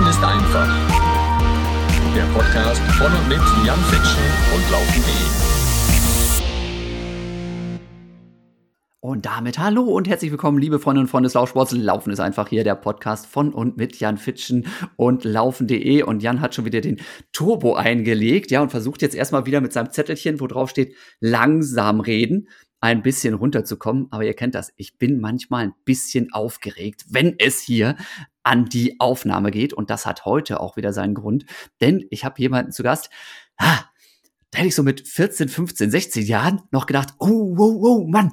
Fiction ist einfach. Der Podcast von und mit Jan Fitschen und Laufen.de. Und damit hallo und herzlich willkommen, liebe Freundinnen und Freunde des Laufsports. Laufen ist einfach hier, der Podcast von und mit Jan Fitschen und Laufen.de. Und Jan hat schon wieder den Turbo eingelegt, ja, und versucht jetzt erstmal wieder mit seinem Zettelchen, wo drauf steht, langsam reden, ein bisschen runterzukommen. Aber ihr kennt das, ich bin manchmal ein bisschen aufgeregt, wenn es hier an die Aufnahme geht. Und das hat heute auch wieder seinen Grund, denn ich habe jemanden zu Gast, da hätte ich so mit 14, 15, 16 Jahren noch gedacht, oh, Mann,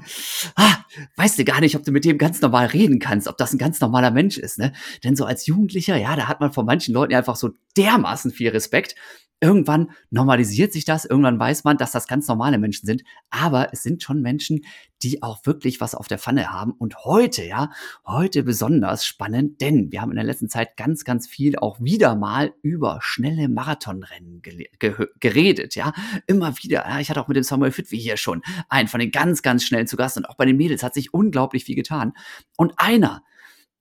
weißt du gar nicht, ob du mit dem ganz normal reden kannst, ob das ein ganz normaler Mensch ist, ne? Denn so als Jugendlicher, ja, da hat man von manchen Leuten einfach so dermaßen viel Respekt. Irgendwann normalisiert sich das, irgendwann weiß man, dass das ganz normale Menschen sind, aber es sind schon Menschen, die auch wirklich was auf der Pfanne haben. Und heute besonders spannend, denn wir haben in der letzten Zeit ganz, ganz viel auch wieder mal über schnelle Marathonrennen geredet, ja, immer wieder. Ja, ich hatte auch mit dem Samuel Fitwi hier schon einen von den ganz, ganz schnellen zu Gast, und auch bei den Mädels hat sich unglaublich viel getan. Und einer,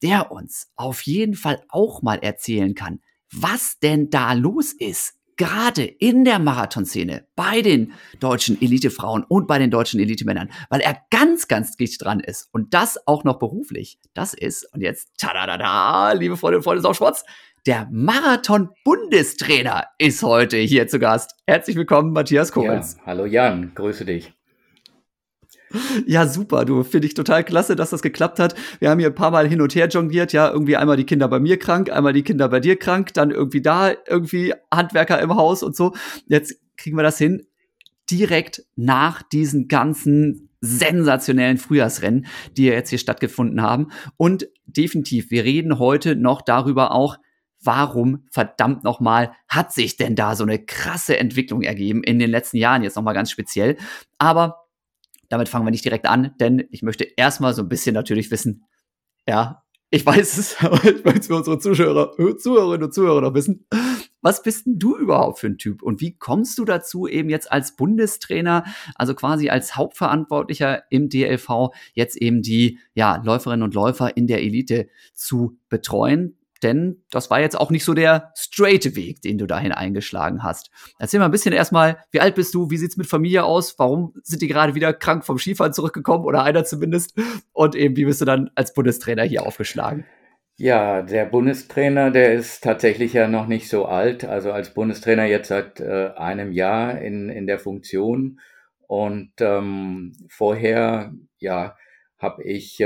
der uns auf jeden Fall auch mal erzählen kann, was denn da los ist, gerade in der Marathonszene, bei den deutschen Elitefrauen und bei den deutschen Elitemännern, weil er ganz, ganz dicht dran ist und das auch noch beruflich. Das ist, und jetzt, ta-da-da-da, liebe Freunde und Freunde des Laufsports, der Marathon-Bundestrainer ist heute hier zu Gast. Herzlich willkommen, Matthias Kohls. Ja, hallo Jan, grüße dich. Ja, super, du, finde ich total klasse, dass das geklappt hat. Wir haben hier ein paar Mal hin und her jongliert, ja, irgendwie einmal die Kinder bei mir krank, einmal die Kinder bei dir krank, dann irgendwie Handwerker im Haus und so. Jetzt kriegen wir das hin, direkt nach diesen ganzen sensationellen Frühjahrsrennen, die ja jetzt hier stattgefunden haben. Und definitiv, wir reden heute noch darüber auch, warum, verdammt nochmal, hat sich denn da so eine krasse Entwicklung ergeben in den letzten Jahren, jetzt nochmal ganz speziell. Aber damit fangen wir nicht direkt an, denn ich möchte erstmal so ein bisschen natürlich wissen, ja, ich weiß es, aber ich möchte es für unsere Zuhörerinnen und Zuhörer noch wissen. Was bist denn du überhaupt für ein Typ? Und wie kommst du dazu, eben jetzt als Bundestrainer, also quasi als Hauptverantwortlicher im DLV, jetzt eben die, ja, Läuferinnen und Läufer in der Elite zu betreuen? Denn das war jetzt auch nicht so der straighte Weg, den du dahin eingeschlagen hast. Erzähl mal ein bisschen erstmal, wie alt bist du? Wie sieht's mit Familie aus? Warum sind die gerade wieder krank vom Skifahren zurückgekommen, oder einer zumindest? Und eben, wie bist du dann als Bundestrainer hier aufgeschlagen? Ja, der Bundestrainer, der ist tatsächlich ja noch nicht so alt. Also als Bundestrainer jetzt seit einem Jahr in der Funktion. Und vorher, ja, habe ich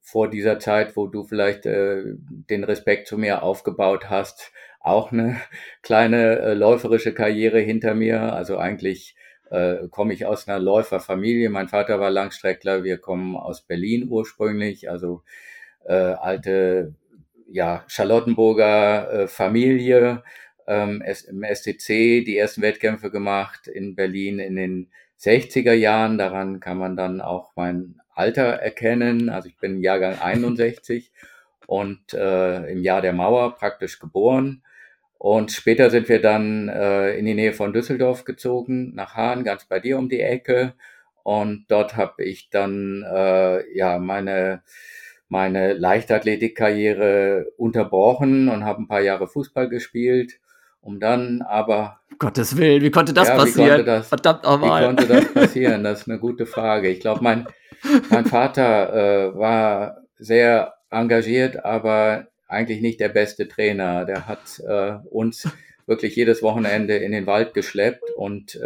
vor dieser Zeit, wo du vielleicht den Respekt zu mir aufgebaut hast, auch eine kleine läuferische Karriere hinter mir. Also eigentlich komme ich aus einer Läuferfamilie. Mein Vater war Langstreckler, wir kommen aus Berlin ursprünglich, also alte, ja, Charlottenburger Familie, im STC die ersten Wettkämpfe gemacht in Berlin in den 60er Jahren. Daran kann man dann auch mein Alter erkennen. Also ich bin Jahrgang 61 und im Jahr der Mauer praktisch geboren. Und später sind wir dann in die Nähe von Düsseldorf gezogen, nach Hahn, ganz bei dir um die Ecke. Und dort habe ich dann meine Leichtathletikkarriere unterbrochen und habe ein paar Jahre Fußball gespielt, um dann aber... Gottes Willen, wie konnte das passieren? Verdammt nochmal. Wie konnte das passieren? Das ist eine gute Frage. Ich glaube, mein Vater war sehr engagiert, aber eigentlich nicht der beste Trainer. Der hat uns wirklich jedes Wochenende in den Wald geschleppt und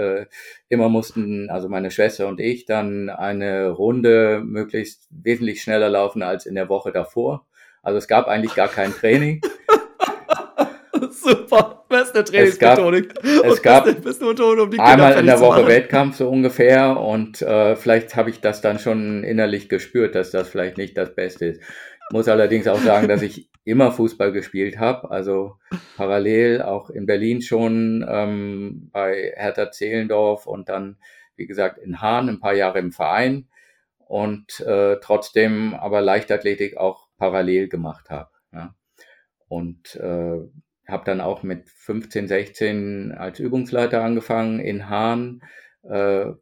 immer mussten, also meine Schwester und ich, dann eine Runde möglichst wesentlich schneller laufen als in der Woche davor. Also es gab eigentlich gar kein Training. Super, beste Trainingsmethodik. Es gab um die einmal in der Woche Wettkampf so ungefähr, und vielleicht habe ich das dann schon innerlich gespürt, dass das vielleicht nicht das Beste ist. Ich muss allerdings auch sagen, dass ich immer Fußball gespielt habe, also parallel auch in Berlin schon bei Hertha Zehlendorf und dann, wie gesagt, in Hahn, ein paar Jahre im Verein, und trotzdem aber Leichtathletik auch parallel gemacht habe. Ja. Und habe dann auch mit 15, 16 als Übungsleiter angefangen in Hahn,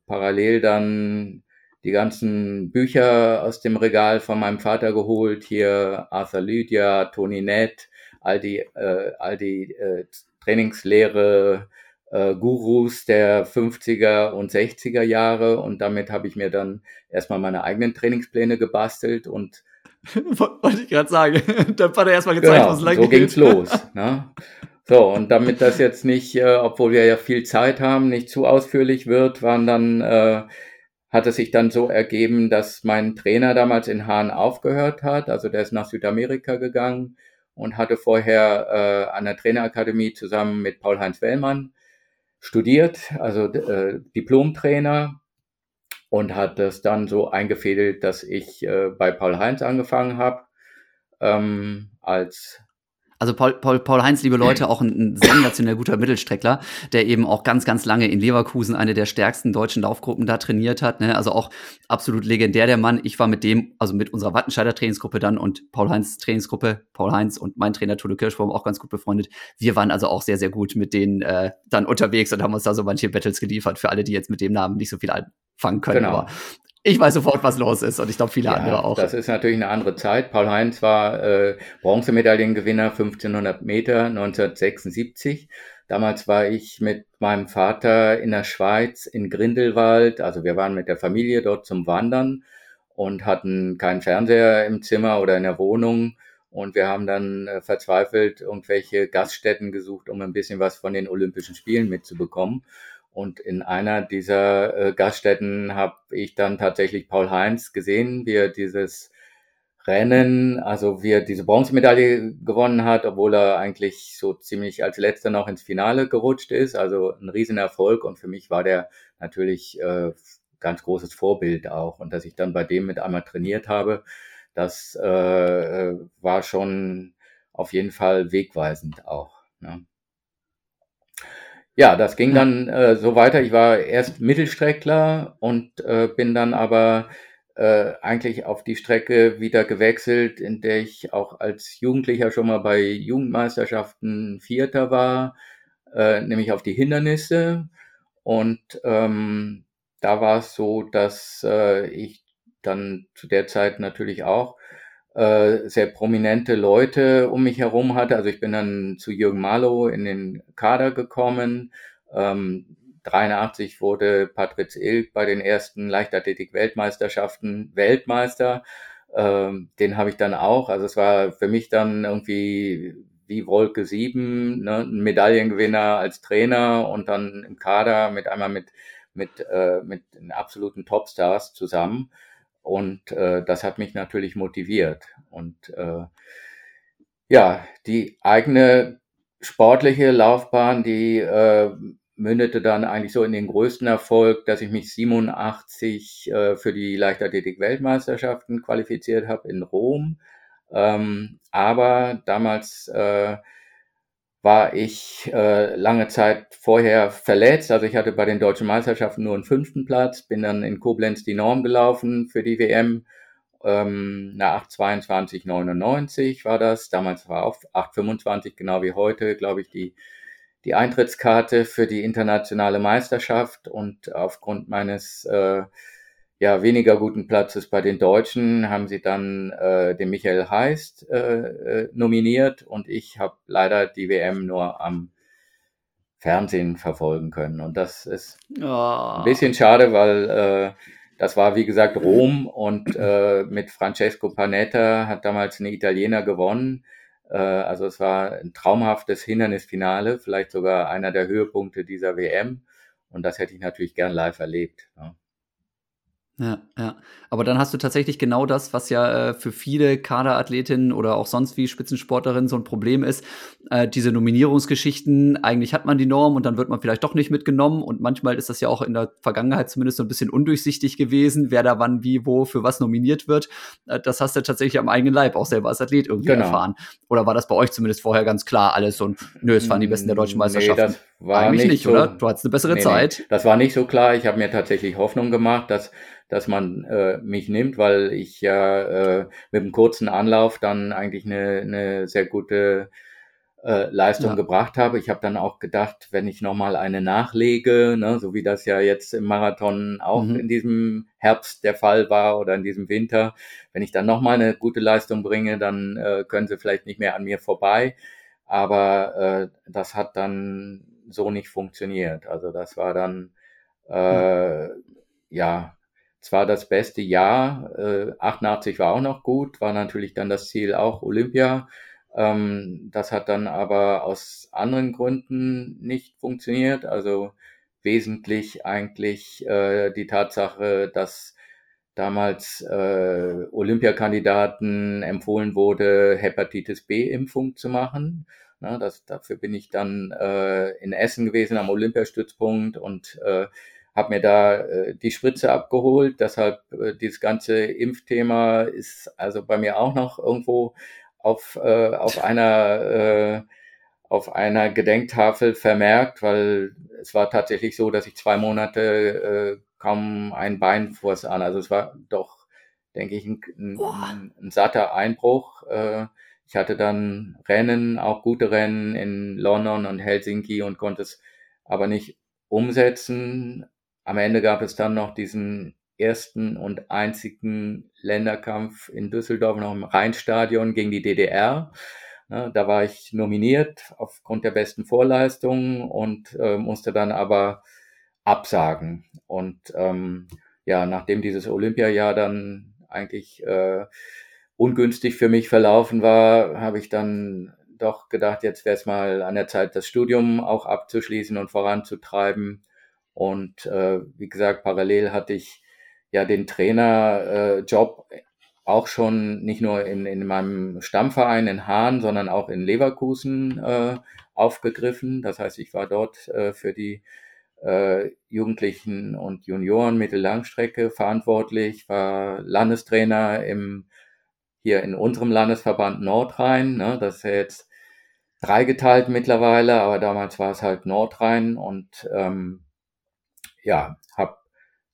parallel dann die ganzen Bücher aus dem Regal von meinem Vater geholt, hier Arthur Lydia, Toni Nett, all die Trainingslehre Gurus der 50er und 60er Jahre, und damit habe ich mir dann erstmal meine eigenen Trainingspläne gebastelt und wollte ich gerade sagen, dann hat er erstmal gezeigt, was lang geht. So ging's los. Ne? So, und damit das jetzt nicht, obwohl wir ja viel Zeit haben, nicht zu ausführlich wird, hat es sich dann so ergeben, dass mein Trainer damals in Hahn aufgehört hat. Also der ist nach Südamerika gegangen und hatte vorher an der Trainerakademie zusammen mit Paul-Heinz Wellmann studiert, also Diplom-Trainer, und hat das dann so eingefädelt, dass ich bei Paul-Heinz angefangen habe als... Also Paul-Heinz, liebe Leute, auch ein sensationell guter Mittelstreckler, der eben auch ganz, ganz lange in Leverkusen eine der stärksten deutschen Laufgruppen da trainiert hat. Ne? Also auch absolut legendär, der Mann. Ich war mit dem, also mit unserer Wattenscheider Trainingsgruppe dann und Paul-Heinz Trainingsgruppe, Paul-Heinz und mein Trainer Tulle Kirschbaum auch ganz gut befreundet. Wir waren also auch sehr, sehr gut mit denen dann unterwegs und haben uns da so manche Battles geliefert, für alle, die jetzt mit dem Namen nicht so viel anfangen können. Genau. Aber ich weiß sofort, was los ist, und ich glaube, viele andere auch. Das ist natürlich eine andere Zeit. Paul-Heinz war Bronzemedaillengewinner 1500 Meter 1976. Damals war ich mit meinem Vater in der Schweiz in Grindelwald. Also wir waren mit der Familie dort zum Wandern und hatten keinen Fernseher im Zimmer oder in der Wohnung. Und wir haben dann verzweifelt irgendwelche Gaststätten gesucht, um ein bisschen was von den Olympischen Spielen mitzubekommen. Und in einer dieser Gaststätten habe ich dann tatsächlich Paul-Heinz gesehen, wie er dieses Rennen, also wie er diese Bronzemedaille gewonnen hat, obwohl er eigentlich so ziemlich als Letzter noch ins Finale gerutscht ist. Also ein Riesenerfolg, und für mich war der natürlich ganz großes Vorbild auch. Und dass ich dann bei dem mit einmal trainiert habe, das war schon auf jeden Fall wegweisend auch, ne? Ja, das ging dann so weiter. Ich war erst Mittelstreckler und bin dann aber eigentlich auf die Strecke wieder gewechselt, in der ich auch als Jugendlicher schon mal bei Jugendmeisterschaften Vierter war, nämlich auf die Hindernisse. Und da war es so, dass ich dann zu der Zeit natürlich auch sehr prominente Leute um mich herum hatte. Also ich bin dann zu Jürgen Marlow in den Kader gekommen. 83 wurde Patriz Ilk bei den ersten Leichtathletik-Weltmeisterschaften Weltmeister. Den habe ich dann auch. Also es war für mich dann irgendwie wie Wolke 7, ne? Ein Medaillengewinner als Trainer und dann im Kader mit den absoluten Topstars zusammen. Und das hat mich natürlich motiviert. Und die eigene sportliche Laufbahn, die mündete dann eigentlich so in den größten Erfolg, dass ich mich 87 für die Leichtathletik-Weltmeisterschaften qualifiziert habe in Rom. Aber damals war ich lange Zeit vorher verletzt. Also ich hatte bei den deutschen Meisterschaften nur einen 5. Platz, bin dann in Koblenz die Norm gelaufen für die WM. Eine 8:22,99 war das. Damals war auch 8:25, genau wie heute, glaube ich, die Eintrittskarte für die internationale Meisterschaft. Und aufgrund meines weniger guten Platzes bei den Deutschen haben sie dann den Michael Heist nominiert, und ich habe leider die WM nur am Fernsehen verfolgen können, und das ist ein bisschen schade, weil das war, wie gesagt, Rom, und mit Francesco Panetta hat damals ein Italiener gewonnen. Also es war ein traumhaftes Hindernisfinale, vielleicht sogar einer der Höhepunkte dieser WM, und das hätte ich natürlich gern live erlebt, ja. Ja. Aber dann hast du tatsächlich genau das, was ja für viele Kaderathletinnen oder auch sonst wie Spitzensportlerinnen so ein Problem ist, diese Nominierungsgeschichten. Eigentlich hat man die Norm und dann wird man vielleicht doch nicht mitgenommen, und manchmal ist das ja auch in der Vergangenheit zumindest so ein bisschen undurchsichtig gewesen, wer da wann, wie, wo, für was nominiert wird. Das hast du tatsächlich am eigenen Leib auch selber als Athlet irgendwie erfahren. Oder war das bei euch zumindest vorher ganz klar alles so, es waren die Besten der deutschen Meisterschaften? Nee, das war eigentlich nicht so, oder? Du hattest eine bessere Zeit. Das war nicht so klar. Ich habe mir tatsächlich Hoffnung gemacht, dass man mich nimmt, weil ich ja mit einem kurzen Anlauf dann eigentlich eine sehr gute Leistung gebracht habe. Ich habe dann auch gedacht, wenn ich nochmal eine nachlege, ne, so wie das ja jetzt im Marathon auch in diesem Herbst der Fall war oder in diesem Winter, wenn ich dann nochmal eine gute Leistung bringe, dann können sie vielleicht nicht mehr an mir vorbei. Aber das hat dann so nicht funktioniert. Also das war dann, zwar das beste Jahr, 88 war auch noch gut, war natürlich dann das Ziel auch Olympia. Das hat dann aber aus anderen Gründen nicht funktioniert. Also wesentlich eigentlich die Tatsache, dass damals Olympiakandidaten empfohlen wurde, Hepatitis B-Impfung zu machen. Na, dafür bin ich dann in Essen gewesen am Olympiastützpunkt und habe mir da die Spritze abgeholt. Deshalb dieses ganze Impfthema ist also bei mir auch noch irgendwo auf einer Gedenktafel vermerkt, weil es war tatsächlich so, dass ich 2 Monate kaum ein Bein vors an. Also es war doch, denke ich, ein satter Einbruch. Ich hatte dann Rennen, auch gute Rennen in London und Helsinki und konnte es aber nicht umsetzen. Am Ende gab es dann noch diesen ersten und einzigen Länderkampf in Düsseldorf noch im Rheinstadion gegen die DDR. Da war ich nominiert aufgrund der besten Vorleistungen und musste dann aber absagen. Und nachdem dieses Olympiajahr dann eigentlich ungünstig für mich verlaufen war, habe ich dann doch gedacht, jetzt wäre es mal an der Zeit, das Studium auch abzuschließen und voranzutreiben. Und wie gesagt, parallel hatte ich ja den Trainerjob auch schon nicht nur in meinem Stammverein in Hahn, sondern auch in Leverkusen aufgegriffen. Das heißt, ich war dort für die Jugendlichen und Junioren Mittellangstrecke verantwortlich, war Landestrainer hier in unserem Landesverband Nordrhein. Ne? Das ist ja jetzt dreigeteilt mittlerweile, aber damals war es halt Nordrhein und habe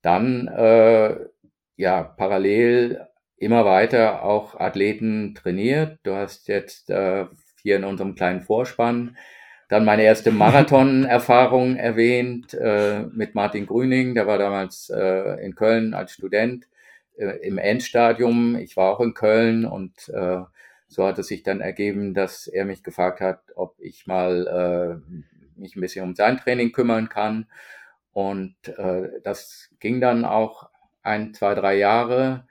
dann parallel immer weiter auch Athleten trainiert. Du hast jetzt hier in unserem kleinen Vorspann dann meine erste Marathon-Erfahrung erwähnt mit Martin Grüning. Der war damals in Köln als Student im Endstadium. Ich war auch in Köln und so hat es sich dann ergeben, dass er mich gefragt hat, ob ich mal mich ein bisschen um sein Training kümmern kann. Und das ging dann auch 1, 2, 3 Jahre,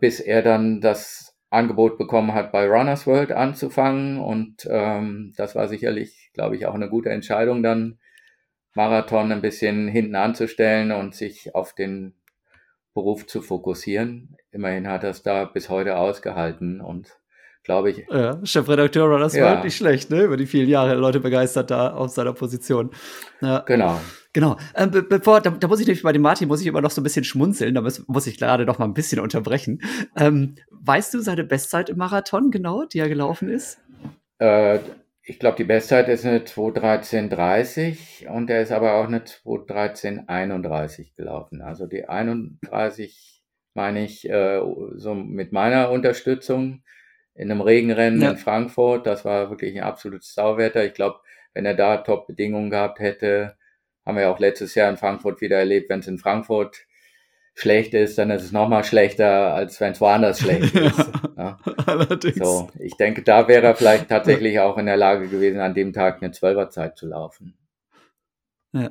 bis er dann das Angebot bekommen hat, bei Runners World anzufangen. Und das war sicherlich, glaube ich, auch eine gute Entscheidung, dann Marathon ein bisschen hinten anzustellen und sich auf den Beruf zu fokussieren. Immerhin hat er es da bis heute ausgehalten und glaube ich. Ja, Chefredakteur Runners World, nicht schlecht, ne? Über die vielen Jahre Leute begeistert da auf seiner Position. Ja. Genau. Da muss ich nämlich bei dem Martin, immer noch so ein bisschen schmunzeln, da muss ich gerade noch mal ein bisschen unterbrechen. Weißt du seine Bestzeit im Marathon genau, die er gelaufen ist? Ich glaube, die Bestzeit ist eine 2:13:30 und er ist aber auch eine 2:13:31 gelaufen. Also die 31 meine ich so mit meiner Unterstützung. In einem Regenrennen in Frankfurt, das war wirklich ein absolutes Sauwetter. Ich glaube, wenn er da Top-Bedingungen gehabt hätte, haben wir auch letztes Jahr in Frankfurt wieder erlebt, wenn es in Frankfurt schlecht ist, dann ist es nochmal schlechter, als wenn es woanders schlecht ist. Ja. Allerdings. So, ich denke, da wäre er vielleicht tatsächlich auch in der Lage gewesen, an dem Tag eine 12er-Zeit zu laufen. Ja.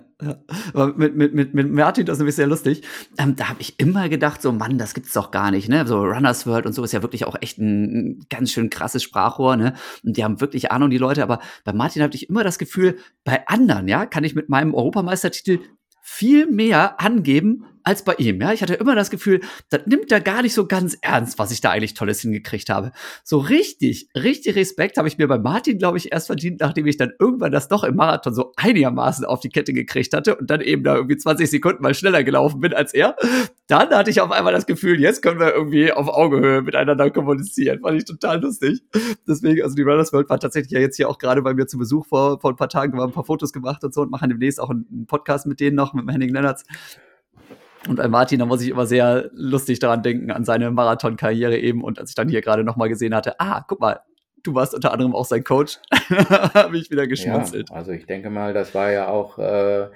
Aber mit Martin, das ist nämlich sehr lustig. Da habe ich immer gedacht, so Mann, das gibt's doch gar nicht, ne? So Runners World und so ist ja wirklich auch echt ein ganz schön krasses Sprachrohr, ne? Und die haben wirklich Ahnung, die Leute. Aber bei Martin habe ich immer das Gefühl, bei anderen, ja, kann ich mit meinem Europameistertitel viel mehr angeben als bei ihm, ja. Ich hatte immer das Gefühl, das nimmt er gar nicht so ganz ernst, was ich da eigentlich Tolles hingekriegt habe. So richtig Respekt habe ich mir bei Martin, glaube ich, erst verdient, nachdem ich dann irgendwann das doch im Marathon so einigermaßen auf die Kette gekriegt hatte und dann eben da irgendwie 20 Sekunden mal schneller gelaufen bin als er. Dann hatte ich auf einmal das Gefühl, jetzt können wir irgendwie auf Augenhöhe miteinander kommunizieren. Fand ich total lustig. Deswegen, also die Runners World war tatsächlich ja jetzt hier auch gerade bei mir zu Besuch vor ein paar Tagen, wir haben ein paar Fotos gemacht und so und machen demnächst auch einen Podcast mit denen noch, mit Henning Lennertz. Und an Martin, da muss ich immer sehr lustig daran denken, an seine Marathonkarriere eben. Und als ich dann hier gerade nochmal gesehen hatte, guck mal, Du warst unter anderem auch sein Coach. Habe ich wieder geschmunzelt. Ja, also ich denke mal, das war ja auch eine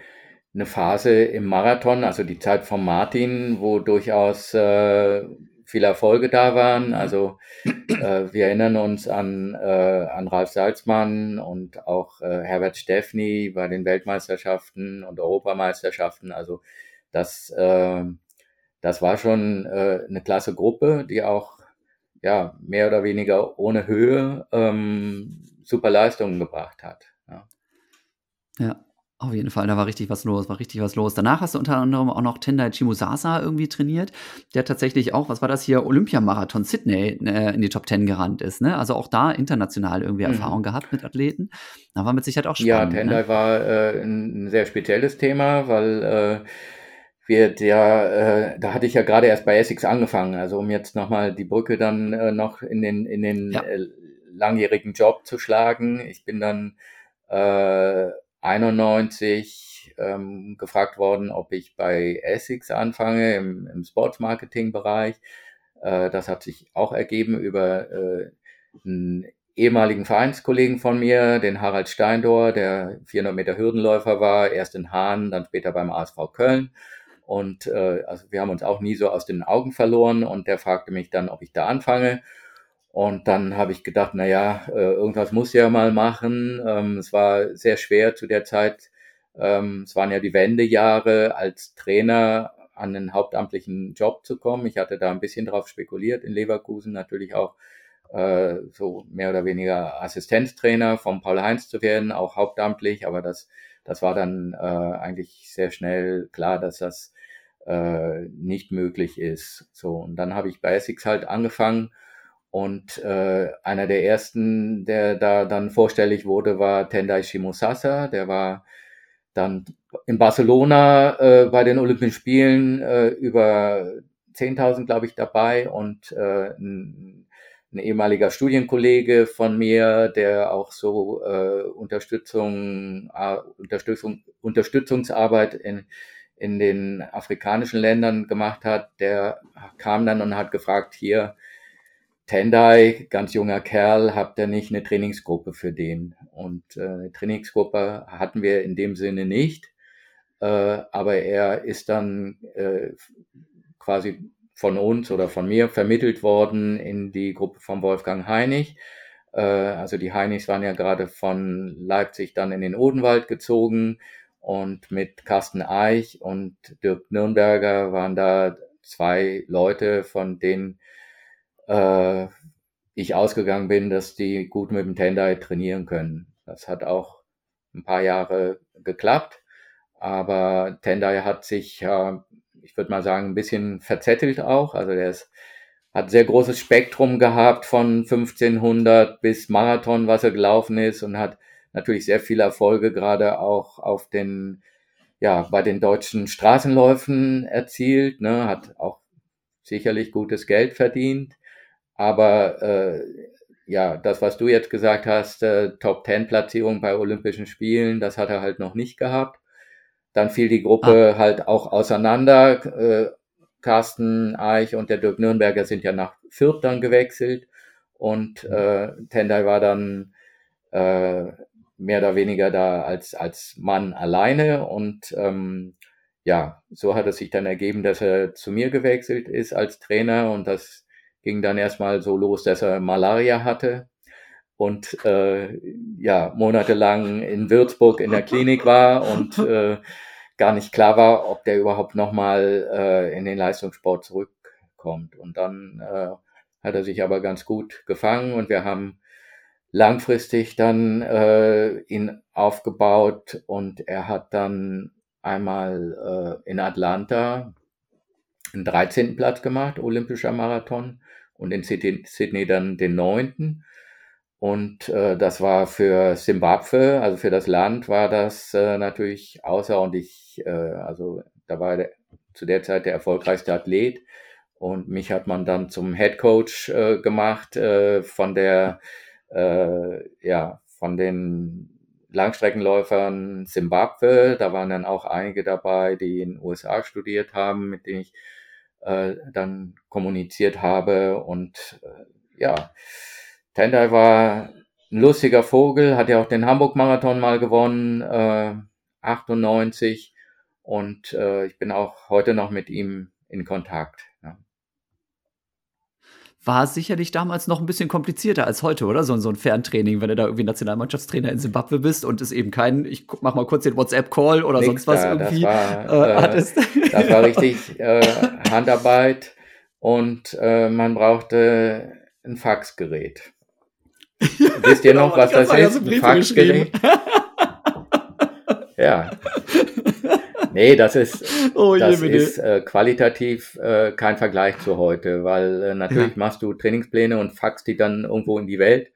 Phase im Marathon, also die Zeit von Martin, wo durchaus viele Erfolge da waren. Also wir erinnern uns an Ralf Salzmann und auch Herbert Steffny bei den Weltmeisterschaften und Europameisterschaften. Also das war schon eine klasse Gruppe, die auch ja mehr oder weniger ohne Höhe super Leistungen gebracht hat. Ja. Auf jeden Fall, da war richtig was los. Danach hast du unter anderem auch noch Tendai Chimusasa irgendwie trainiert, der tatsächlich auch, was war das hier, Olympiamarathon Sydney in die Top 10 gerannt ist, ne? Also auch da international irgendwie Erfahrung gehabt mit Athleten. Da war mit Sicherheit auch spannend. Ja, Tendai war ein sehr spezielles Thema, weil da hatte ich ja gerade erst bei Essex angefangen, also um jetzt nochmal die Brücke dann noch in den langjährigen Job zu schlagen. Ich bin dann 91 gefragt worden, ob ich bei Essex anfange im Sports-Marketing-Bereich. Das hat sich auch ergeben über einen ehemaligen Vereinskollegen von mir, den Harald Steindor, der 400 Meter Hürdenläufer war, erst in Hahn, dann später beim ASV Köln. Und also wir haben uns auch nie so aus den Augen verloren und der fragte mich dann, ob ich da anfange. Und dann habe ich gedacht, irgendwas muss ich ja mal machen. Es war sehr schwer zu der Zeit. Es waren ja die Wendejahre, als Trainer an einen hauptamtlichen Job zu kommen. Ich hatte da ein bisschen drauf spekuliert in Leverkusen, natürlich auch so mehr oder weniger Assistenztrainer von Paul Heinz zu werden, auch hauptamtlich. Aber das war dann eigentlich sehr schnell klar, dass das nicht möglich ist. So, und dann habe ich bei Essex halt angefangen. Und einer der ersten, der da dann vorstellig wurde, war Tendai Chimusasa. Der war dann in Barcelona bei den Olympischen Spielen über 10.000, glaube ich, dabei. Und ein ehemaliger Studienkollege von mir, der auch so Unterstützungsarbeit in den afrikanischen Ländern gemacht hat, der kam dann und hat gefragt, hier, Tendai, ganz junger Kerl, habt ihr nicht eine Trainingsgruppe für den? Und eine Trainingsgruppe hatten wir in dem Sinne nicht, aber er ist dann quasi von uns oder von mir vermittelt worden in die Gruppe von Wolfgang Heinig. Also die Heinigs waren ja gerade von Leipzig dann in den Odenwald gezogen und mit Carsten Eich und Dirk Nürnberger waren da zwei Leute, von denen ich ausgegangen bin, dass die gut mit dem Tendai trainieren können. Das hat auch ein paar Jahre geklappt, aber Tendai hat sich, ich würde mal sagen, ein bisschen verzettelt auch. Also hat sehr großes Spektrum gehabt von 1500 bis Marathon, was er gelaufen ist und hat natürlich sehr viele Erfolge gerade auch auf den, bei den deutschen Straßenläufen erzielt, ne, hat auch sicherlich gutes Geld verdient. Aber das, was du jetzt gesagt hast, Top-10-Platzierung bei Olympischen Spielen, das hat er halt noch nicht gehabt. Dann fiel die Gruppe halt auch auseinander. Carsten Eich und der Dirk Nürnberger sind ja nach Fürth dann gewechselt. Und Tendai war dann mehr oder weniger da als Mann alleine. Und so hat es sich dann ergeben, dass er zu mir gewechselt ist als Trainer und das ging dann erstmal so los, dass er Malaria hatte und monatelang in Würzburg in der Klinik war und gar nicht klar war, ob der überhaupt nochmal in den Leistungssport zurückkommt. Und dann hat er sich aber ganz gut gefangen und wir haben langfristig dann ihn aufgebaut und er hat dann einmal in Atlanta den 13. Platz gemacht, olympischer Marathon, und in Sydney dann den 9. Und das war für Simbabwe, also für das Land, war das natürlich außerordentlich, also da war zu der Zeit der erfolgreichste Athlet und mich hat man dann zum Headcoach gemacht von den Langstreckenläufern Simbabwe. Da waren dann auch einige dabei, die in den USA studiert haben, mit denen ich dann kommuniziert habe und Tendai war ein lustiger Vogel, hat ja auch den Hamburg-Marathon mal gewonnen, 98. Und ich bin auch heute noch mit ihm in Kontakt. Ja. War sicherlich damals noch ein bisschen komplizierter als heute, oder? So ein Ferntraining, wenn du da irgendwie Nationalmannschaftstrainer in Simbabwe bist und es eben kein, ich mach mal kurz den WhatsApp-Call oder sonst was irgendwie. Das war richtig Handarbeit und man brauchte ein Faxgerät. Wisst ihr genau, noch, was das ist? Ein Faxgerät? Ja. Nee, das ist qualitativ kein Vergleich zu heute, weil natürlich machst du Trainingspläne und faxst die dann irgendwo in die Welt,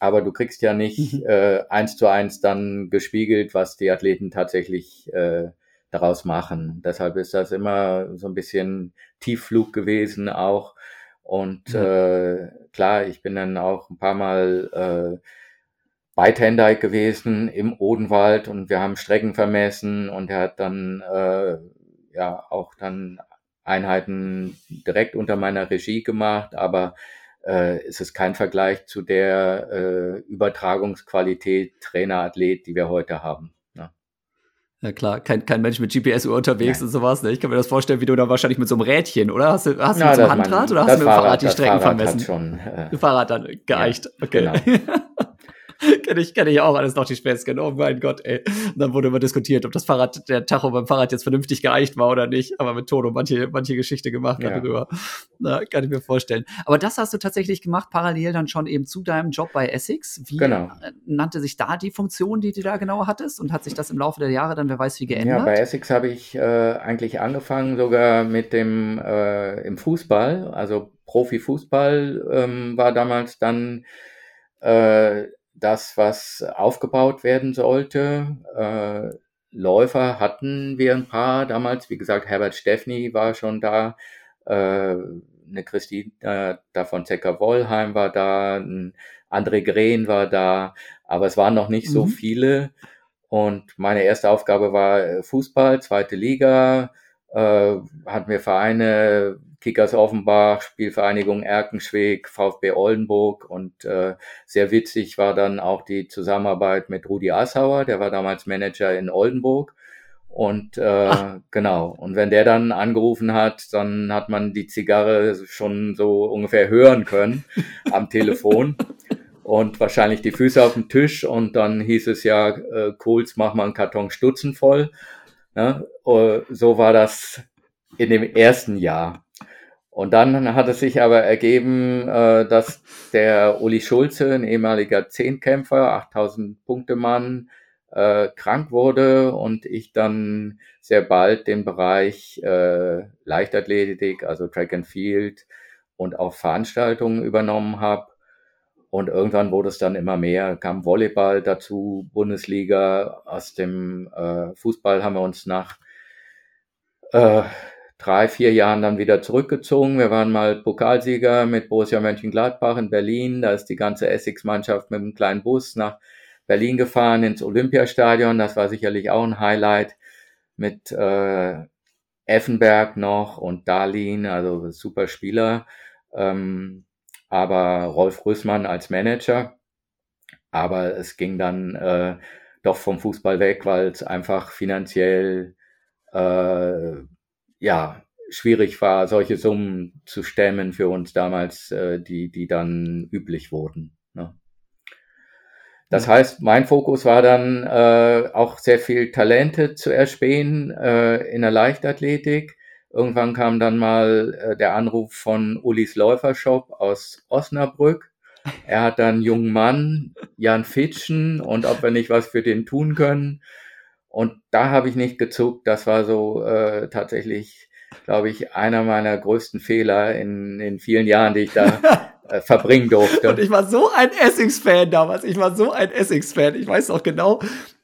aber du kriegst ja nicht 1:1 dann gespiegelt, was die Athleten tatsächlich daraus machen. Deshalb ist das immer so ein bisschen Tiefflug gewesen auch. Und klar, ich bin dann auch ein paar Mal bei Tendai gewesen im Odenwald und wir haben Strecken vermessen und er hat dann auch dann Einheiten direkt unter meiner Regie gemacht, aber es ist kein Vergleich zu der Übertragungsqualität Trainer-Athlet, die wir heute haben. Ja klar, kein Mensch mit GPS-Uhr unterwegs und sowas. Ne? Ich kann mir das vorstellen, wie du da wahrscheinlich mit so einem Rädchen, oder? Hast du mit so einem Handrad oder hast du mit dem Fahrrad die Strecken vermessen? Fahrrad dann geeicht, ja, okay. Genau. Kenne ich auch alles noch, die Späßchen. Oh mein Gott, ey. Und dann wurde immer diskutiert, ob das Fahrrad, der Tacho beim Fahrrad jetzt vernünftig geeicht war oder nicht. Aber mit Tono manche Geschichte gemacht darüber. Na, kann ich mir vorstellen. Aber das hast du tatsächlich gemacht, parallel dann schon eben zu deinem Job bei Essex. Wie nannte sich da die Funktion, die du da genau hattest? Und hat sich das im Laufe der Jahre dann, wer weiß wie, geändert? Ja, bei Essex habe ich eigentlich angefangen sogar mit dem im Fußball. Also Profifußball war damals dann das, was aufgebaut werden sollte. Läufer hatten wir ein paar damals. Wie gesagt, Herbert Steffny war schon da, eine Christina da von Zecker-Wollheim war da, ein André Grehn war da, aber es waren noch nicht so viele. Und meine erste Aufgabe war Fußball, zweite Liga, hatten wir Vereine, Kickers Offenbach, Spielvereinigung Erkenschwick, VfB Oldenburg und sehr witzig war dann auch die Zusammenarbeit mit Rudi Assauer, der war damals Manager in Oldenburg und genau, und wenn der dann angerufen hat, dann hat man die Zigarre schon so ungefähr hören können am Telefon und wahrscheinlich die Füße auf dem Tisch und dann hieß es ja, Kohls, mach mal einen Karton Stutzen voll, ne? So war das in dem ersten Jahr. Und dann hat es sich aber ergeben, dass der Uli Schulze, ein ehemaliger Zehnkämpfer, 8000-Punkte-Mann, krank wurde und ich dann sehr bald den Bereich Leichtathletik, also Track and Field und auch Veranstaltungen übernommen habe. Und irgendwann wurde es dann immer mehr, kam Volleyball dazu, Bundesliga, aus dem Fußball haben wir uns nach 3-4 Jahren dann wieder zurückgezogen. Wir waren mal Pokalsieger mit Borussia Mönchengladbach in Berlin. Da ist die ganze Essex-Mannschaft mit einem kleinen Bus nach Berlin gefahren, ins Olympiastadion. Das war sicherlich auch ein Highlight mit Effenberg noch und Darlin, also super Spieler. Aber Rolf Rüssmann als Manager. Aber es ging dann doch vom Fußball weg, weil es einfach finanziell schwierig war, solche Summen zu stemmen für uns damals, die dann üblich wurden. Ne? Das heißt, mein Fokus war dann auch sehr viel Talente zu erspähen in der Leichtathletik. Irgendwann kam dann mal der Anruf von Ulis Läufershop aus Osnabrück. Er hat dann einen jungen Mann, Jan Fitschen, und ob wir nicht was für den tun können. Und da habe ich nicht gezuckt. Das war so tatsächlich, glaube ich, einer meiner größten Fehler in vielen Jahren, die ich da verbringen durfte. Und ich war so ein Essex-Fan damals. Ich weiß auch genau,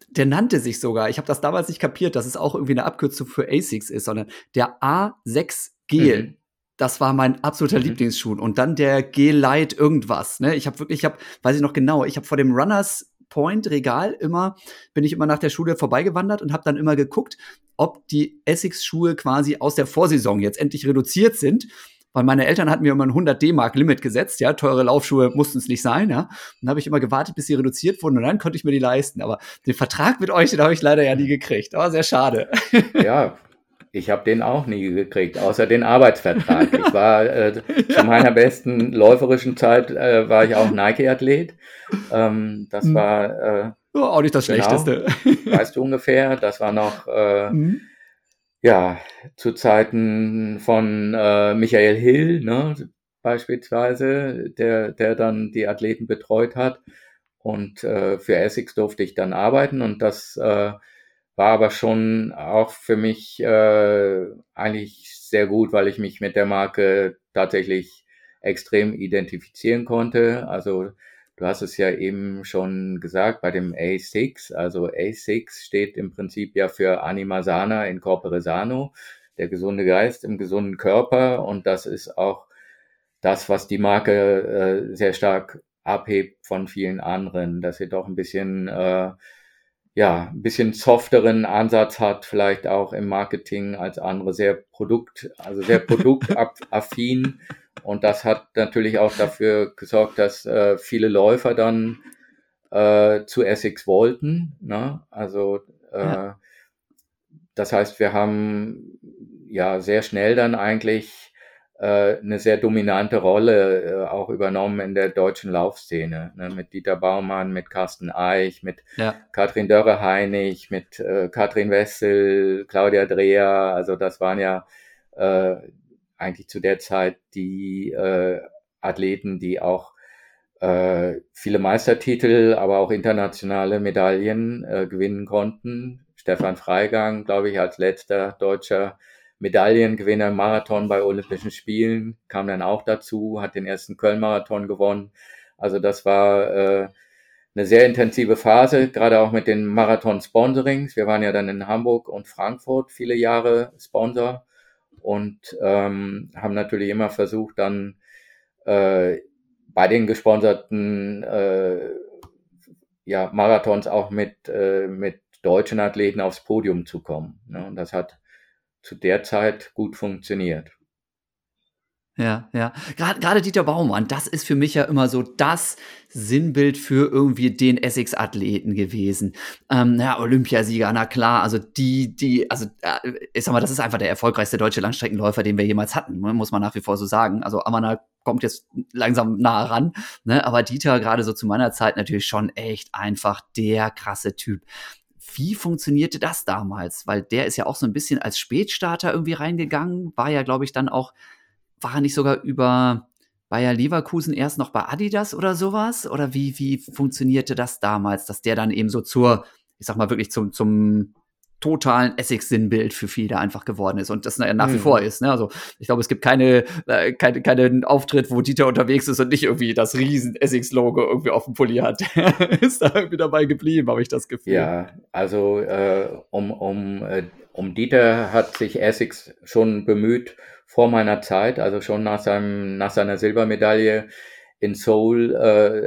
der nannte sich sogar, ich habe das damals nicht kapiert, dass es auch irgendwie eine Abkürzung für Asics ist, sondern der A6 Gel. Das war mein absoluter Lieblingsschuh. Und dann der G-Light irgendwas. Ne? Ich habe vor dem Runners Point Regal bin ich immer nach der Schule vorbeigewandert und habe dann immer geguckt, ob die Essex-Schuhe quasi aus der Vorsaison jetzt endlich reduziert sind. weil meine Eltern hatten mir immer ein 100 DM-Limit gesetzt, ja, teure Laufschuhe mussten es nicht sein, ja, und dann habe ich immer gewartet, bis sie reduziert wurden und dann konnte ich mir die leisten, aber den Vertrag mit euch, den habe ich leider ja nie gekriegt, aber sehr schade. Ja, ich habe den auch nie gekriegt, außer den Arbeitsvertrag. Ich war zu meiner besten läuferischen Zeit, war ich auch Nike-Athlet, das war... auch nicht das Schlechteste. Weißt du ungefähr, das war noch... Ja, zu Zeiten von Michael Hill, ne, beispielsweise, der dann die Athleten betreut hat. Und für Essex durfte ich dann arbeiten. Und das war aber schon auch für mich eigentlich sehr gut, weil ich mich mit der Marke tatsächlich extrem identifizieren konnte. Also du hast es ja eben schon gesagt, bei dem A6, also A6 steht im Prinzip ja für Anima Sana in Corpore Sano, der gesunde Geist im gesunden Körper, und das ist auch das, was die Marke sehr stark abhebt von vielen anderen, dass sie doch ein bisschen, ein bisschen softeren Ansatz hat, vielleicht auch im Marketing als andere, sehr produktaffin. Und das hat natürlich auch dafür gesorgt, dass viele Läufer dann zu Essex wollten, ne? Also ja. Das heißt, wir haben ja sehr schnell dann eigentlich eine sehr dominante Rolle auch übernommen in der deutschen Laufszene, ne? Mit Dieter Baumann, mit Carsten Eich, mit Katrin Dörre-Heinig, mit Katrin Wessel, Claudia Dreher. Also das waren ja eigentlich zu der Zeit die Athleten, die auch viele Meistertitel, aber auch internationale Medaillen gewinnen konnten. Stefan Freigang, glaube ich, als letzter deutscher Medaillengewinner im Marathon bei Olympischen Spielen, kam dann auch dazu, hat den ersten Köln-Marathon gewonnen. Also das war eine sehr intensive Phase, gerade auch mit den Marathon-Sponsorings. Wir waren ja dann in Hamburg und Frankfurt viele Jahre Sponsor. Und haben natürlich immer versucht, dann bei den gesponserten Marathons auch mit deutschen Athleten aufs Podium zu kommen, ne? Und das hat zu der Zeit gut funktioniert. Ja. Gerade Dieter Baumann, das ist für mich ja immer so das Sinnbild für irgendwie den Essex-Athleten gewesen. Olympiasieger, na klar, also ich sag mal, das ist einfach der erfolgreichste deutsche Langstreckenläufer, den wir jemals hatten, muss man nach wie vor so sagen. Also Amanal kommt jetzt langsam nah ran, ne? Aber Dieter, gerade so zu meiner Zeit, natürlich schon echt einfach der krasse Typ. Wie funktionierte das damals? Weil der ist ja auch so ein bisschen als Spätstarter irgendwie reingegangen, war ja, glaube ich, dann auch... War er nicht sogar über Bayer Leverkusen erst noch bei Adidas oder sowas? Oder wie funktionierte das damals, dass der dann eben so zum totalen Essex-Sinnbild für viele einfach geworden ist und das nach wie vor ist, ne? Also ich glaube, es gibt keinen Auftritt, wo Dieter unterwegs ist und nicht irgendwie das riesen Essex-Logo irgendwie auf dem Pulli hat. Ist da irgendwie dabei geblieben, habe ich das Gefühl. Ja, also um Dieter hat sich Essex schon bemüht vor meiner Zeit, also schon nach seiner Silbermedaille in Seoul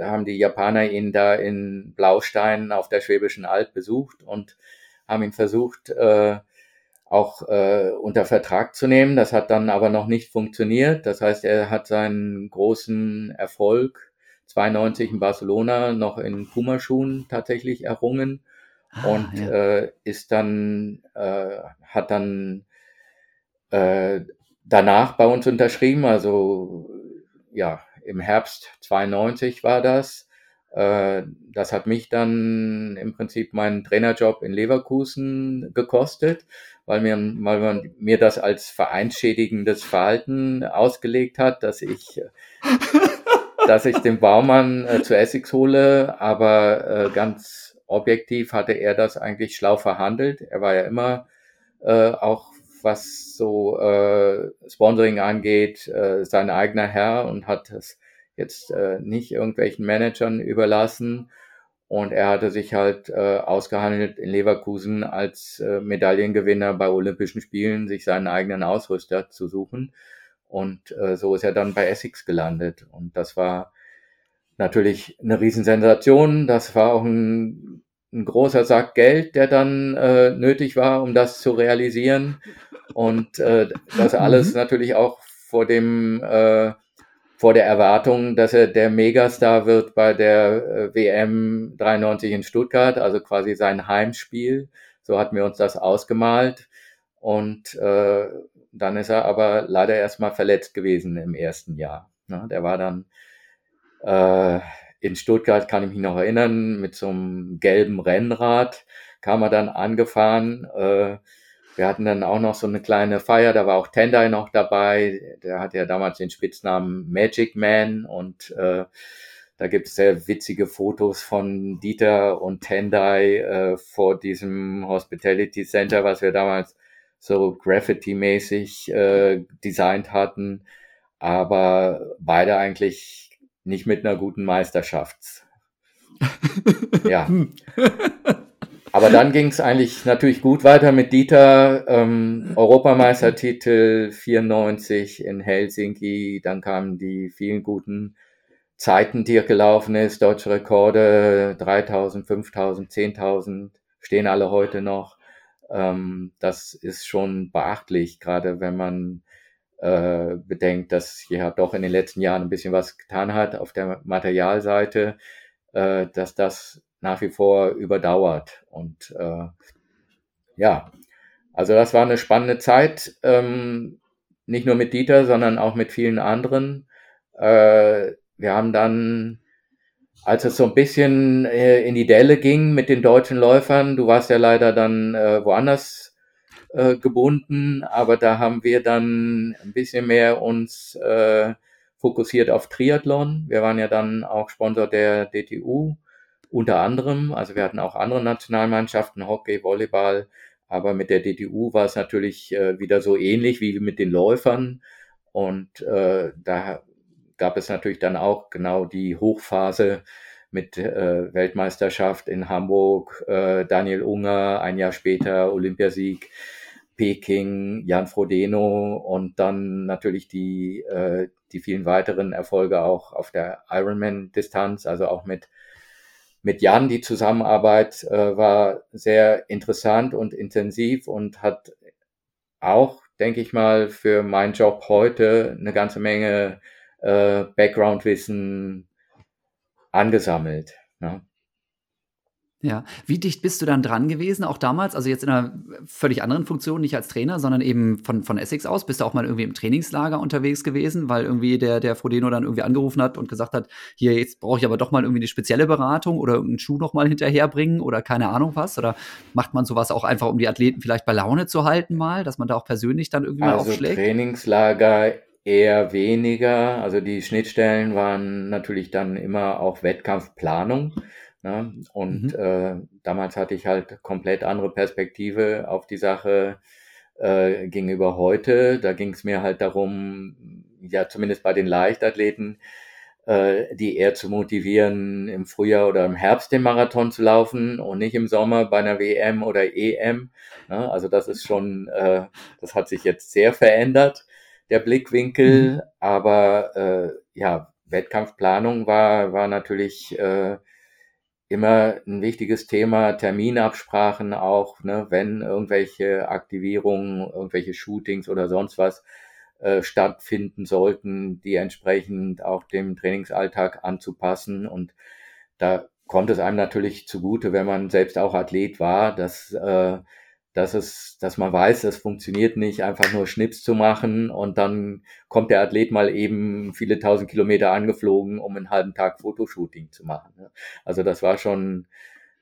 haben die Japaner ihn da in Blaustein auf der Schwäbischen Alb besucht und haben ihn versucht, auch unter Vertrag zu nehmen. Das hat dann aber noch nicht funktioniert. Das heißt, er hat seinen großen Erfolg 92 in Barcelona noch in Puma-Schuhen tatsächlich errungen hat dann danach bei uns unterschrieben. Also ja, im Herbst 92 war das. Das hat mich dann im Prinzip meinen Trainerjob in Leverkusen gekostet, weil man mir das als vereinsschädigendes Verhalten ausgelegt hat, dass ich den Baumann zu Essex hole, aber ganz objektiv hatte er das eigentlich schlau verhandelt. Er war ja immer auch, was so Sponsoring angeht, sein eigener Herr und hat es jetzt nicht irgendwelchen Managern überlassen, und er hatte sich halt ausgehandelt in Leverkusen als Medaillengewinner bei Olympischen Spielen, sich seinen eigenen Ausrüster zu suchen, und so ist er dann bei Essex gelandet, und das war natürlich eine Riesensensation. Das war auch ein großer Sack Geld, der dann nötig war, um das zu realisieren, und das alles natürlich auch vor der Erwartung, dass er der Megastar wird bei der WM 93 in Stuttgart, also quasi sein Heimspiel. So hatten wir uns das ausgemalt. Und dann ist er aber leider erstmal verletzt gewesen im ersten Jahr. Ne? Der war dann in Stuttgart, kann ich mich noch erinnern, mit so einem gelben Rennrad kam er dann angefahren. Wir hatten dann auch noch so eine kleine Feier, da war auch Tendai noch dabei, der hatte ja damals den Spitznamen Magic Man, und da gibt es sehr witzige Fotos von Dieter und Tendai vor diesem Hospitality Center, was wir damals so Graffiti-mäßig designt hatten, aber beide eigentlich nicht mit einer guten Meisterschaft. Ja. Aber dann ging es eigentlich natürlich gut weiter mit Dieter, Europameistertitel 94 in Helsinki, dann kamen die vielen guten Zeiten, die er gelaufen ist, deutsche Rekorde, 3.000, 5.000, 10.000, stehen alle heute noch. Das ist schon beachtlich, gerade wenn man bedenkt, dass sich ja doch in den letzten Jahren ein bisschen was getan hat auf der Materialseite, dass das nach wie vor überdauert. Und ja, also das war eine spannende Zeit, nicht nur mit Dieter, sondern auch mit vielen anderen. Wir haben dann, als es so ein bisschen in die Delle ging mit den deutschen Läufern, du warst ja leider dann woanders gebunden, aber da haben wir dann ein bisschen mehr uns fokussiert auf Triathlon. Wir waren ja dann auch Sponsor der DTU, unter anderem, also wir hatten auch andere Nationalmannschaften, Hockey, Volleyball, aber mit der DTU war es natürlich wieder so ähnlich wie mit den Läufern, und da gab es natürlich dann auch genau die Hochphase mit Weltmeisterschaft in Hamburg, Daniel Unger, ein Jahr später Olympiasieg, Peking, Jan Frodeno und dann natürlich die vielen weiteren Erfolge auch auf der Ironman-Distanz, also auch mit Jan, die Zusammenarbeit war sehr interessant und intensiv und hat auch, denke ich mal, für meinen Job heute eine ganze Menge Background-Wissen angesammelt. Ne? Ja, wie dicht bist du dann dran gewesen, auch damals? Also jetzt in einer völlig anderen Funktion, nicht als Trainer, sondern eben von Essex aus. Bist du auch mal irgendwie im Trainingslager unterwegs gewesen, weil irgendwie der Frodeno dann irgendwie angerufen hat und gesagt hat, hier, jetzt brauche ich aber doch mal irgendwie eine spezielle Beratung oder irgendeinen Schuh nochmal hinterherbringen oder keine Ahnung was? Oder macht man sowas auch einfach, um die Athleten vielleicht bei Laune zu halten mal, dass man da auch persönlich dann irgendwie mal aufschlägt? Also Trainingslager eher weniger. Also die Schnittstellen waren natürlich dann immer auch Wettkampfplanung. Ne? Und damals hatte ich halt komplett andere Perspektive auf die Sache gegenüber heute. Da ging es mir halt darum, ja zumindest bei den Leichtathleten, die eher zu motivieren, im Frühjahr oder im Herbst den Marathon zu laufen und nicht im Sommer bei einer WM oder EM. Ne? Also das ist schon, das hat sich jetzt sehr verändert, der Blickwinkel. Aber ja, Wettkampfplanung war natürlich immer ein wichtiges Thema, Terminabsprachen auch, ne, wenn irgendwelche Aktivierungen, irgendwelche Shootings oder sonst was stattfinden sollten, die entsprechend auch dem Trainingsalltag anzupassen. Und da kommt es einem natürlich zugute, wenn man selbst auch Athlet war, dass man weiß, es funktioniert nicht, einfach nur Schnips zu machen und dann kommt der Athlet mal eben viele tausend Kilometer angeflogen, um einen halben Tag Fotoshooting zu machen. Also das war schon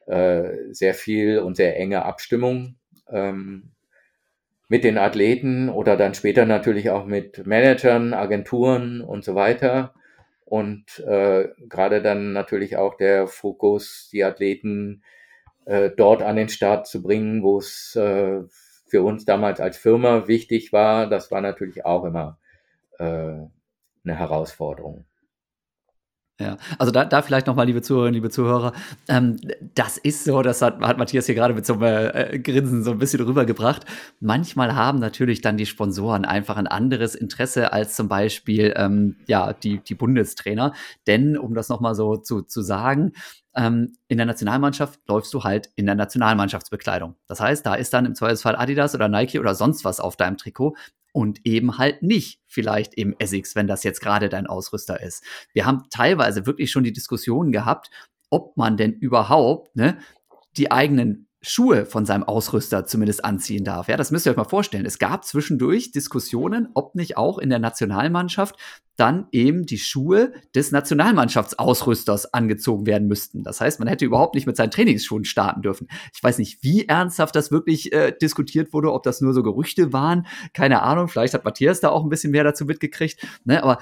sehr viel und sehr enge Abstimmung mit den Athleten oder dann später natürlich auch mit Managern, Agenturen und so weiter. Und gerade dann natürlich auch der Fokus, die Athleten dort an den Start zu bringen, wo es für uns damals als Firma wichtig war. Das war natürlich auch immer eine Herausforderung. Ja, also da vielleicht nochmal, liebe Zuhörerinnen, liebe Zuhörer, das ist so, das hat Matthias hier gerade mit so einem Grinsen so ein bisschen rübergebracht. Manchmal haben natürlich dann die Sponsoren einfach ein anderes Interesse als zum Beispiel ja, die Bundestrainer. Denn, um das nochmal so zu sagen, in der Nationalmannschaft läufst du halt in der Nationalmannschaftsbekleidung. Das heißt, da ist dann im Zweifelsfall Adidas oder Nike oder sonst was auf deinem Trikot. und eben halt nicht vielleicht eben Essex, wenn das jetzt gerade dein Ausrüster ist. Wir haben teilweise wirklich schon die Diskussion gehabt, ob man denn überhaupt die eigenen Schuhe von seinem Ausrüster zumindest anziehen darf. Ja, das müsst ihr euch mal vorstellen. Es gab zwischendurch Diskussionen, ob nicht auch in der Nationalmannschaft dann eben die Schuhe des Nationalmannschaftsausrüsters angezogen werden müssten. Das heißt, man hätte überhaupt nicht mit seinen Trainingsschuhen starten dürfen. Ich weiß nicht, wie ernsthaft das wirklich diskutiert wurde, ob das nur so Gerüchte waren. Keine Ahnung, vielleicht hat Matthias da auch ein bisschen mehr dazu mitgekriegt. Aber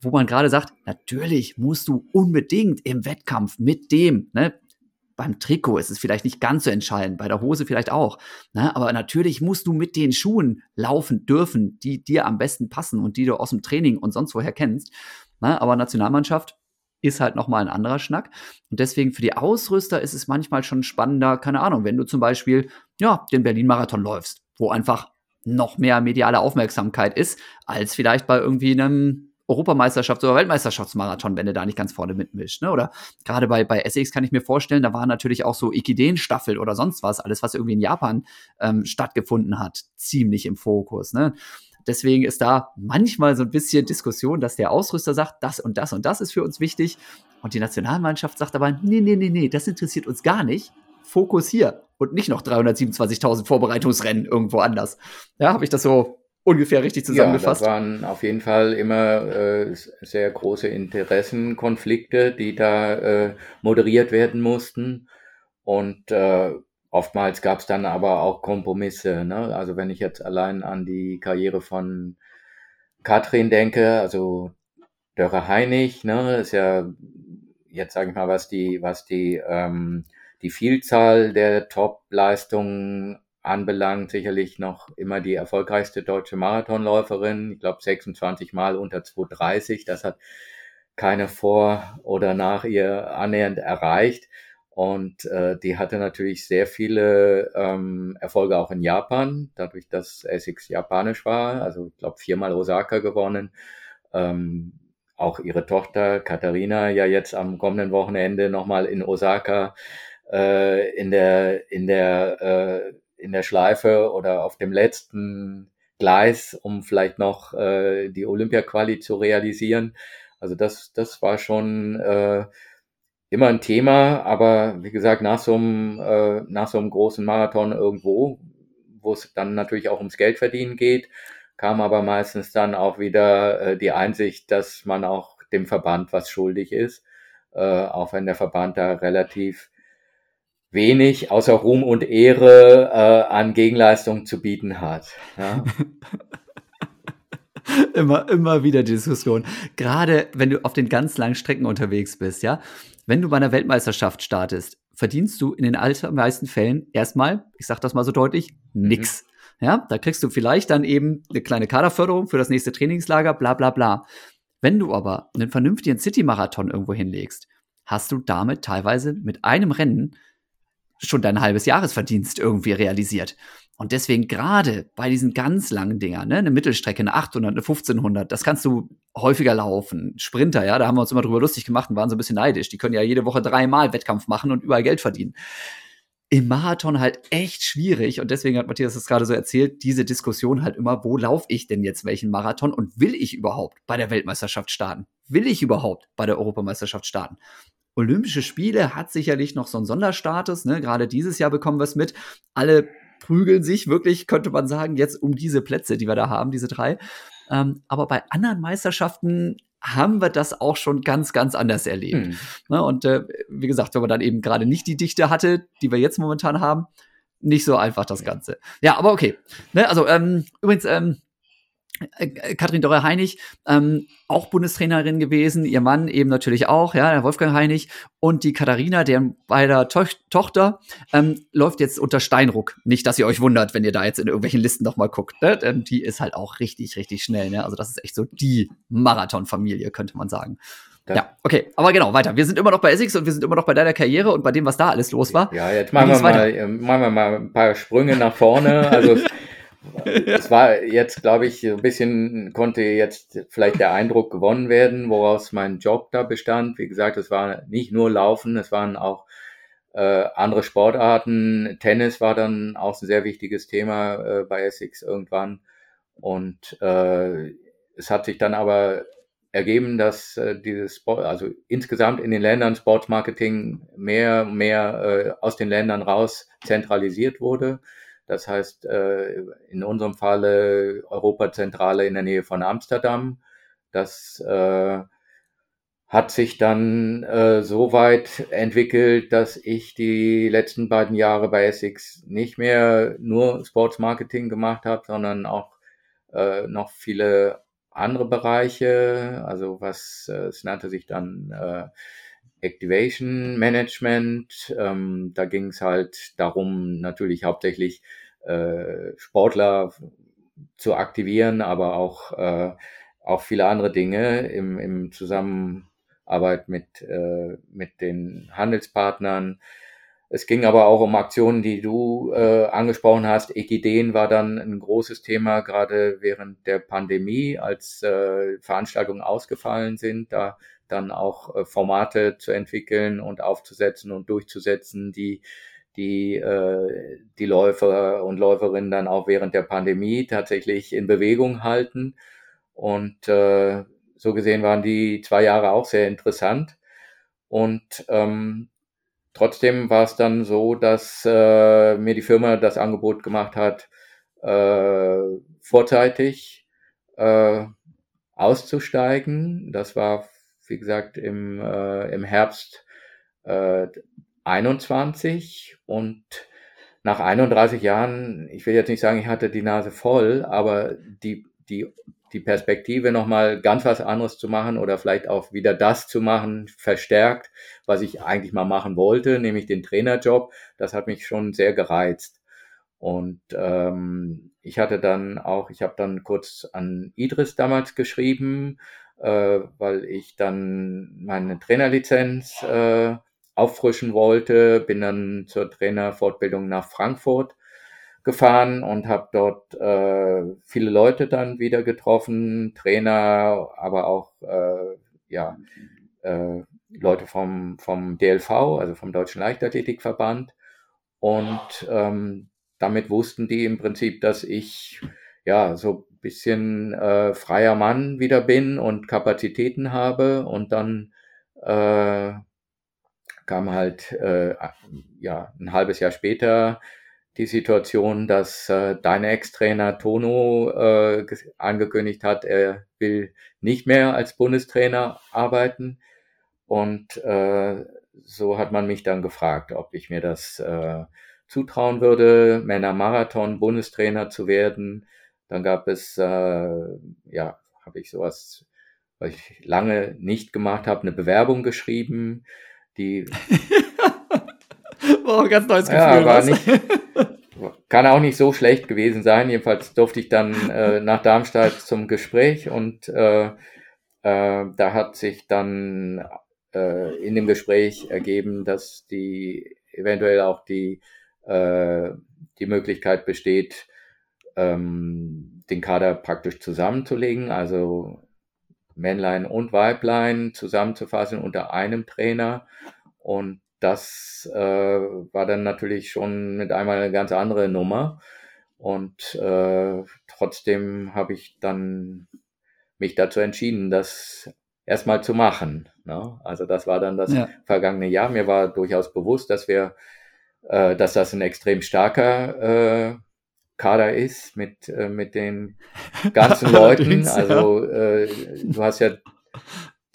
wo man gerade sagt, natürlich musst du unbedingt im Wettkampf mit dem, beim Trikot ist es vielleicht nicht ganz so entscheidend, bei der Hose vielleicht auch. Aber natürlich musst du mit den Schuhen laufen dürfen, die dir am besten passen und die du aus dem Training und sonst woher kennst. Aber Nationalmannschaft ist halt nochmal ein anderer Schnack. Und deswegen für die Ausrüster ist es manchmal schon spannender, keine Ahnung, wenn du zum Beispiel den Berlin-Marathon läufst, wo einfach noch mehr mediale Aufmerksamkeit ist, als vielleicht bei irgendwie einem Europameisterschafts- oder Weltmeisterschaftsmarathon, wenn du da nicht ganz vorne mitmischt. Oder gerade bei Essex kann ich mir vorstellen, da waren natürlich auch so Ikiden-Staffel oder sonst was, alles, was irgendwie in Japan stattgefunden hat, ziemlich im Fokus. Deswegen ist da manchmal so ein bisschen Diskussion, dass der Ausrüster sagt, das und das und das ist für uns wichtig. Und die Nationalmannschaft sagt aber, nee, das interessiert uns gar nicht. Fokus hier und nicht noch 327.000 Vorbereitungsrennen irgendwo anders. Ja, habe ich das so ungefähr richtig zusammengefasst? Ja, das waren auf jeden Fall immer sehr große Interessenkonflikte, die da moderiert werden mussten. Und oftmals gab es dann aber auch Kompromisse. Also wenn ich jetzt allein an die Karriere von Katrin denke, also Dörre-Heinig, ist ja jetzt, sage ich mal, was die Vielzahl der Top-Leistungen anbelangt, sicherlich noch immer die erfolgreichste deutsche Marathonläuferin. Ich glaube 26 Mal unter 2:30. Das hat keine vor oder nach ihr annähernd erreicht. Und die hatte natürlich sehr viele Erfolge auch in Japan, dadurch, dass Essex japanisch war. Also ich glaube 4-mal Osaka gewonnen. Auch ihre Tochter Katharina ja jetzt am kommenden Wochenende nochmal in Osaka in der Schleife oder auf dem letzten Gleis, um vielleicht noch die Olympia-Quali zu realisieren. Also das war schon immer ein Thema, aber wie gesagt, nach so einem großen Marathon irgendwo, wo es dann natürlich auch ums Geldverdienen geht, kam aber meistens dann auch wieder die Einsicht, dass man auch dem Verband was schuldig ist, auch wenn der Verband da relativ wenig außer Ruhm und Ehre an Gegenleistung zu bieten hat. Ja? Immer wieder die Diskussion. Gerade wenn du auf den ganz langen Strecken unterwegs bist, ja, wenn du bei einer Weltmeisterschaft startest, verdienst du in den allermeisten Fällen erstmal, ich sag das mal so deutlich, nix. Ja, da kriegst du vielleicht dann eben eine kleine Kaderförderung für das nächste Trainingslager, bla bla bla. Wenn du aber einen vernünftigen City-Marathon irgendwo hinlegst, hast du damit teilweise mit einem Rennen schon dein halbes Jahresverdienst irgendwie realisiert. Und deswegen gerade bei diesen ganz langen Dingern, eine Mittelstrecke, eine 800, eine 1500, das kannst du häufiger laufen. Sprinter, ja, da haben wir uns immer drüber lustig gemacht und waren so ein bisschen neidisch. Die können ja jede Woche 3-mal Wettkampf machen und überall Geld verdienen. Im Marathon halt echt schwierig. Und deswegen hat Matthias das gerade so erzählt, diese Diskussion halt immer, wo laufe ich denn jetzt welchen Marathon und will ich überhaupt bei der Weltmeisterschaft starten? Will ich überhaupt bei der Europameisterschaft starten? Olympische Spiele hat sicherlich noch so einen Sonderstatus. Gerade dieses Jahr bekommen wir es mit. Alle prügeln sich wirklich, könnte man sagen, jetzt um diese Plätze, die wir da haben, diese 3. Aber bei anderen Meisterschaften haben wir das auch schon ganz, ganz anders erlebt. Und wie gesagt, wenn man dann eben gerade nicht die Dichte hatte, die wir jetzt momentan haben, nicht so einfach das Ganze. Ja, aber okay. Also übrigens, Katrin Dörre-Heinig, auch Bundestrainerin gewesen, ihr Mann eben natürlich auch, ja, der Wolfgang Heinig, und die Katharina, deren beider Tochter, läuft jetzt unter Steinruck. Nicht, dass ihr euch wundert, wenn ihr da jetzt in irgendwelchen Listen nochmal guckt, die ist halt auch richtig, richtig schnell, Also das ist echt so die Marathonfamilie, könnte man sagen. Ja, okay, aber genau, weiter. Wir sind immer noch bei Essex und wir sind immer noch bei deiner Karriere und bei dem, was da alles los war. Ja, jetzt machen wir mal ein paar Sprünge nach vorne, also es war jetzt, glaube ich, ein bisschen, konnte jetzt vielleicht der Eindruck gewonnen werden, woraus mein Job da bestand. Wie gesagt, es war nicht nur Laufen, es waren auch andere Sportarten. Tennis war dann auch ein sehr wichtiges Thema bei Essex irgendwann. Und es hat sich dann aber ergeben, dass insgesamt in den Ländern Sportsmarketing mehr und mehr aus den Ländern raus zentralisiert wurde. Das heißt, in unserem Falle Europazentrale in der Nähe von Amsterdam. Das hat sich dann so weit entwickelt, dass ich die letzten beiden Jahre bei Essex nicht mehr nur Sportsmarketing gemacht habe, sondern auch noch viele andere Bereiche, also es nannte sich dann Activation Management. Da ging es halt darum, natürlich hauptsächlich Sportler zu aktivieren, aber auch viele andere Dinge im Zusammenarbeit mit den Handelspartnern. Es ging aber auch um Aktionen, die du angesprochen hast. Orchideen war dann ein großes Thema, gerade während der Pandemie, als Veranstaltungen ausgefallen sind, da dann auch Formate zu entwickeln und aufzusetzen und durchzusetzen, die Läufer und Läuferinnen dann auch während der Pandemie tatsächlich in Bewegung halten. Und so gesehen waren die 2 Jahre auch sehr interessant. Und trotzdem war es dann so, dass mir die Firma das Angebot gemacht hat, vorzeitig auszusteigen. Das war, wie gesagt, im Herbst 21, und nach 31 Jahren, ich will jetzt nicht sagen, ich hatte die Nase voll, aber die Perspektive, nochmal ganz was anderes zu machen oder vielleicht auch wieder das zu machen, verstärkt, was ich eigentlich mal machen wollte, nämlich den Trainerjob, das hat mich schon sehr gereizt. Und ich habe dann kurz an Idris damals geschrieben, weil ich dann meine Trainerlizenz auffrischen wollte, bin dann zur Trainerfortbildung nach Frankfurt gefahren und habe dort viele Leute dann wieder getroffen, Trainer, aber auch Leute vom DLV, also vom Deutschen Leichtathletikverband, und damit wussten die im Prinzip, dass ich ja so ein bisschen freier Mann wieder bin und Kapazitäten habe. Und dann kam halt ein halbes Jahr später die Situation, dass dein Ex-Trainer Tono angekündigt hat, er will nicht mehr als Bundestrainer arbeiten. Und so hat man mich dann gefragt, ob ich mir das zutrauen würde, Männer-Marathon-Bundestrainer zu werden. Dann gab es, habe ich sowas, was ich lange nicht gemacht habe, eine Bewerbung geschrieben, die... Wow, ganz neues Gefühl. Ja, kann auch nicht so schlecht gewesen sein. Jedenfalls durfte ich dann nach Darmstadt zum Gespräch, und da hat sich dann in dem Gespräch ergeben, dass eventuell auch die Möglichkeit besteht, den Kader praktisch zusammenzulegen, also Männlein und Weiblein zusammenzufassen unter einem Trainer. Und das war dann natürlich schon mit einmal eine ganz andere Nummer. Und trotzdem habe ich dann mich dazu entschieden, das erstmal zu machen, ne? Also das war dann das vergangene Jahr. Mir war durchaus bewusst, dass das ein extrem starker Kader ist mit den ganzen Leuten. Also du hast ja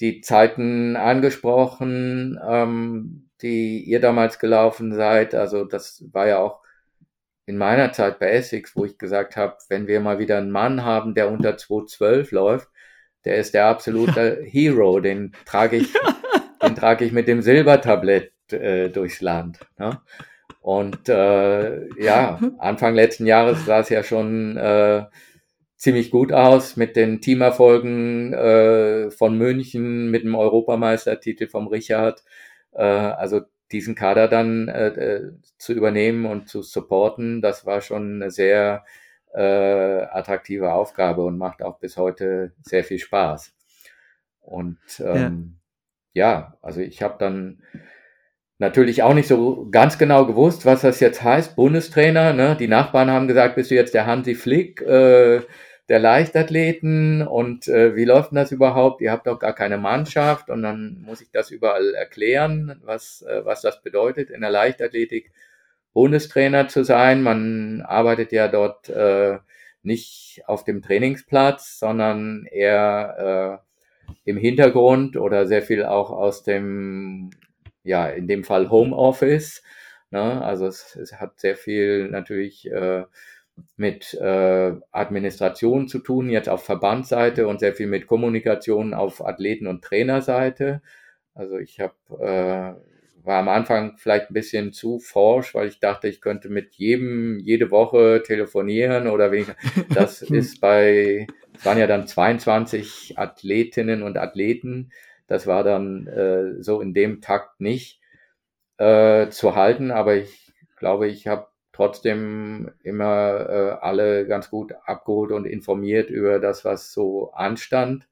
die Zeiten angesprochen, die ihr damals gelaufen seid. Also das war ja auch in meiner Zeit bei Essex, wo ich gesagt habe, wenn wir mal wieder einen Mann haben, der unter 2:12 läuft, der ist der absolute Hero, den trage ich mit dem Silbertablett durchs Land, ne? Und Anfang letzten Jahres sah es ja schon ziemlich gut aus mit den Teamerfolgen von München, mit dem Europameistertitel vom Richard. Also diesen Kader dann zu übernehmen und zu supporten, das war schon eine sehr attraktive Aufgabe und macht auch bis heute sehr viel Spaß. Und also ich habe dann natürlich auch nicht so ganz genau gewusst, was das jetzt heißt, Bundestrainer, ne? Die Nachbarn haben gesagt, bist du jetzt der Hansi Flick? der Leichtathleten und wie läuft denn das überhaupt? Ihr habt doch gar keine Mannschaft und dann muss ich das überall erklären, was das bedeutet, in der Leichtathletik Bundestrainer zu sein. Man arbeitet ja dort nicht auf dem Trainingsplatz, sondern eher im Hintergrund oder sehr viel auch aus dem, ja, in dem Fall Homeoffice. Ne? Also es hat sehr viel natürlich mit Administration zu tun, jetzt auf Verbandsseite und sehr viel mit Kommunikation auf Athleten- und Trainerseite. Also ich war am Anfang vielleicht ein bisschen zu forsch, weil ich dachte, ich könnte mit jedem jede Woche telefonieren oder weniger. Das ist es waren ja dann 22 Athletinnen und Athleten, das war dann so in dem Takt nicht zu halten, aber ich glaube, ich habe trotzdem immer alle ganz gut abgeholt und informiert über das, was so anstand,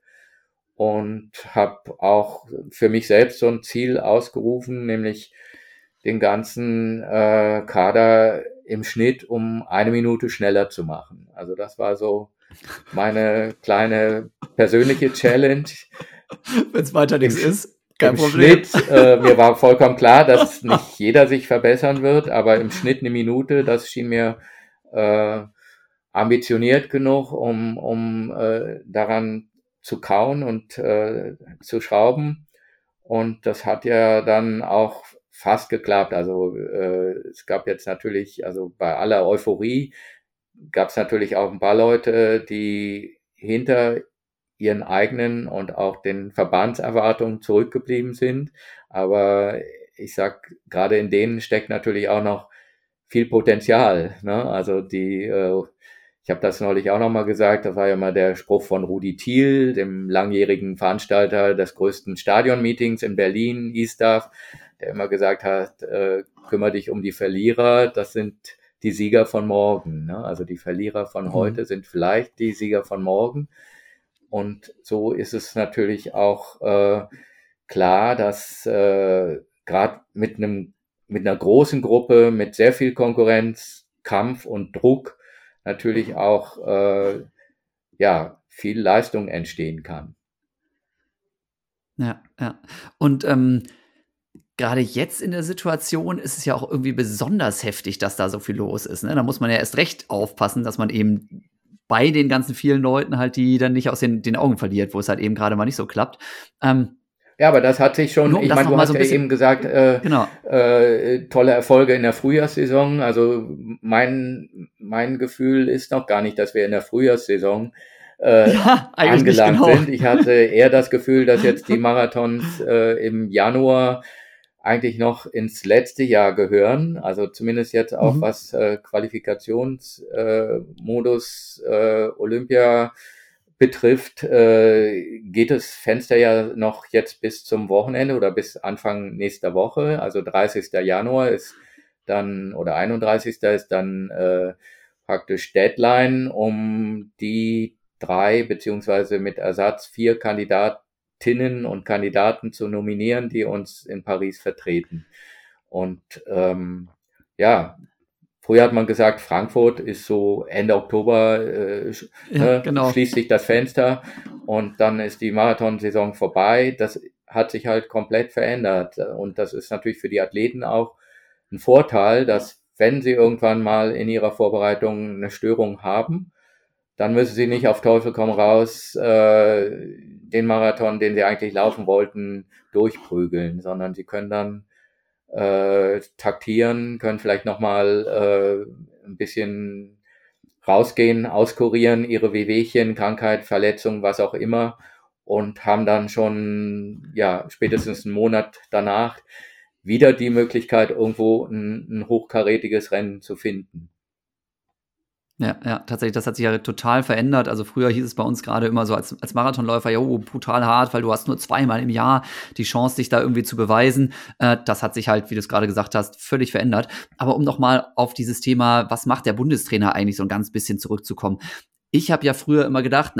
und habe auch für mich selbst so ein Ziel ausgerufen, nämlich den ganzen Kader im Schnitt um 1 Minute schneller zu machen. Also das war so meine kleine persönliche Challenge. Wenn es weiter nichts ist, kein Problem. Im Schnitt, mir war vollkommen klar, dass nicht jeder sich verbessern wird, aber im Schnitt 1 Minute, das schien mir ambitioniert genug, um daran zu kauen und zu schrauben. Und das hat ja dann auch fast geklappt. Also es gab jetzt natürlich, also bei aller Euphorie, gab es natürlich auch ein paar Leute, die hinter ihren eigenen und auch den Verbandserwartungen zurückgeblieben sind. Aber ich sag, gerade in denen steckt natürlich auch noch viel Potenzial. Ne? Also ich habe das neulich auch nochmal gesagt, das war ja mal der Spruch von Rudi Thiel, dem langjährigen Veranstalter des größten Stadionmeetings in Berlin, ISTAF, der immer gesagt hat, kümmere dich um die Verlierer, das sind die Sieger von morgen. Ne? Also die Verlierer von heute sind vielleicht die Sieger von morgen. Und so ist es natürlich auch klar, dass gerade mit einer großen Gruppe, mit sehr viel Konkurrenz, Kampf und Druck natürlich auch viel Leistung entstehen kann. Ja, ja. Und gerade jetzt in der Situation ist es ja auch irgendwie besonders heftig, dass da so viel los ist. Ne? Da muss man ja erst recht aufpassen, dass man eben bei den ganzen vielen Leuten halt die dann nicht aus den Augen verliert, wo es halt eben gerade mal nicht so klappt. Ja, aber das hat sich schon, ich meine, du hast so ja eben gesagt, genau. Tolle Erfolge in der Frühjahrssaison. Also mein Gefühl ist noch gar nicht, dass wir in der Frühjahrssaison angelangt sind. Ich hatte eher das Gefühl, dass jetzt die Marathons im Januar eigentlich noch ins letzte Jahr gehören, also zumindest jetzt auch was Qualifikationsmodus Olympia betrifft, geht das Fenster ja noch jetzt bis zum Wochenende oder bis Anfang nächster Woche, also 30. Januar ist dann, oder 31. ist dann praktisch Deadline, um die 3 beziehungsweise mit Ersatz 4 Kandidatinnen und Kandidaten zu nominieren, die uns in Paris vertreten. Und früher hat man gesagt, Frankfurt ist so Ende Oktober, schließt sich das Fenster und dann ist die Marathonsaison vorbei. Das hat sich halt komplett verändert und das ist natürlich für die Athleten auch ein Vorteil, dass wenn sie irgendwann mal in ihrer Vorbereitung eine Störung haben, dann müssen sie nicht auf Teufel komm raus den Marathon, den sie eigentlich laufen wollten, durchprügeln, sondern sie können dann taktieren, können vielleicht nochmal ein bisschen rausgehen, auskurieren, ihre Wehwehchen, Krankheit, Verletzung, was auch immer, und haben dann schon spätestens einen Monat danach wieder die Möglichkeit, irgendwo ein hochkarätiges Rennen zu finden. Ja, tatsächlich, das hat sich ja total verändert. Also früher hieß es bei uns gerade immer so als Marathonläufer, brutal hart, weil du hast nur zweimal im Jahr die Chance, dich da irgendwie zu beweisen. Das hat sich halt, wie du es gerade gesagt hast, völlig verändert. Aber um nochmal auf dieses Thema, was macht der Bundestrainer eigentlich, so ein ganz bisschen zurückzukommen. Ich habe ja früher immer gedacht,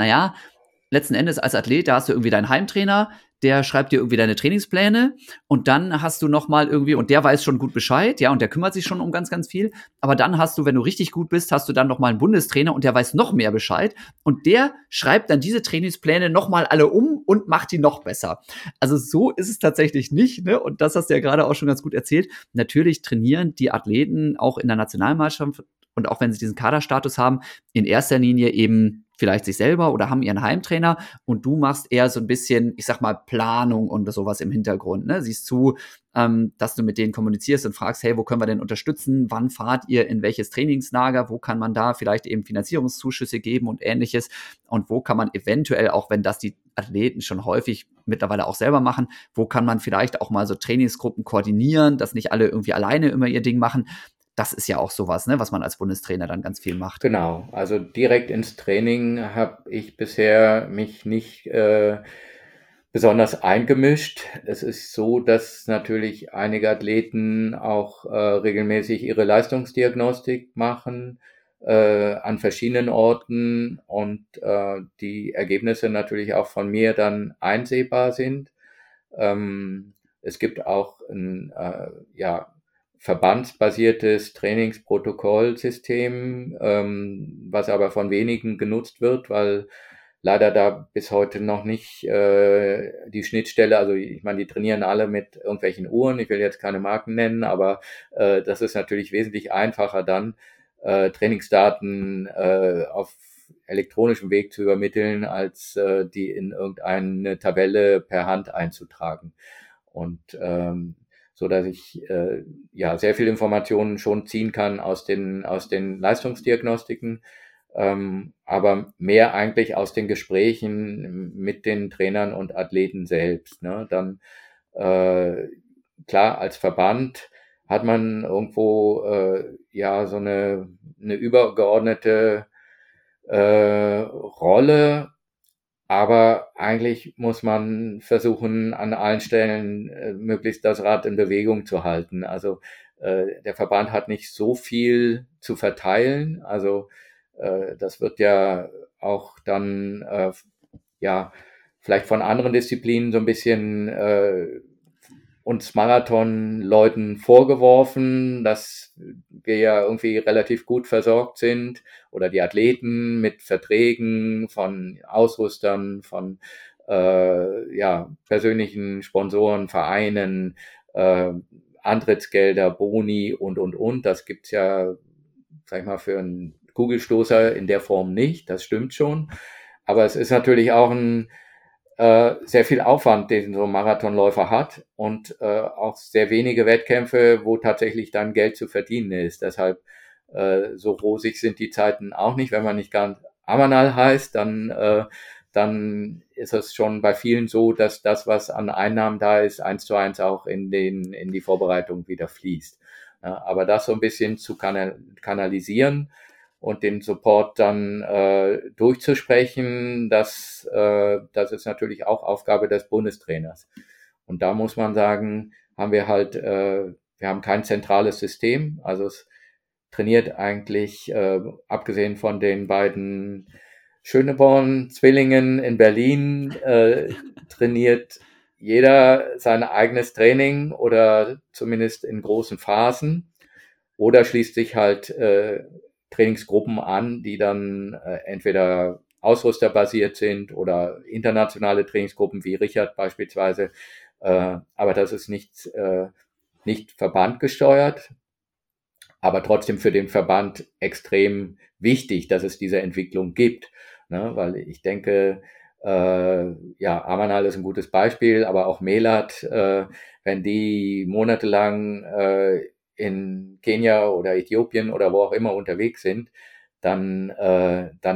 letzten Endes als Athlet, da hast du irgendwie deinen Heimtrainer, der schreibt dir irgendwie deine Trainingspläne und dann hast du nochmal irgendwie, und der weiß schon gut Bescheid, ja, und der kümmert sich schon um ganz, ganz viel, aber dann hast du, wenn du richtig gut bist, hast du dann nochmal einen Bundestrainer und der weiß noch mehr Bescheid und der schreibt dann diese Trainingspläne nochmal alle um und macht die noch besser. Also so ist es tatsächlich nicht, ne? Und das hast du ja gerade auch schon ganz gut erzählt. Natürlich trainieren die Athleten auch in der Nationalmannschaft und auch wenn sie diesen Kaderstatus haben, in erster Linie eben vielleicht sich selber oder haben ihren Heimtrainer und du machst eher so ein bisschen, ich sag mal, Planung und sowas im Hintergrund, ne? Siehst zu, dass du mit denen kommunizierst und fragst, hey, wo können wir denn unterstützen? Wann fahrt ihr in welches Trainingslager? Wo kann man da vielleicht eben Finanzierungszuschüsse geben und ähnliches? Und wo kann man eventuell, auch wenn das die Athleten schon häufig mittlerweile auch selber machen, wo kann man vielleicht auch mal so Trainingsgruppen koordinieren, dass nicht alle irgendwie alleine immer ihr Ding machen? Das ist ja auch sowas, ne, was man als Bundestrainer dann ganz viel macht. Genau, also direkt ins Training habe ich bisher mich nicht besonders eingemischt. Es ist so, dass natürlich einige Athleten auch regelmäßig ihre Leistungsdiagnostik machen an verschiedenen Orten und die Ergebnisse natürlich auch von mir dann einsehbar sind. Es gibt auch ein, verbandsbasiertes Trainingsprotokollsystem, was aber von wenigen genutzt wird, weil leider da bis heute noch nicht die Schnittstelle, also ich meine, die trainieren alle mit irgendwelchen Uhren, ich will jetzt keine Marken nennen, aber das ist natürlich wesentlich einfacher dann, Trainingsdaten auf elektronischem Weg zu übermitteln, als die in irgendeine Tabelle per Hand einzutragen. Und so dass ich sehr viel Informationen schon ziehen kann aus den Leistungsdiagnostiken, aber mehr eigentlich aus den Gesprächen mit den Trainern und Athleten selbst, ne? Dann klar, als Verband hat man irgendwo so eine übergeordnete Rolle. Aber eigentlich muss man versuchen, an allen Stellen möglichst das Rad in Bewegung zu halten. Also der Verband hat nicht so viel zu verteilen. Also das wird ja auch dann vielleicht von anderen Disziplinen so ein bisschen uns Marathon-Leuten vorgeworfen, dass wir ja irgendwie relativ gut versorgt sind oder die Athleten mit Verträgen von Ausrüstern, von persönlichen Sponsoren, Vereinen, Antrittsgelder, Boni und. Das gibt's ja, sag ich mal, für einen Kugelstoßer in der Form nicht, das stimmt schon. Aber es ist natürlich auch ein sehr viel Aufwand, den so ein Marathonläufer hat und auch sehr wenige Wettkämpfe, wo tatsächlich dann Geld zu verdienen ist. Deshalb so rosig sind die Zeiten auch nicht. Wenn man nicht ganz Amanal heißt, dann ist es schon bei vielen so, dass das, was an Einnahmen da ist, 1:1 auch in die Vorbereitung wieder fließt. Ja, aber das so ein bisschen zu kanalisieren und den Support dann durchzusprechen, das ist natürlich auch Aufgabe des Bundestrainers. Und da muss man sagen, haben wir halt, wir haben kein zentrales System. Also es trainiert eigentlich, abgesehen von den beiden Schöneborn-Zwillingen in Berlin, trainiert jeder sein eigenes Training oder zumindest in großen Phasen oder schließt sich halt Trainingsgruppen an, die dann entweder ausrüsterbasiert sind oder internationale Trainingsgruppen wie Richard beispielsweise. Aber das ist nicht verbandgesteuert, aber trotzdem für den Verband extrem wichtig, dass es diese Entwicklung gibt, ne? Weil ich denke, Amanal ist ein gutes Beispiel, aber auch Melat, wenn die monatelang in Kenia oder Äthiopien oder wo auch immer unterwegs sind, dann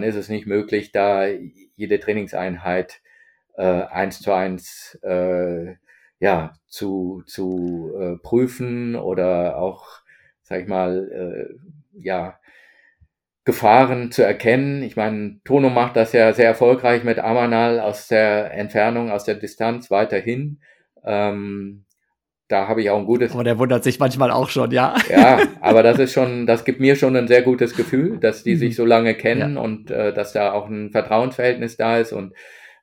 ist es nicht möglich, da jede Trainingseinheit 1:1 zu prüfen oder auch, sag ich mal, Gefahren zu erkennen. Ich meine, Tono macht das ja sehr erfolgreich mit Amanal aus der Entfernung, aus der Distanz weiterhin. Da habe ich auch ein gutes... Aber der wundert sich manchmal auch schon, ja. Ja, aber das gibt mir schon ein sehr gutes Gefühl, dass die sich so lange kennen und dass da auch ein Vertrauensverhältnis da ist und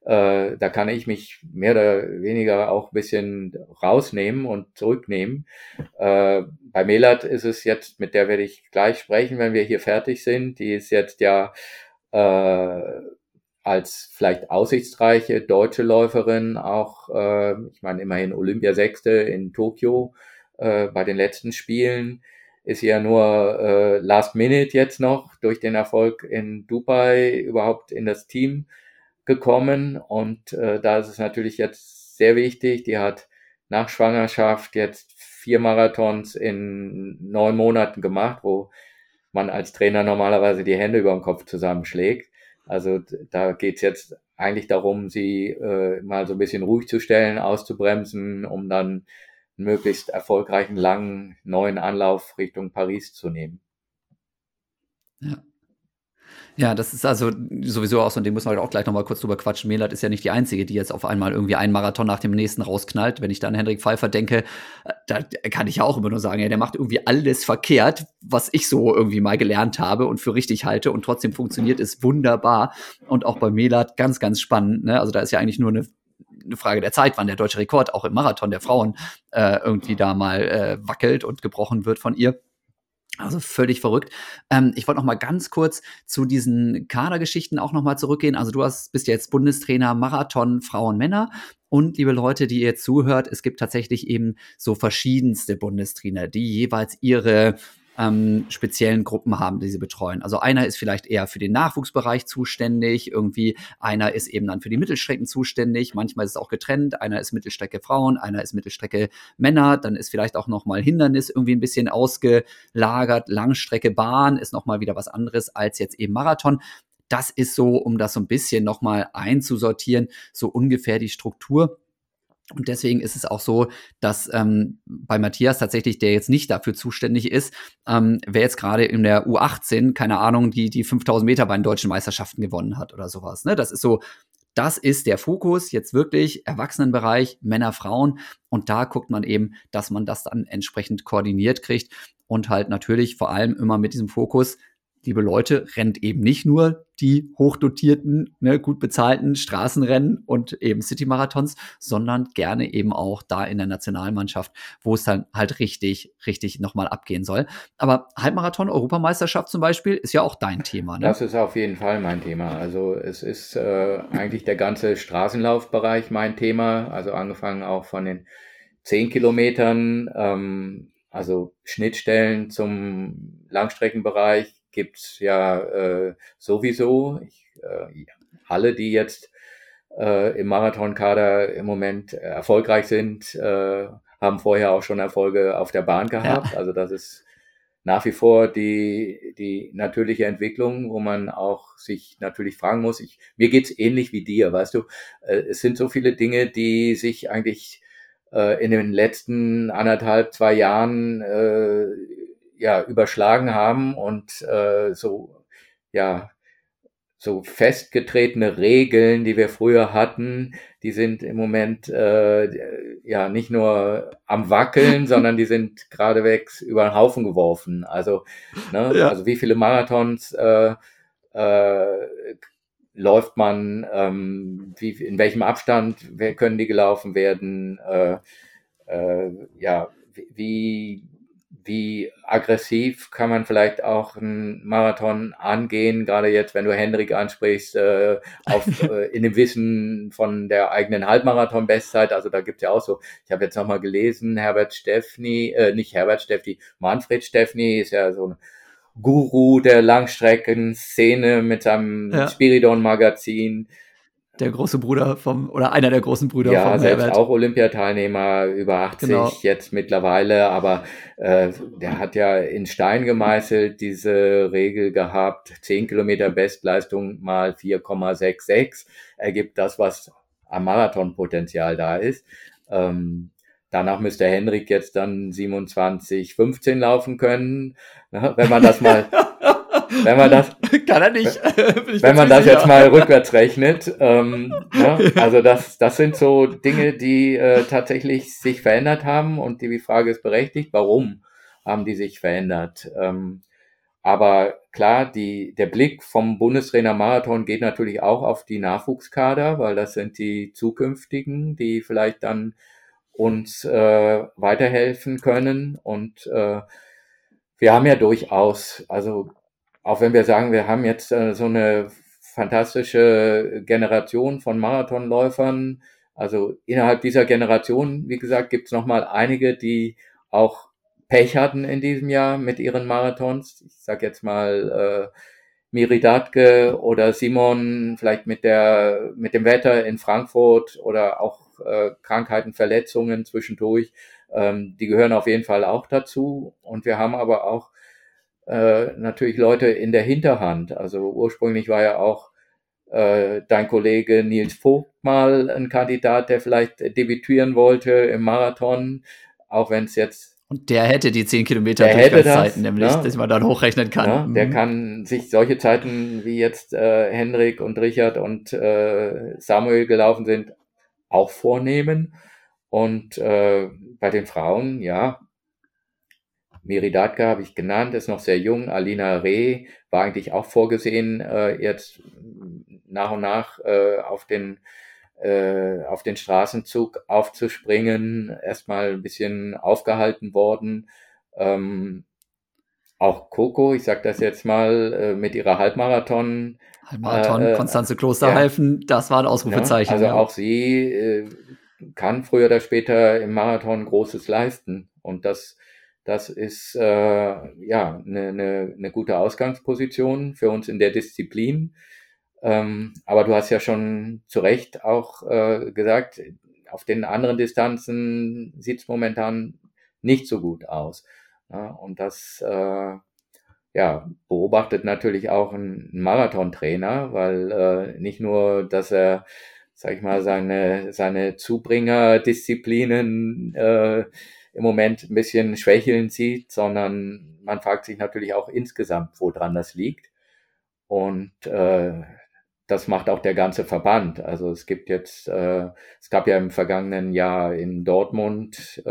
Da kann ich mich mehr oder weniger auch ein bisschen rausnehmen und zurücknehmen. Bei Melat ist es jetzt, mit der werde ich gleich sprechen, wenn wir hier fertig sind. Die ist jetzt ja als vielleicht aussichtsreiche deutsche Läuferin auch, ich meine immerhin Olympiasechste in Tokio bei den letzten Spielen, ist ja nur Last Minute jetzt noch durch den Erfolg in Dubai überhaupt in das Team gekommen, und da ist es natürlich jetzt sehr wichtig. Die hat nach Schwangerschaft jetzt 4 Marathons in 9 Monaten gemacht, wo man als Trainer normalerweise die Hände über den Kopf zusammenschlägt. Also da geht's jetzt eigentlich darum, sie mal so ein bisschen ruhig zu stellen, auszubremsen, um dann einen möglichst erfolgreichen, langen, neuen Anlauf Richtung Paris zu nehmen. Ja. Ja, das ist also sowieso auch so, und dem muss man auch gleich nochmal kurz drüber quatschen. Melat ist ja nicht die Einzige, die jetzt auf einmal irgendwie einen Marathon nach dem nächsten rausknallt. Wenn ich dann an Henrik Pfeiffer denke, da kann ich ja auch immer nur sagen, ja, der macht irgendwie alles verkehrt, was ich so irgendwie mal gelernt habe und für richtig halte, und trotzdem funktioniert es wunderbar. Und auch bei Melat ganz, ganz spannend, ne? Also da ist ja eigentlich nur eine Frage der Zeit, wann der deutsche Rekord auch im Marathon der Frauen irgendwie da mal wackelt und gebrochen wird von ihr. Also völlig verrückt. Ich wollte noch mal ganz kurz zu diesen Kadergeschichten auch noch mal zurückgehen. Also du bist ja jetzt Bundestrainer Marathon Frauen, Männer. Und liebe Leute, die ihr zuhört, es gibt tatsächlich eben so verschiedenste Bundestrainer, die jeweils ihre speziellen Gruppen haben, die sie betreuen. Also einer ist vielleicht eher für den Nachwuchsbereich zuständig, irgendwie einer ist eben dann für die Mittelstrecken zuständig, manchmal ist es auch getrennt, einer ist Mittelstrecke Frauen, einer ist Mittelstrecke Männer, dann ist vielleicht auch nochmal Hindernis irgendwie ein bisschen ausgelagert, Langstrecke Bahn ist nochmal wieder was anderes als jetzt eben Marathon. Das ist so, um das so ein bisschen nochmal einzusortieren, so ungefähr die Struktur. Und deswegen ist es auch so, dass bei Matthias tatsächlich, der jetzt nicht dafür zuständig ist, wer jetzt gerade in der U18, keine Ahnung, die 5000 Meter bei den deutschen Meisterschaften gewonnen hat oder sowas, ne? Das ist so, das ist der Fokus jetzt wirklich, Erwachsenenbereich, Männer, Frauen. Und da guckt man eben, dass man das dann entsprechend koordiniert kriegt und halt natürlich vor allem immer mit diesem Fokus, liebe Leute, rennt eben nicht nur die hochdotierten, ne, gut bezahlten Straßenrennen und eben City-Marathons, sondern gerne eben auch da in der Nationalmannschaft, wo es dann halt richtig, richtig nochmal abgehen soll. Aber Halbmarathon, Europameisterschaft zum Beispiel, ist ja auch dein Thema, ne? Das ist auf jeden Fall mein Thema. Also es ist eigentlich der ganze Straßenlaufbereich mein Thema. Also angefangen auch von den 10 Kilometern, also Schnittstellen zum Langstreckenbereich, gibt's ja sowieso. Alle, die jetzt im Marathonkader im Moment erfolgreich sind, haben vorher auch schon Erfolge auf der Bahn gehabt. Ja. Also das ist nach wie vor die natürliche Entwicklung, wo man auch sich natürlich fragen muss. Mir geht's ähnlich wie dir, weißt du. Es sind so viele Dinge, die sich eigentlich in den letzten 1,5, 2 Jahren überschlagen haben, und so festgetretene Regeln, die wir früher hatten, die sind im Moment nicht nur am Wackeln, sondern die sind geradewegs über den Haufen geworfen. Also, ne, ja. Also wie viele Marathons läuft man, in welchem Abstand können die gelaufen werden, wie aggressiv kann man vielleicht auch einen Marathon angehen, gerade jetzt, wenn du Henrik ansprichst, in dem Wissen von der eigenen Halbmarathon-Bestzeit. Also da gibt's ja auch so, ich habe jetzt nochmal gelesen, Manfred Steffny ist ja so ein Guru der Langstreckenszene mit seinem Spiridon-Magazin. Der große Bruder oder einer der großen Brüder von Herbert. Ja, selbst auch Olympiateilnehmer, über 80 genau. Jetzt mittlerweile, aber der hat ja in Stein gemeißelt diese Regel gehabt, 10 Kilometer Bestleistung mal 4,66 ergibt das, was am Marathonpotenzial da ist. Danach müsste Henrik jetzt dann 27,15 laufen können, ne, wenn man das mal... Wenn man das, kann er nicht. Wenn man das jetzt mal rückwärts rechnet, also das sind so Dinge, die tatsächlich sich verändert haben, und die Frage ist berechtigt, warum haben die sich verändert? Aber klar, der Blick vom Bundestrainer Marathon geht natürlich auch auf die Nachwuchskader, weil das sind die zukünftigen, die vielleicht dann uns weiterhelfen können. Und wir haben ja durchaus, also auch wenn wir sagen, wir haben jetzt so eine fantastische Generation von Marathonläufern, also innerhalb dieser Generation, wie gesagt, gibt es nochmal einige, die auch Pech hatten in diesem Jahr mit ihren Marathons. Ich sag jetzt mal Miri Dathke oder Simon, vielleicht mit dem Wetter in Frankfurt oder auch Krankheiten, Verletzungen zwischendurch. Die gehören auf jeden Fall auch dazu. Und wir haben aber auch natürlich Leute in der Hinterhand. Also ursprünglich war ja auch dein Kollege Nils Vogt mal ein Kandidat, der vielleicht debütieren wollte im Marathon, auch wenn es jetzt. Und der hätte die 10 Kilometer Durchgangszeiten, nämlich, ja, dass man dann hochrechnen kann. Ja, der kann sich solche Zeiten, wie jetzt Henrik und Richard und Samuel gelaufen sind, auch vornehmen. Und bei den Frauen, ja, Miri Dathke habe ich genannt, ist noch sehr jung. Alina Reh war eigentlich auch vorgesehen, jetzt nach und nach auf den Straßenzug aufzuspringen, erstmal ein bisschen aufgehalten worden. Auch Coco, ich sag das jetzt mal, mit ihrer Halbmarathon, Konstanze Klosterhalfen, ja, das war ein Ausrufezeichen. Ja, also auch sie kann früher oder später im Marathon Großes leisten. Und das ist ja eine gute Ausgangsposition für uns in der Disziplin. Aber du hast ja schon zu Recht auch gesagt, auf den anderen Distanzen sieht es momentan nicht so gut aus. Ja, und das beobachtet natürlich auch ein Marathontrainer, weil nicht nur, dass er, sag ich mal, seine Zubringerdisziplinen im Moment ein bisschen schwächeln sieht, sondern man fragt sich natürlich auch insgesamt, woran das liegt. Und das macht auch der ganze Verband. Also es gibt jetzt, es gab ja im vergangenen Jahr in Dortmund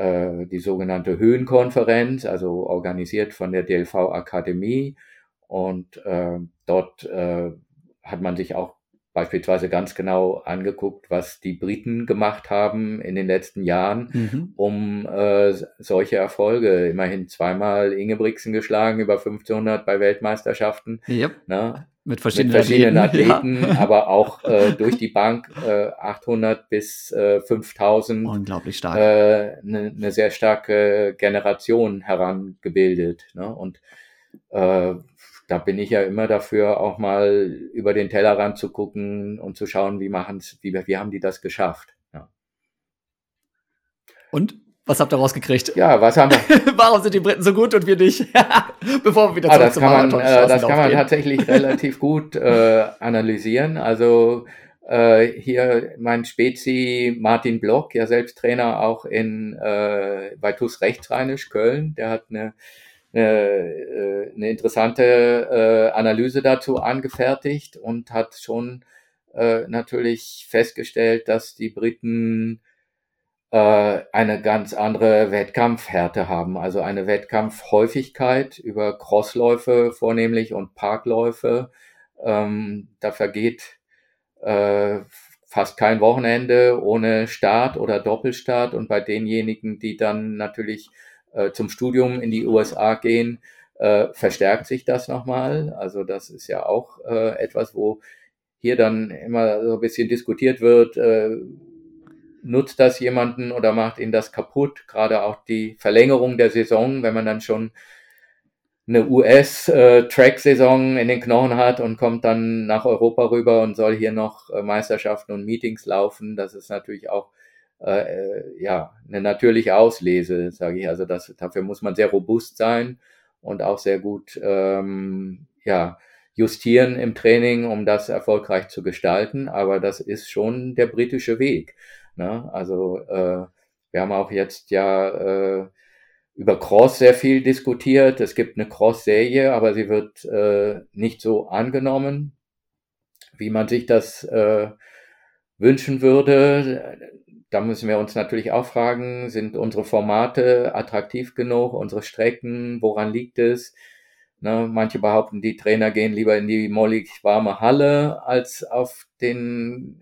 die sogenannte Höhenkonferenz, also organisiert von der DLV Akademie. Und dort hat man sich auch beispielsweise ganz genau angeguckt, was die Briten gemacht haben in den letzten Jahren, um solche Erfolge. Immerhin zweimal Ingebrigtsen geschlagen, über 1500 bei Weltmeisterschaften. Yep. Ne? Mit verschiedenen Athleten, ja. Aber auch durch die Bank 800 bis 5000. Unglaublich stark. Eine sehr starke Generation herangebildet. Ne? Und da bin ich ja immer dafür, auch mal über den Tellerrand zu gucken und zu schauen, wie haben die das geschafft. Ja. Und was habt ihr rausgekriegt? Ja, was haben wir? Warum sind die Briten so gut und wir nicht? Bevor wir wieder zurück zum Marathon Straßenlauf gehen. Das kann man tatsächlich relativ gut analysieren. Also hier mein Spezi Martin Block, ja selbst Trainer auch bei TuS Rechtsrheinisch Köln, der hat eine interessante Analyse dazu angefertigt und hat schon natürlich festgestellt, dass die Briten eine ganz andere Wettkampfhärte haben, also eine Wettkampfhäufigkeit über Crossläufe vornehmlich und Parkläufe. Da vergeht fast kein Wochenende ohne Start oder Doppelstart, und bei denjenigen, die dann natürlich zum Studium in die USA gehen, verstärkt sich das nochmal. Also das ist ja auch etwas, wo hier dann immer so ein bisschen diskutiert wird, nutzt das jemanden oder macht ihn das kaputt? Gerade auch die Verlängerung der Saison, wenn man dann schon eine US-Track-Saison in den Knochen hat und kommt dann nach Europa rüber und soll hier noch Meisterschaften und Meetings laufen, das ist natürlich auch eine natürliche Auslese, sage ich. Also dafür muss man sehr robust sein und auch sehr gut justieren im Training, um das erfolgreich zu gestalten. Aber das ist schon der britische Weg. Ne? Also wir haben auch jetzt über Cross sehr viel diskutiert. Es gibt eine Cross-Serie, aber sie wird nicht so angenommen, wie man sich das wünschen würde. Da müssen wir uns natürlich auch fragen, sind unsere Formate attraktiv genug, unsere Strecken, woran liegt es? Ne, manche behaupten, die Trainer gehen lieber in die mollig warme Halle als auf den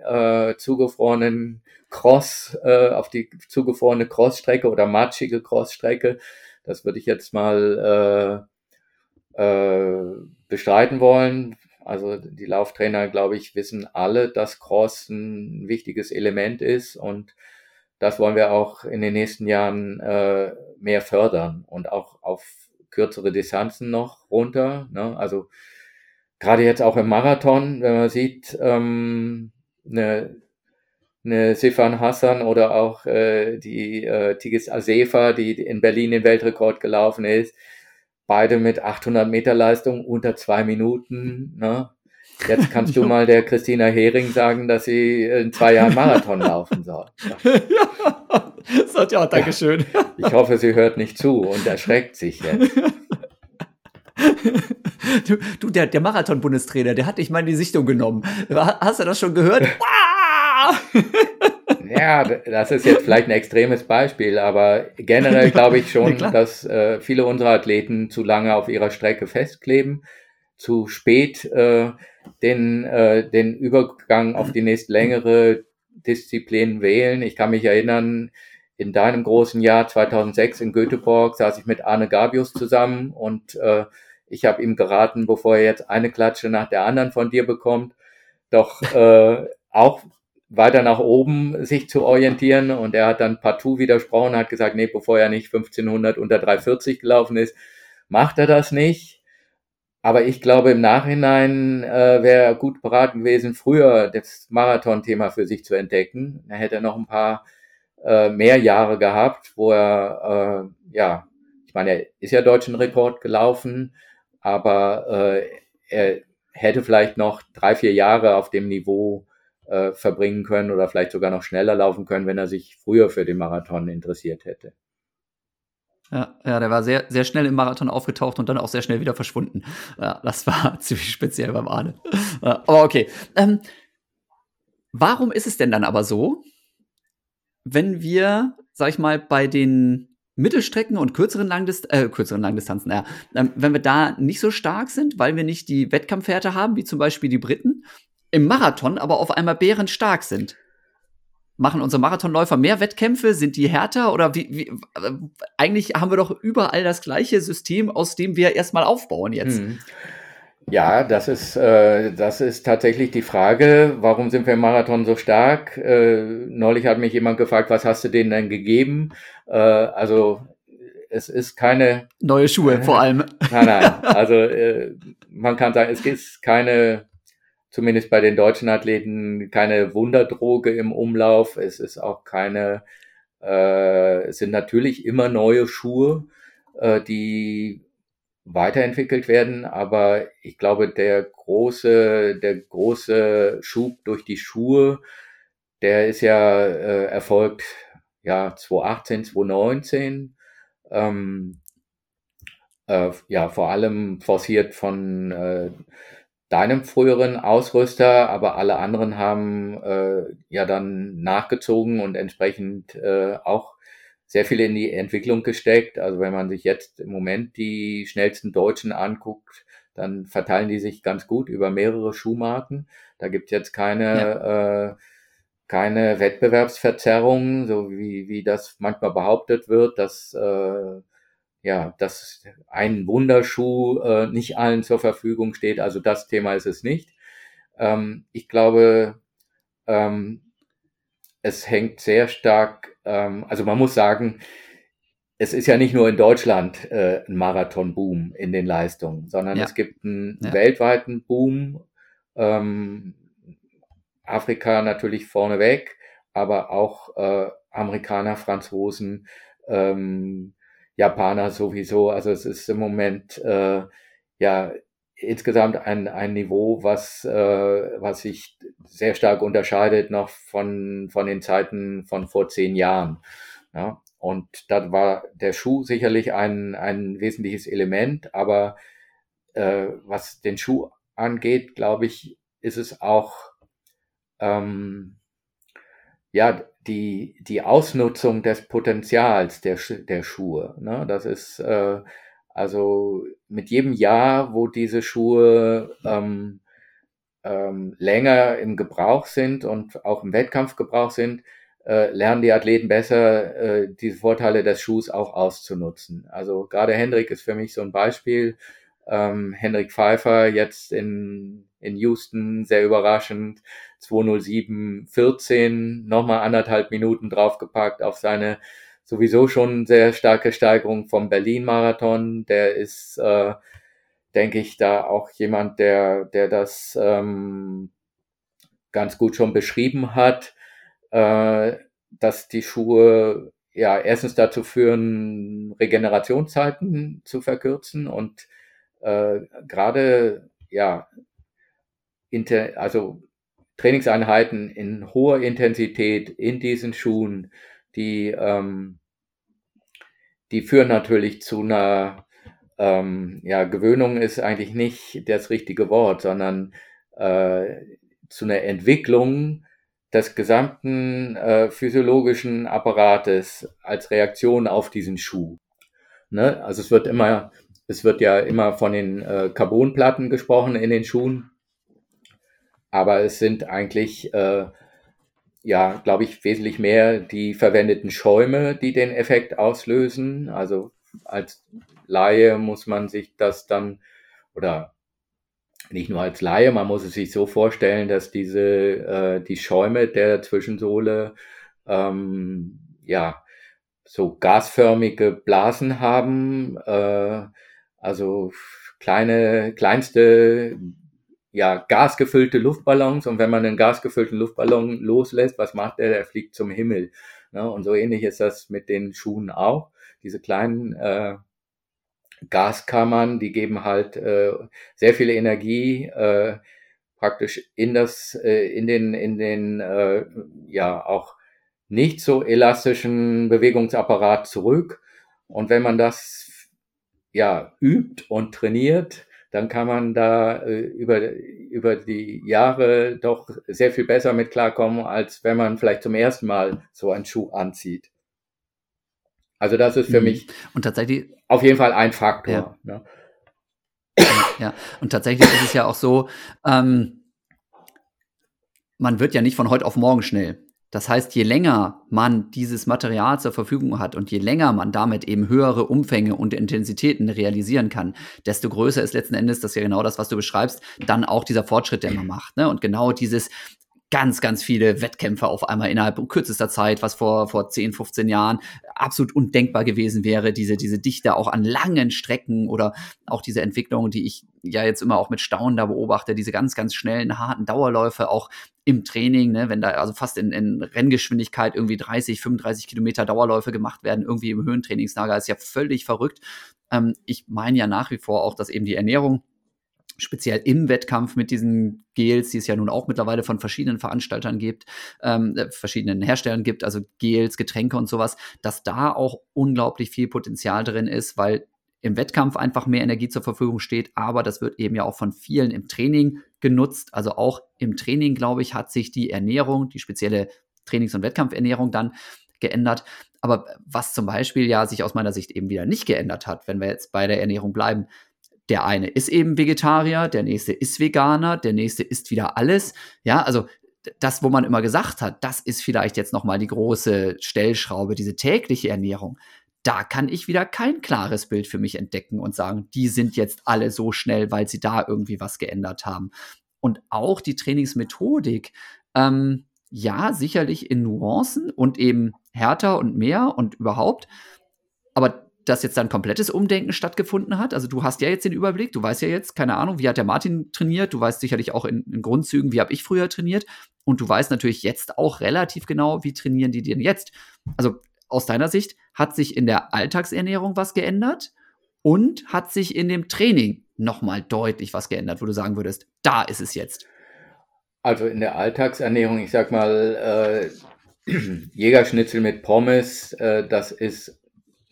zugefrorenen Cross, auf die zugefrorene Crossstrecke oder matschige Crossstrecke. Das würde ich jetzt mal bestreiten wollen. Also die Lauftrainer, glaube ich, wissen alle, dass Cross ein wichtiges Element ist, und das wollen wir auch in den nächsten Jahren mehr fördern und auch auf kürzere Distanzen noch runter. Ne? Also gerade jetzt auch im Marathon, wenn man sieht, eine Sifan Hassan oder auch die Tigis Asefa, die in Berlin den Weltrekord gelaufen ist, beide mit 800 Meter Leistung unter 2 Minuten. Ne? Jetzt kannst du mal der Christina Hering sagen, dass sie in 2 Jahren Marathon laufen soll. Ja, sagt ja, dankeschön. Ich hoffe, sie hört nicht zu und erschreckt sich jetzt. Du, der Marathon-Bundestrainer, der hat dich mal in die Sichtung genommen. Hast du das schon gehört? Ja, das ist jetzt vielleicht ein extremes Beispiel, aber generell glaube ich schon, dass viele unserer Athleten zu lange auf ihrer Strecke festkleben, zu spät den Übergang auf die nächst längere Disziplin wählen. Ich kann mich erinnern, in deinem großen Jahr 2006 in Göteborg saß ich mit Arne Gabius zusammen, und ich habe ihm geraten, bevor er jetzt eine Klatsche nach der anderen von dir bekommt, doch auch weiter nach oben sich zu orientieren, und er hat dann partout widersprochen, hat gesagt, nee, bevor er nicht 1500 unter 3,40 gelaufen ist, macht er das nicht. Aber ich glaube, im Nachhinein wäre er gut beraten gewesen, früher das Marathon-Thema für sich zu entdecken. Er hätte noch ein paar mehr Jahre gehabt, wo er, ich meine, er ist ja deutschen Rekord gelaufen, aber er hätte vielleicht noch 3-4 Jahre auf dem Niveau verbringen können oder vielleicht sogar noch schneller laufen können, wenn er sich früher für den Marathon interessiert hätte. Ja, der war sehr, sehr schnell im Marathon aufgetaucht und dann auch sehr schnell wieder verschwunden. Ja, das war ziemlich speziell beim Arne. Ja, aber okay. Warum ist es denn dann aber so, wenn wir, sag ich mal, bei den Mittelstrecken und kürzeren Langdistanzen, wenn wir da nicht so stark sind, weil wir nicht die Wettkampfhärte haben, wie zum Beispiel die Briten, im Marathon aber auf einmal bärenstark sind? Machen unsere Marathonläufer mehr Wettkämpfe? Sind die härter? Oder wie? Eigentlich haben wir doch überall das gleiche System, aus dem wir erstmal aufbauen jetzt. Ja, das ist tatsächlich die Frage, warum sind wir im Marathon so stark? Neulich hat mich jemand gefragt, was hast du denen denn gegeben? Also es ist keine... Neue Schuhe vor allem. Nein, also man kann sagen, es ist keine... Zumindest bei den deutschen Athleten keine Wunderdroge im Umlauf. Es ist auch es sind natürlich immer neue Schuhe, die weiterentwickelt werden. Aber ich glaube, der große Schub durch die Schuhe, der ist ja erfolgt, ja, 2018, 2019. Vor allem forciert von deinem früheren Ausrüster, aber alle anderen haben dann nachgezogen und entsprechend auch sehr viel in die Entwicklung gesteckt. Also wenn man sich jetzt im Moment die schnellsten Deutschen anguckt, dann verteilen die sich ganz gut über mehrere Schuhmarken. Da gibt's jetzt keine Wettbewerbsverzerrung, so wie das manchmal behauptet wird, dass ein Wunderschuh nicht allen zur Verfügung steht. Also das Thema ist es nicht. Ich glaube, es hängt sehr stark, also man muss sagen, es ist ja nicht nur in Deutschland ein Marathon-Boom in den Leistungen, sondern es gibt einen weltweiten Boom. Afrika natürlich vorneweg, aber auch Amerikaner, Franzosen, Japaner sowieso, also es ist im Moment insgesamt ein Niveau, was sich sehr stark unterscheidet noch von den Zeiten von vor 10 Jahren. Ja? Und da war der Schuh sicherlich ein wesentliches Element, aber was den Schuh angeht, glaube ich, ist es auch ja, die Ausnutzung des Potenzials der Schuhe, ne? Das ist also mit jedem Jahr, wo diese Schuhe länger im Gebrauch sind und auch im Wettkampfgebrauch sind, lernen die Athleten besser, die Vorteile des Schuhs auch auszunutzen. Also gerade Hendrik ist für mich so ein Beispiel. Hendrik Pfeiffer jetzt in Houston, sehr überraschend, 2:07,14, nochmal 1,5 Minuten draufgepackt auf seine sowieso schon sehr starke Steigerung vom Berlin-Marathon. Der ist, denke ich, da auch jemand, der das ganz gut schon beschrieben hat, dass die Schuhe ja erstens dazu führen, Regenerationszeiten zu verkürzen und gerade ja also Trainingseinheiten in hoher Intensität in diesen Schuhen, die führen natürlich zu einer, Gewöhnung ist eigentlich nicht das richtige Wort, sondern zu einer Entwicklung des gesamten physiologischen Apparates als Reaktion auf diesen Schuh. Ne? Also es wird ja immer von den Carbonplatten gesprochen in den Schuhen, aber es sind eigentlich glaube ich, wesentlich mehr die verwendeten Schäume, die den Effekt auslösen. Also als Laie muss man sich das dann, oder nicht nur als Laie, man muss es sich so vorstellen, dass die Schäume der Zwischensohle so gasförmige Blasen haben, also kleinste gasgefüllte Luftballons, und wenn man einen gasgefüllten Luftballon loslässt, was macht der? Der fliegt zum Himmel. Ne? Und so ähnlich ist das mit den Schuhen auch. Diese kleinen Gaskammern, die geben halt sehr viel Energie praktisch in den auch nicht so elastischen Bewegungsapparat zurück. Und wenn man das übt und trainiert, dann kann man da über die Jahre doch sehr viel besser mit klarkommen, als wenn man vielleicht zum ersten Mal so einen Schuh anzieht. Also das ist für mich und tatsächlich auf jeden Fall ein Faktor. Ja, ne? Ja. Und tatsächlich ist es ja auch so, man wird ja nicht von heute auf morgen schnell. Das heißt, je länger man dieses Material zur Verfügung hat und je länger man damit eben höhere Umfänge und Intensitäten realisieren kann, desto größer ist letzten Endes, das ist ja genau das, was du beschreibst, dann auch dieser Fortschritt, den man macht. Ne? Und genau dieses ganz, ganz viele Wettkämpfe auf einmal innerhalb kürzester Zeit, was vor 10, 15 Jahren absolut undenkbar gewesen wäre, diese Dichte auch an langen Strecken oder auch diese Entwicklung, die ich ja jetzt immer auch mit Staunen da beobachte, diese ganz, ganz schnellen, harten Dauerläufe auch im Training, ne, wenn da also fast in Renngeschwindigkeit irgendwie 30, 35 Kilometer Dauerläufe gemacht werden, irgendwie im Höhentrainingslager, ist ja völlig verrückt. Ich meine ja nach wie vor auch, dass eben die Ernährung speziell im Wettkampf mit diesen Gels, die es ja nun auch mittlerweile von verschiedenen Veranstaltern gibt, verschiedenen Herstellern gibt, also Gels, Getränke und sowas, dass da auch unglaublich viel Potenzial drin ist, weil im Wettkampf einfach mehr Energie zur Verfügung steht, aber das wird eben ja auch von vielen im Training genutzt, also auch im Training, glaube ich, hat sich die Ernährung, die spezielle Trainings- und Wettkampfernährung dann geändert. Aber was zum Beispiel ja sich aus meiner Sicht eben wieder nicht geändert hat, wenn wir jetzt bei der Ernährung bleiben, der eine ist eben Vegetarier, der nächste ist Veganer, der nächste isst wieder alles. Ja, also das, wo man immer gesagt hat, das ist vielleicht jetzt nochmal die große Stellschraube, diese tägliche Ernährung. Da kann ich wieder kein klares Bild für mich entdecken und sagen, die sind jetzt alle so schnell, weil sie da irgendwie was geändert haben. Und auch die Trainingsmethodik, sicherlich in Nuancen und eben härter und mehr und überhaupt, aber dass jetzt dann komplettes Umdenken stattgefunden hat. Also du hast ja jetzt den Überblick, du weißt ja jetzt, keine Ahnung, wie hat der Martin trainiert, du weißt sicherlich auch in Grundzügen, wie habe ich früher trainiert, und du weißt natürlich jetzt auch relativ genau, wie trainieren die denn jetzt. Also aus deiner Sicht hat sich in der Alltagsernährung was geändert und hat sich in dem Training nochmal deutlich was geändert, wo du sagen würdest, da ist es jetzt. Also in der Alltagsernährung, ich sag mal, Jägerschnitzel mit Pommes, das ist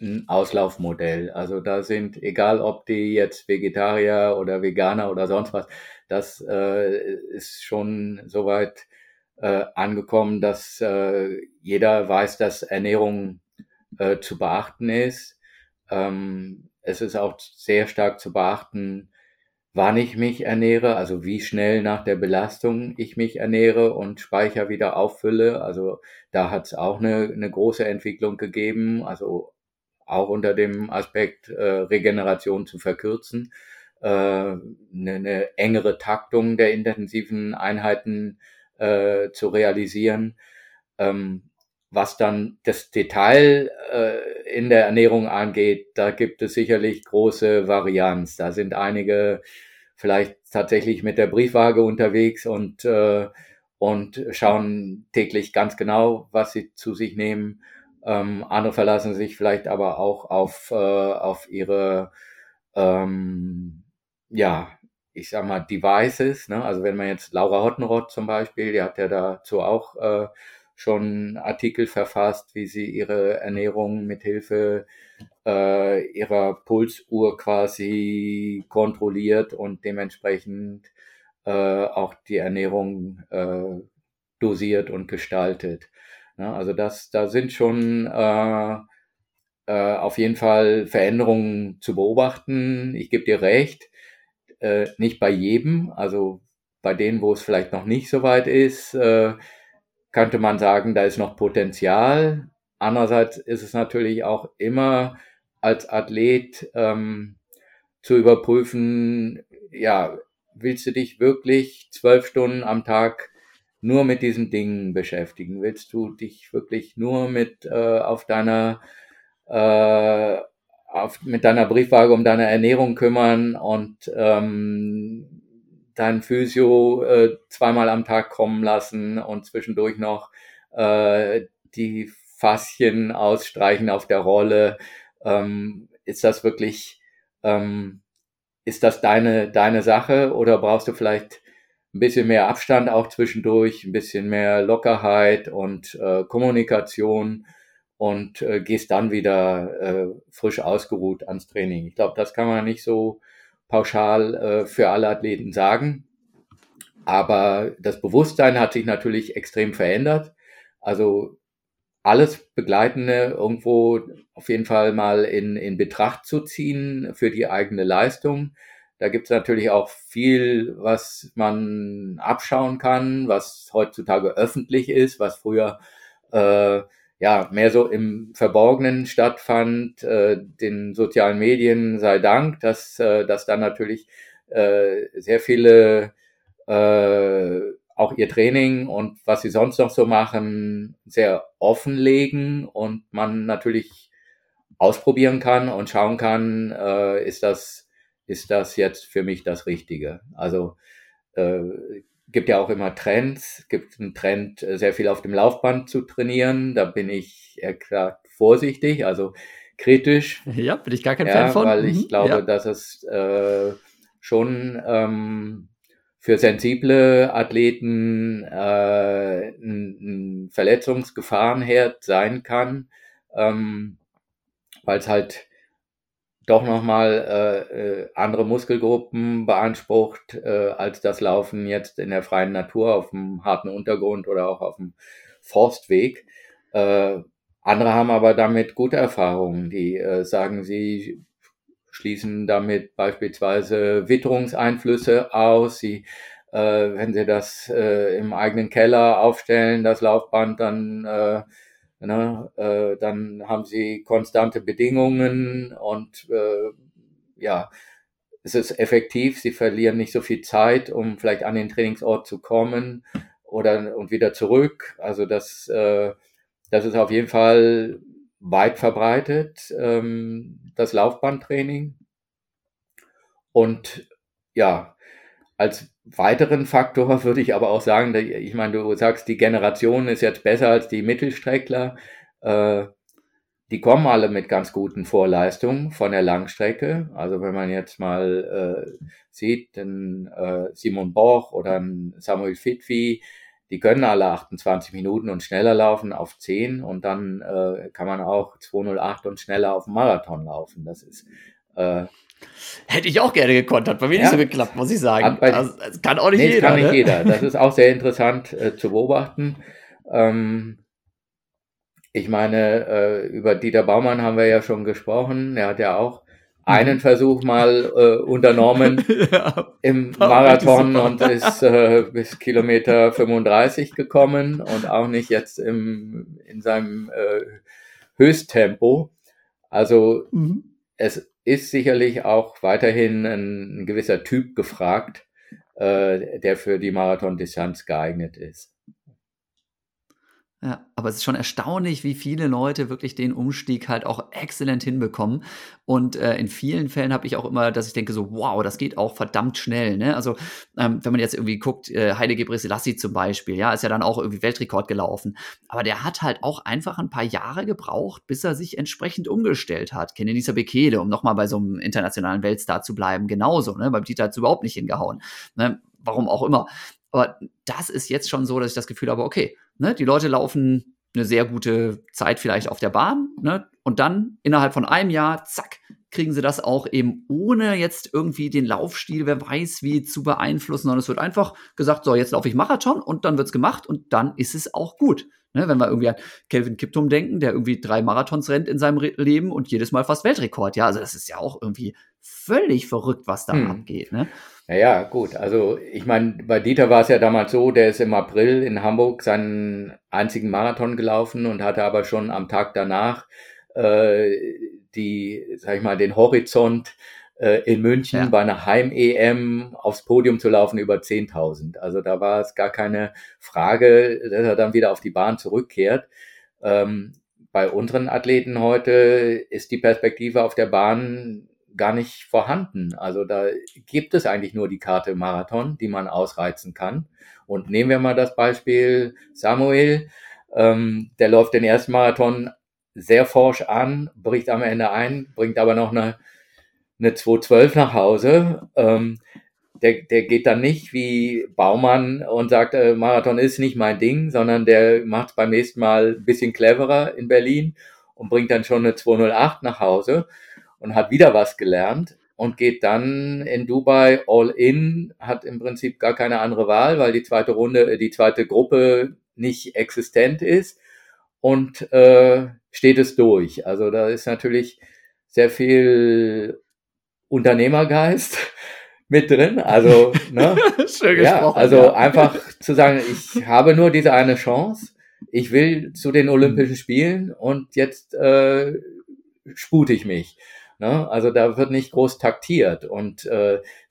ein Auslaufmodell. Also da sind, egal ob die jetzt Vegetarier oder Veganer oder sonst was, das ist schon soweit angekommen, dass jeder weiß, dass Ernährung zu beachten ist. Es ist auch sehr stark zu beachten, wann ich mich ernähre, also wie schnell nach der Belastung ich mich ernähre und Speicher wieder auffülle. Also da hat es auch eine große Entwicklung gegeben, also auch unter dem Aspekt Regeneration zu verkürzen, eine engere Taktung der intensiven Einheiten zu realisieren. Was dann das Detail in der Ernährung angeht, da gibt es sicherlich große Varianz. Da sind einige vielleicht tatsächlich mit der Briefwaage unterwegs und schauen täglich ganz genau, was sie zu sich nehmen. Andere verlassen sich vielleicht aber auch auf ihre ich sag mal Devices, ne? Also wenn man jetzt Laura Hottenrott zum Beispiel, die hat ja dazu auch schon Artikel verfasst, wie sie ihre Ernährung mithilfe ihrer Pulsuhr quasi kontrolliert und dementsprechend auch die Ernährung dosiert und gestaltet. Ja, also da sind schon auf jeden Fall Veränderungen zu beobachten. Ich gebe dir recht, nicht bei jedem, also bei denen, wo es vielleicht noch nicht so weit ist, könnte man sagen, da ist noch Potenzial. Andererseits ist es natürlich auch immer als Athlet zu überprüfen, ja, willst du dich wirklich 12 Stunden am Tag nur mit diesen Dingen beschäftigen? Willst du dich wirklich nur mit deiner Briefwaage um deine Ernährung kümmern und deinen Physio zweimal am Tag kommen lassen und zwischendurch noch die Faszien ausstreichen auf der Rolle? Ist das wirklich, ist das deine Sache, oder brauchst du vielleicht ein bisschen mehr Abstand auch zwischendurch, ein bisschen mehr Lockerheit und Kommunikation und gehst dann wieder frisch ausgeruht ans Training? Ich glaube, das kann man nicht so pauschal für alle Athleten sagen. Aber das Bewusstsein hat sich natürlich extrem verändert. Also alles Begleitende irgendwo auf jeden Fall mal in Betracht zu ziehen für die eigene Leistung. Da gibt es natürlich auch viel, was man abschauen kann, was heutzutage öffentlich ist, was früher mehr so im Verborgenen stattfand, den sozialen Medien sei Dank, dass dann natürlich sehr viele auch ihr Training und was sie sonst noch so machen, sehr offenlegen und man natürlich ausprobieren kann und schauen kann, ist das jetzt für mich das Richtige? Also gibt ja auch immer Trends, gibt einen Trend, sehr viel auf dem Laufband zu trainieren. Da bin ich eher klar vorsichtig, also kritisch. Ja, bin ich gar kein Fan von. Weil ich glaube, dass es schon für sensible Athleten ein Verletzungsgefahrenherd sein kann, weil es halt doch nochmal andere Muskelgruppen beansprucht, als das Laufen jetzt in der freien Natur auf dem harten Untergrund oder auch auf dem Forstweg. Andere haben aber damit gute Erfahrungen, die sagen, sie schließen damit beispielsweise Witterungseinflüsse aus. Sie, wenn sie das im eigenen Keller aufstellen, das Laufband, dann dann haben sie konstante Bedingungen und es ist effektiv, sie verlieren nicht so viel Zeit, um vielleicht an den Trainingsort zu kommen und wieder zurück. Also das ist auf jeden Fall weit verbreitet, das Laufbahntraining. Und ja, als weiteren Faktor würde ich aber auch sagen, ich meine, du sagst, die Generation ist jetzt besser als die Mittelstreckler. Die kommen alle mit ganz guten Vorleistungen von der Langstrecke. Also wenn man jetzt mal sieht, den Simon Borch oder Samuel Fitwi, die können alle 28 Minuten und schneller laufen auf 10 und dann kann man auch 2:08 und schneller auf dem Marathon laufen. Das ist Hätte ich auch gerne gekonnt, hat bei mir nicht so geklappt, muss ich sagen. Das kann auch nicht jeder. Das kann nicht jeder. Das ist auch sehr interessant zu beobachten. Ich meine, über Dieter Baumann haben wir ja schon gesprochen. Er hat ja auch einen Versuch mal unternommen im Marathon und ist bis Kilometer 35 gekommen und auch nicht jetzt in seinem Höchsttempo. Also es ist sicherlich auch weiterhin ein gewisser Typ gefragt, der für die Marathondistanz geeignet ist. Ja, aber es ist schon erstaunlich, wie viele Leute wirklich den Umstieg halt auch exzellent hinbekommen. Und in vielen Fällen habe ich auch immer, dass ich denke so, wow, das geht auch verdammt schnell. Ne? Also wenn man jetzt irgendwie guckt, Haile Gebrselassie zum Beispiel, ja, ist ja dann auch irgendwie Weltrekord gelaufen. Aber der hat halt auch einfach ein paar Jahre gebraucht, bis er sich entsprechend umgestellt hat. Kenenisa Bekele, um nochmal bei so einem internationalen Weltstar zu bleiben, genauso. Ne? Beim Dieter hat es überhaupt nicht hingehauen. Ne? Warum auch immer. Aber das ist jetzt schon so, dass ich das Gefühl habe, okay, ne, die Leute laufen eine sehr gute Zeit vielleicht auf der Bahn, ne, und dann innerhalb von einem Jahr, zack, kriegen sie das auch eben ohne jetzt irgendwie den Laufstil, wer weiß wie, zu beeinflussen. Und es wird einfach gesagt, so, jetzt laufe ich Marathon und dann wird es gemacht und dann ist es auch gut. Ne, wenn wir irgendwie an Kelvin Kiptum denken, der irgendwie 3 Marathons rennt in seinem Leben und jedes Mal fast Weltrekord. Ja, also das ist ja auch irgendwie völlig verrückt, was da abgeht. Ne? Naja, gut. Also ich meine, bei Dieter war es ja damals so, der ist im April in Hamburg seinen einzigen Marathon gelaufen und hatte aber schon am Tag danach den Horizont in München bei einer Heim-EM aufs Podium zu laufen über 10.000. Also da war es gar keine Frage, dass er dann wieder auf die Bahn zurückkehrt. Bei unseren Athleten heute ist die Perspektive auf der Bahn gar nicht vorhanden. Also da gibt es eigentlich nur die Karte Marathon, die man ausreizen kann. Und nehmen wir mal das Beispiel Samuel, der läuft den ersten Marathon sehr forsch an, bricht am Ende ein, bringt aber noch eine 2:12 nach Hause. Der geht dann nicht wie Baumann und sagt, Marathon ist nicht mein Ding, sondern der macht es beim nächsten Mal ein bisschen cleverer in Berlin und bringt dann schon eine 2:08 nach Hause und hat wieder was gelernt und geht dann in Dubai all in, hat im Prinzip gar keine andere Wahl, weil die zweite Gruppe nicht existent ist und steht es durch. Also da ist natürlich sehr viel Unternehmergeist mit drin. Also, ne? Schön gesprochen, einfach zu sagen, ich habe nur diese eine Chance, ich will zu den Olympischen Spielen und jetzt spute ich mich. Ne? Also da wird nicht groß taktiert und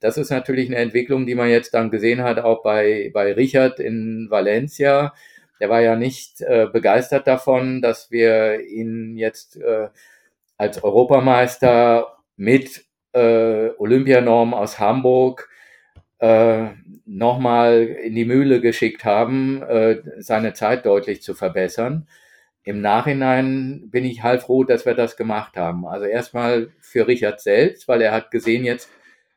das ist natürlich eine Entwicklung, die man jetzt dann gesehen hat, auch bei Richard in Valencia. Der war ja nicht begeistert davon, dass wir ihn jetzt als Europameister mit Olympianorm aus Hamburg nochmal in die Mühle geschickt haben, seine Zeit deutlich zu verbessern. Im Nachhinein bin ich heilfroh, dass wir das gemacht haben. Also erstmal für Richard selbst, weil er hat gesehen jetzt,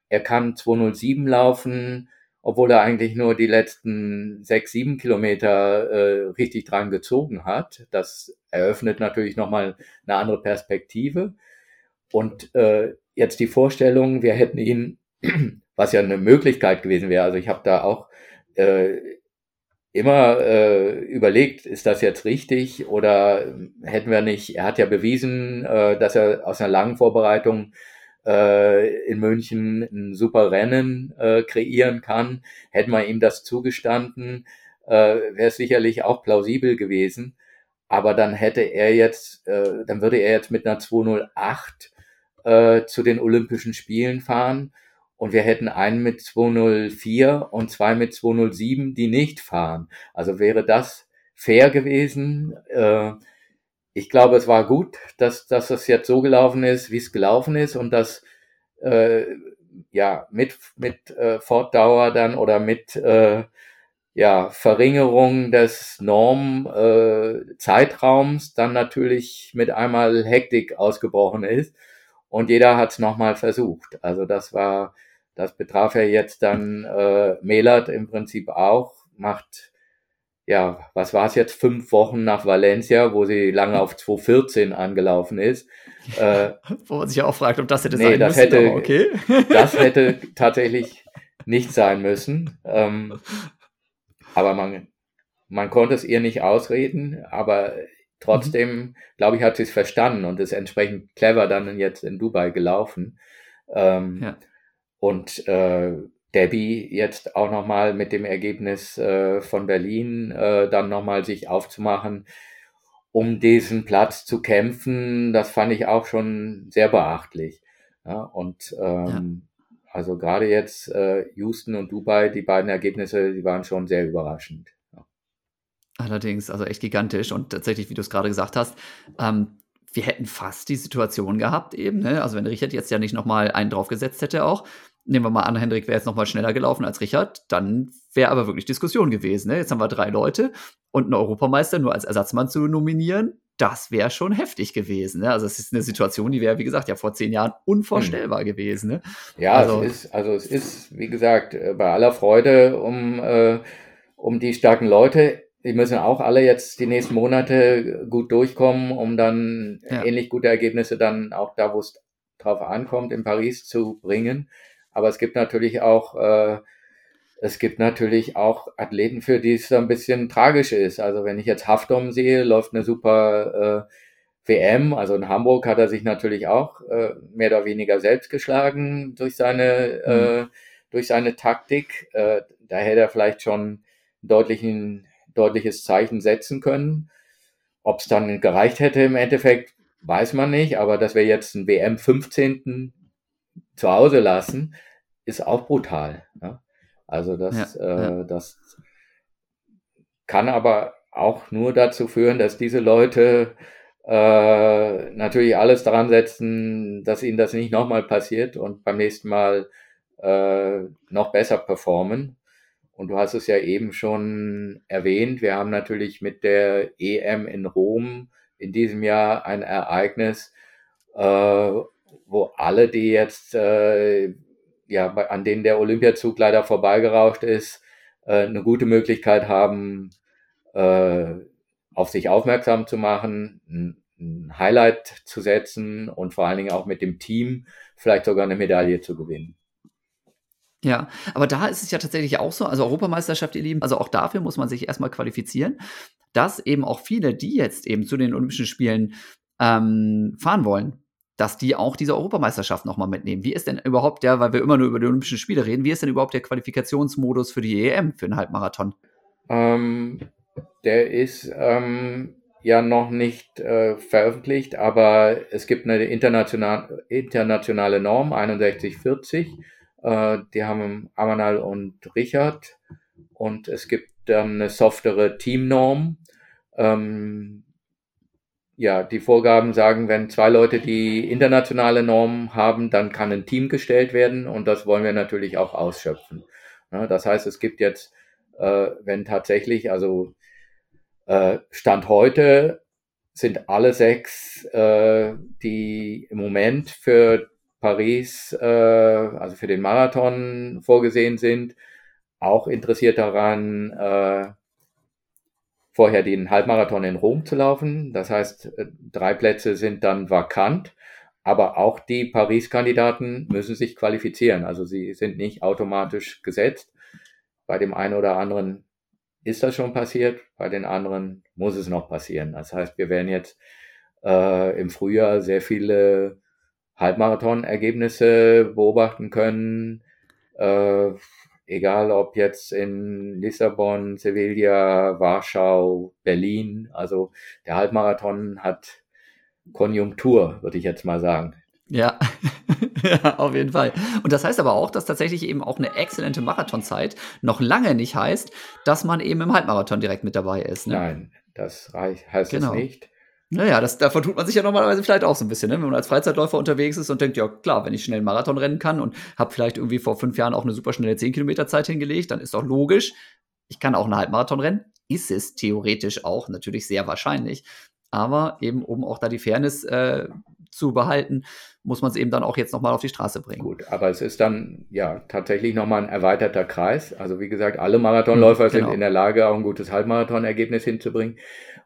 er kann 2:07 laufen, obwohl er eigentlich nur die letzten 6-7 Kilometer richtig dran gezogen hat. Das eröffnet natürlich nochmal eine andere Perspektive. Und jetzt die Vorstellung, wir hätten ihn, was ja eine Möglichkeit gewesen wäre, also ich habe da auch immer überlegt, ist das jetzt richtig oder hätten wir nicht, er hat ja bewiesen, dass er aus einer langen Vorbereitung in München ein super Rennen kreieren kann, hätten wir ihm das zugestanden, wäre es sicherlich auch plausibel gewesen, aber dann würde er jetzt mit einer 2:08 zu den Olympischen Spielen fahren und wir hätten einen mit 2:04 und 2 mit 2:07, die nicht fahren. Also wäre das fair gewesen. Ich glaube, es war gut, dass das jetzt so gelaufen ist, wie es gelaufen ist und dass mit Fortdauer dann oder mit Verringerung des Normzeitraums dann natürlich mit einmal Hektik ausgebrochen ist. Und jeder hat es nochmal versucht. Also das betraf ja jetzt dann Melat im Prinzip auch, macht ja, was war es jetzt, 5 Wochen nach Valencia, wo sie lange auf 2,14 angelaufen ist. Wo man sich ja auch fragt, ob das hätte sein müssen, hätte, aber okay. Das hätte tatsächlich nicht sein müssen. Aber man konnte es ihr nicht ausreden, aber trotzdem, glaube ich, hat sie es verstanden und ist entsprechend clever dann jetzt in Dubai gelaufen. Und Debbie jetzt auch nochmal mit dem Ergebnis von Berlin dann nochmal sich aufzumachen, um diesen Platz zu kämpfen, das fand ich auch schon sehr beachtlich. Ja, und also gerade jetzt Houston und Dubai, die beiden Ergebnisse, die waren schon sehr überraschend. Ja. Allerdings, also echt gigantisch und tatsächlich, wie du es gerade gesagt hast, wir hätten fast die Situation gehabt eben, ne? Also wenn Richard jetzt ja nicht nochmal einen draufgesetzt hätte auch, nehmen wir mal an, Hendrik wäre jetzt nochmal schneller gelaufen als Richard, dann wäre aber wirklich Diskussion gewesen. Ne? Jetzt haben wir 3 Leute und einen Europameister nur als Ersatzmann zu nominieren, das wäre schon heftig gewesen. Ne? Also es ist eine Situation, die wäre, wie gesagt, ja vor 10 Jahren unvorstellbar gewesen. Ne? Ja, also es ist, wie gesagt, bei aller Freude um die starken Leute, die müssen auch alle jetzt die nächsten Monate gut durchkommen, um dann ähnlich gute Ergebnisse dann auch da, wo es drauf ankommt, in Paris zu bringen. Aber es gibt natürlich auch Athleten, für die es ein bisschen tragisch ist. Also wenn ich jetzt Haftom sehe, läuft eine super WM. Also in Hamburg hat er sich natürlich auch mehr oder weniger selbst geschlagen durch seine Taktik. Da hätte er vielleicht schon ein deutliches Zeichen setzen können. Ob es dann gereicht hätte im Endeffekt, weiß man nicht. Aber dass wir jetzt einen WM 15. zu Hause lassen, ist auch brutal. Ne? Also das kann aber auch nur dazu führen, dass diese Leute natürlich alles daran setzen, dass ihnen das nicht nochmal passiert und beim nächsten Mal noch besser performen. Und du hast es ja eben schon erwähnt, wir haben natürlich mit der EM in Rom in diesem Jahr ein Ereignis, wo alle, die jetzt an denen der Olympiazug leider vorbeigerauscht ist, eine gute Möglichkeit haben, auf sich aufmerksam zu machen, ein Highlight zu setzen und vor allen Dingen auch mit dem Team vielleicht sogar eine Medaille zu gewinnen. Ja, aber da ist es ja tatsächlich auch so, also Europameisterschaft, ihr Lieben, also auch dafür muss man sich erstmal qualifizieren, dass eben auch viele, die jetzt eben zu den Olympischen Spielen fahren wollen, dass die auch diese Europameisterschaft nochmal mitnehmen. Wie ist denn überhaupt weil wir immer nur über die Olympischen Spiele reden, wie ist denn überhaupt der Qualifikationsmodus für die EM, für den Halbmarathon? Der ist noch nicht veröffentlicht, aber es gibt eine internationale Norm, 61,40. Die haben Amanal und Richard. Und es gibt dann eine softere Teamnorm. Die Vorgaben sagen, wenn 2 Leute die internationale Norm haben, dann kann ein Team gestellt werden und das wollen wir natürlich auch ausschöpfen. Ja, das heißt, es gibt jetzt, wenn tatsächlich, also Stand heute sind alle 6, die im Moment für Paris, also für den Marathon vorgesehen sind, auch interessiert daran, vorher den Halbmarathon in Rom zu laufen. Das heißt, 3 Plätze sind dann vakant, aber auch die Paris-Kandidaten müssen sich qualifizieren. Also sie sind nicht automatisch gesetzt. Bei dem einen oder anderen ist das schon passiert, bei den anderen muss es noch passieren. Das heißt, wir werden jetzt im Frühjahr sehr viele Halbmarathon-Ergebnisse beobachten können, egal ob jetzt in Lissabon, Sevilla, Warschau, Berlin, also der Halbmarathon hat Konjunktur, würde ich jetzt mal sagen. Ja. Ja, auf jeden Fall. Und das heißt aber auch, dass tatsächlich eben auch eine exzellente Marathonzeit noch lange nicht heißt, dass man eben im Halbmarathon direkt mit dabei ist. Ne? Nein, das heißt es nicht. Naja, da vertut man sich ja normalerweise vielleicht auch so ein bisschen, ne? Wenn man als Freizeitläufer unterwegs ist und denkt, ja klar, wenn ich schnell einen Marathon rennen kann und habe vielleicht irgendwie vor 5 Jahren auch eine super schnelle 10-Kilometer-Zeit hingelegt, dann ist doch logisch, ich kann auch einen Halbmarathon rennen, ist es theoretisch auch natürlich sehr wahrscheinlich. Aber eben, um auch da die Fairness zu behalten, muss man es eben dann auch jetzt nochmal auf die Straße bringen. Gut, aber es ist dann ja tatsächlich nochmal ein erweiterter Kreis. Also wie gesagt, alle Marathonläufer sind in der Lage, auch ein gutes Halbmarathonergebnis hinzubringen.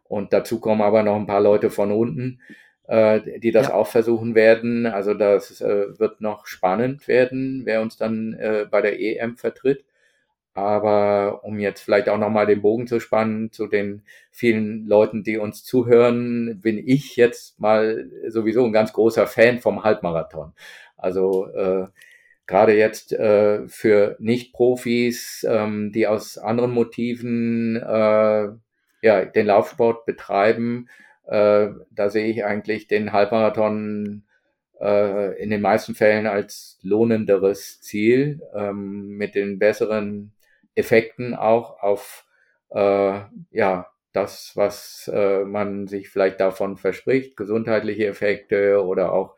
Und dazu kommen aber noch ein paar Leute von unten, die das auch versuchen werden. Also das wird noch spannend werden, wer uns dann bei der EM vertritt. Aber um jetzt vielleicht auch nochmal den Bogen zu spannen zu den vielen Leuten, die uns zuhören, bin ich jetzt mal sowieso ein ganz großer Fan vom Halbmarathon. Also gerade jetzt für Nicht-Profis, die aus anderen Motiven den Laufsport betreiben, da sehe ich eigentlich den Halbmarathon in den meisten Fällen als lohnenderes Ziel, mit den besseren Effekten auch auf das, was man sich vielleicht davon verspricht, gesundheitliche Effekte oder auch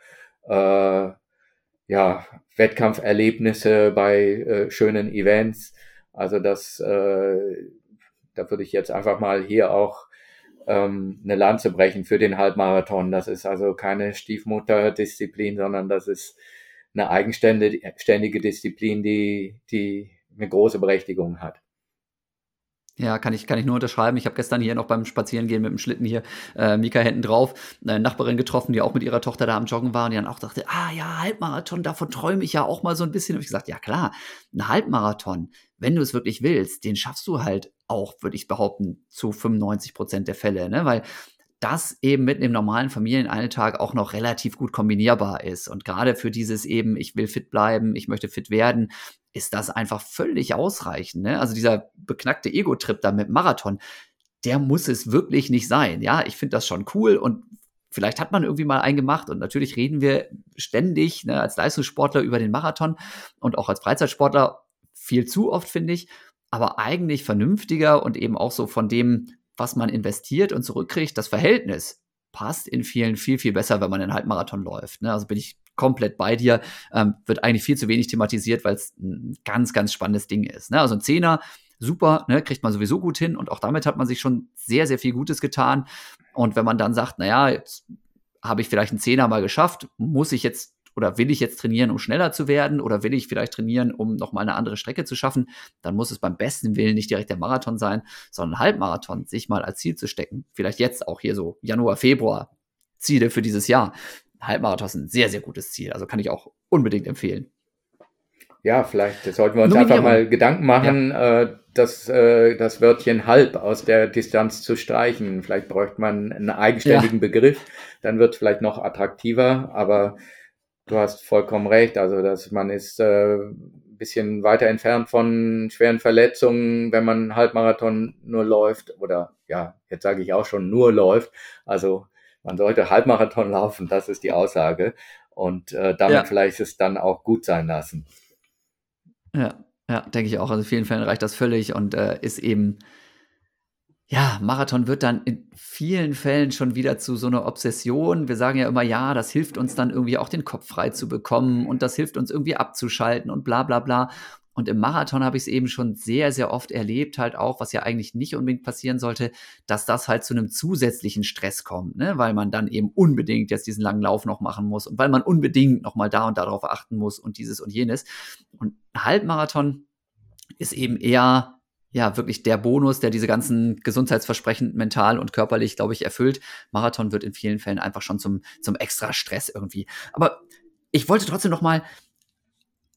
Wettkampferlebnisse bei schönen Events. Also das, da würde ich jetzt einfach mal hier auch eine Lanze brechen für den Halbmarathon. Das ist also keine Stiefmutterdisziplin, sondern das ist eine eigenständige Disziplin, die eine große Berechtigung hat. Ja, kann ich nur unterschreiben. Ich habe gestern hier noch beim Spazierengehen mit dem Schlitten hier Mika hinten drauf, eine Nachbarin getroffen, die auch mit ihrer Tochter da am Joggen war und die dann auch dachte, Halbmarathon, davon träume ich ja auch mal so ein bisschen. Da habe ich gesagt, ja klar, ein Halbmarathon, wenn du es wirklich willst, den schaffst du halt auch, würde ich behaupten, zu 95% der Fälle, ne? Weil das eben mit einem normalen Familienalltag auch noch relativ gut kombinierbar ist. Und gerade für dieses eben, ich will fit bleiben, ich möchte fit werden, ist das einfach völlig ausreichend, ne? Also dieser beknackte Ego-Trip da mit Marathon, der muss es wirklich nicht sein. Ja, ich finde das schon cool und vielleicht hat man irgendwie mal einen gemacht und natürlich reden wir ständig, ne, als Leistungssportler über den Marathon und auch als Freizeitsportler viel zu oft, finde ich, aber eigentlich vernünftiger und eben auch so von dem, was man investiert und zurückkriegt, das Verhältnis passt in vielen viel, viel besser, wenn man einen Halbmarathon läuft. Also bin ich komplett bei dir. Wird eigentlich viel zu wenig thematisiert, weil es ein ganz, ganz spannendes Ding ist. Also ein Zehner, super, kriegt man sowieso gut hin und auch damit hat man sich schon sehr, sehr viel Gutes getan. Und wenn man dann sagt, jetzt habe ich vielleicht einen Zehner mal geschafft, muss ich jetzt oder will ich jetzt trainieren, um schneller zu werden oder will ich vielleicht trainieren, um nochmal eine andere Strecke zu schaffen, dann muss es beim besten Willen nicht direkt der Marathon sein, sondern Halbmarathon, sich mal als Ziel zu stecken. Vielleicht jetzt auch hier so Januar, Februar, Ziele für dieses Jahr. Halbmarathon ist ein sehr, sehr gutes Ziel, also kann ich auch unbedingt empfehlen. Ja, vielleicht sollten wir uns einfach mal Gedanken machen, das Wörtchen halb aus der Distanz zu streichen. Vielleicht bräuchte man einen eigenständigen Begriff, dann wird es vielleicht noch attraktiver, aber du hast vollkommen recht, also dass man ist ein bisschen weiter entfernt von schweren Verletzungen, wenn man einen Halbmarathon nur läuft oder jetzt sage ich auch schon nur läuft. Also man sollte Halbmarathon laufen, das ist die Aussage und damit vielleicht es dann auch gut sein lassen. Ja, denke ich auch. Also in vielen Fällen reicht das völlig und ist eben Marathon wird dann in vielen Fällen schon wieder zu so einer Obsession. Wir sagen ja immer, das hilft uns dann irgendwie auch den Kopf frei zu bekommen und das hilft uns irgendwie abzuschalten und bla bla bla. Und im Marathon habe ich es eben schon sehr, sehr oft erlebt, halt auch, was ja eigentlich nicht unbedingt passieren sollte, dass das halt zu einem zusätzlichen Stress kommt, ne? Weil man dann eben unbedingt jetzt diesen langen Lauf noch machen muss und weil man unbedingt nochmal da und darauf achten muss und dieses und jenes. Und ein Halbmarathon ist eben eher wirklich der Bonus, der diese ganzen Gesundheitsversprechen mental und körperlich, glaube ich, erfüllt. Marathon wird in vielen Fällen einfach schon zum extra Stress irgendwie. Aber ich wollte trotzdem nochmal,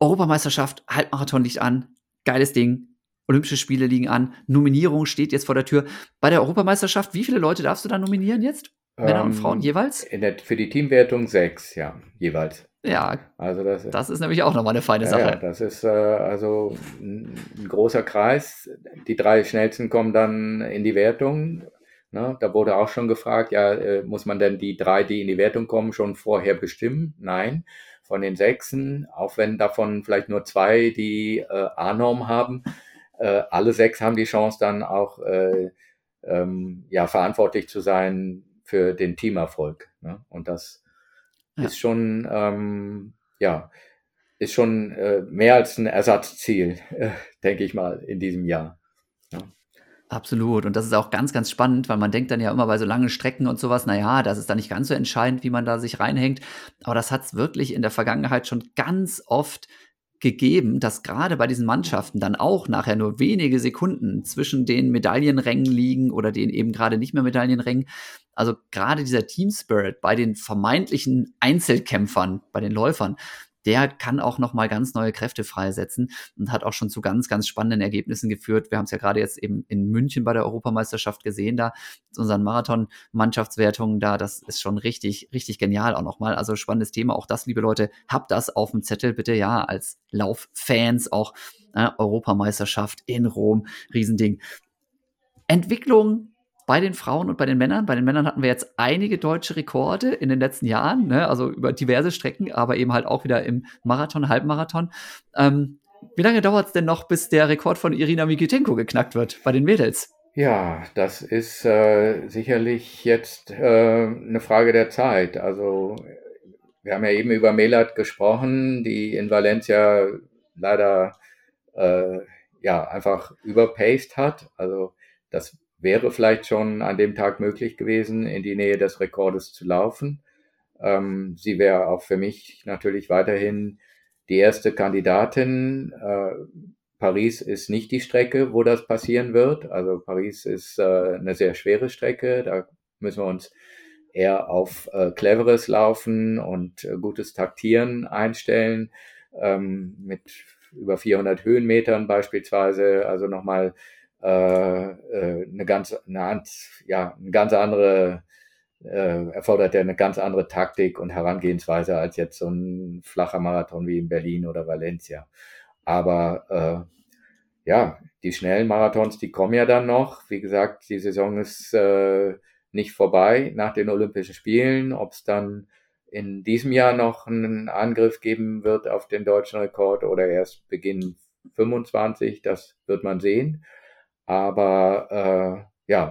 Europameisterschaft, Halbmarathon liegt an, geiles Ding, Olympische Spiele liegen an, Nominierung steht jetzt vor der Tür. Bei der Europameisterschaft, wie viele Leute darfst du da nominieren jetzt? Männer und Frauen jeweils? Für die Teamwertung 6, jeweils. Ja, also das ist nämlich auch nochmal eine feine Sache. Ja, das ist also ein großer Kreis. Die 3 Schnellsten kommen dann in die Wertung. Ne? Da wurde auch schon gefragt, muss man denn die 3, die in die Wertung kommen, schon vorher bestimmen? Nein, von den 6, auch wenn davon vielleicht nur 2 die A-Norm haben, alle 6 haben die Chance dann auch verantwortlich zu sein für den Teamerfolg. Ne? Und das ist schon mehr als ein Ersatzziel, denke ich mal, in diesem Jahr. Ja. Absolut. Und das ist auch ganz, ganz spannend, weil man denkt dann ja immer bei so langen Strecken und sowas, naja, das ist dann nicht ganz so entscheidend, wie man da sich reinhängt. Aber das hat es wirklich in der Vergangenheit schon ganz oft gegeben, dass gerade bei diesen Mannschaften dann auch nachher nur wenige Sekunden zwischen den Medaillenrängen liegen oder den eben gerade nicht mehr Medaillenrängen. Also gerade dieser Team Spirit bei den vermeintlichen Einzelkämpfern, bei den Läufern, der kann auch nochmal ganz neue Kräfte freisetzen und hat auch schon zu ganz, ganz spannenden Ergebnissen geführt. Wir haben es ja gerade jetzt eben in München bei der Europameisterschaft gesehen, da mit unseren Marathon-Mannschaftswertungen da. Das ist schon richtig, richtig genial auch nochmal. Also spannendes Thema. Auch das, liebe Leute, habt das auf dem Zettel bitte, ja, als Lauffans auch. Europameisterschaft in Rom, Riesending. Entwicklung bei den Frauen und bei den Männern. Bei den Männern hatten wir jetzt einige deutsche Rekorde in den letzten Jahren, ne? Also über diverse Strecken, aber eben halt auch wieder im Marathon, Halbmarathon. Wie lange dauert es denn noch, bis der Rekord von Irina Mikitenko geknackt wird bei den Mädels? Ja, das ist sicherlich jetzt eine Frage der Zeit. Also wir haben ja eben über Melat gesprochen, die in Valencia leider einfach überpaced hat. Also das wäre vielleicht schon an dem Tag möglich gewesen, in die Nähe des Rekordes zu laufen. Sie wäre auch für mich natürlich weiterhin die erste Kandidatin. Paris ist nicht die Strecke, wo das passieren wird. Also Paris ist eine sehr schwere Strecke. Da müssen wir uns eher auf cleveres Laufen und gutes Taktieren einstellen. Mit über 400 Höhenmetern beispielsweise. Also nochmal erfordert ja eine ganz andere Taktik und Herangehensweise als jetzt so ein flacher Marathon wie in Berlin oder Valencia. Aber die schnellen Marathons, die kommen ja dann noch. Wie gesagt, die Saison ist nicht vorbei nach den Olympischen Spielen. Ob es dann in diesem Jahr noch einen Angriff geben wird auf den deutschen Rekord oder erst Beginn 25, das wird man sehen. Aber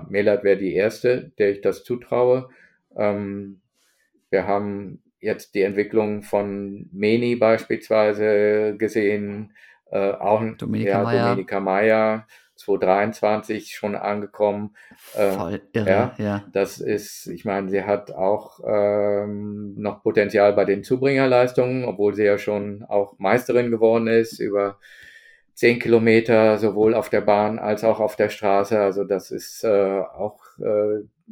Melat wäre die erste, der ich das zutraue. Wir haben jetzt die Entwicklung von Meni beispielsweise gesehen, auch Dominika Meier, 2023 schon angekommen. Voll irre, ja. Das ist, ich meine, sie hat auch noch Potenzial bei den Zubringerleistungen, obwohl sie ja schon auch Meisterin geworden ist über 10 Kilometer, sowohl auf der Bahn als auch auf der Straße. Also das ist auch,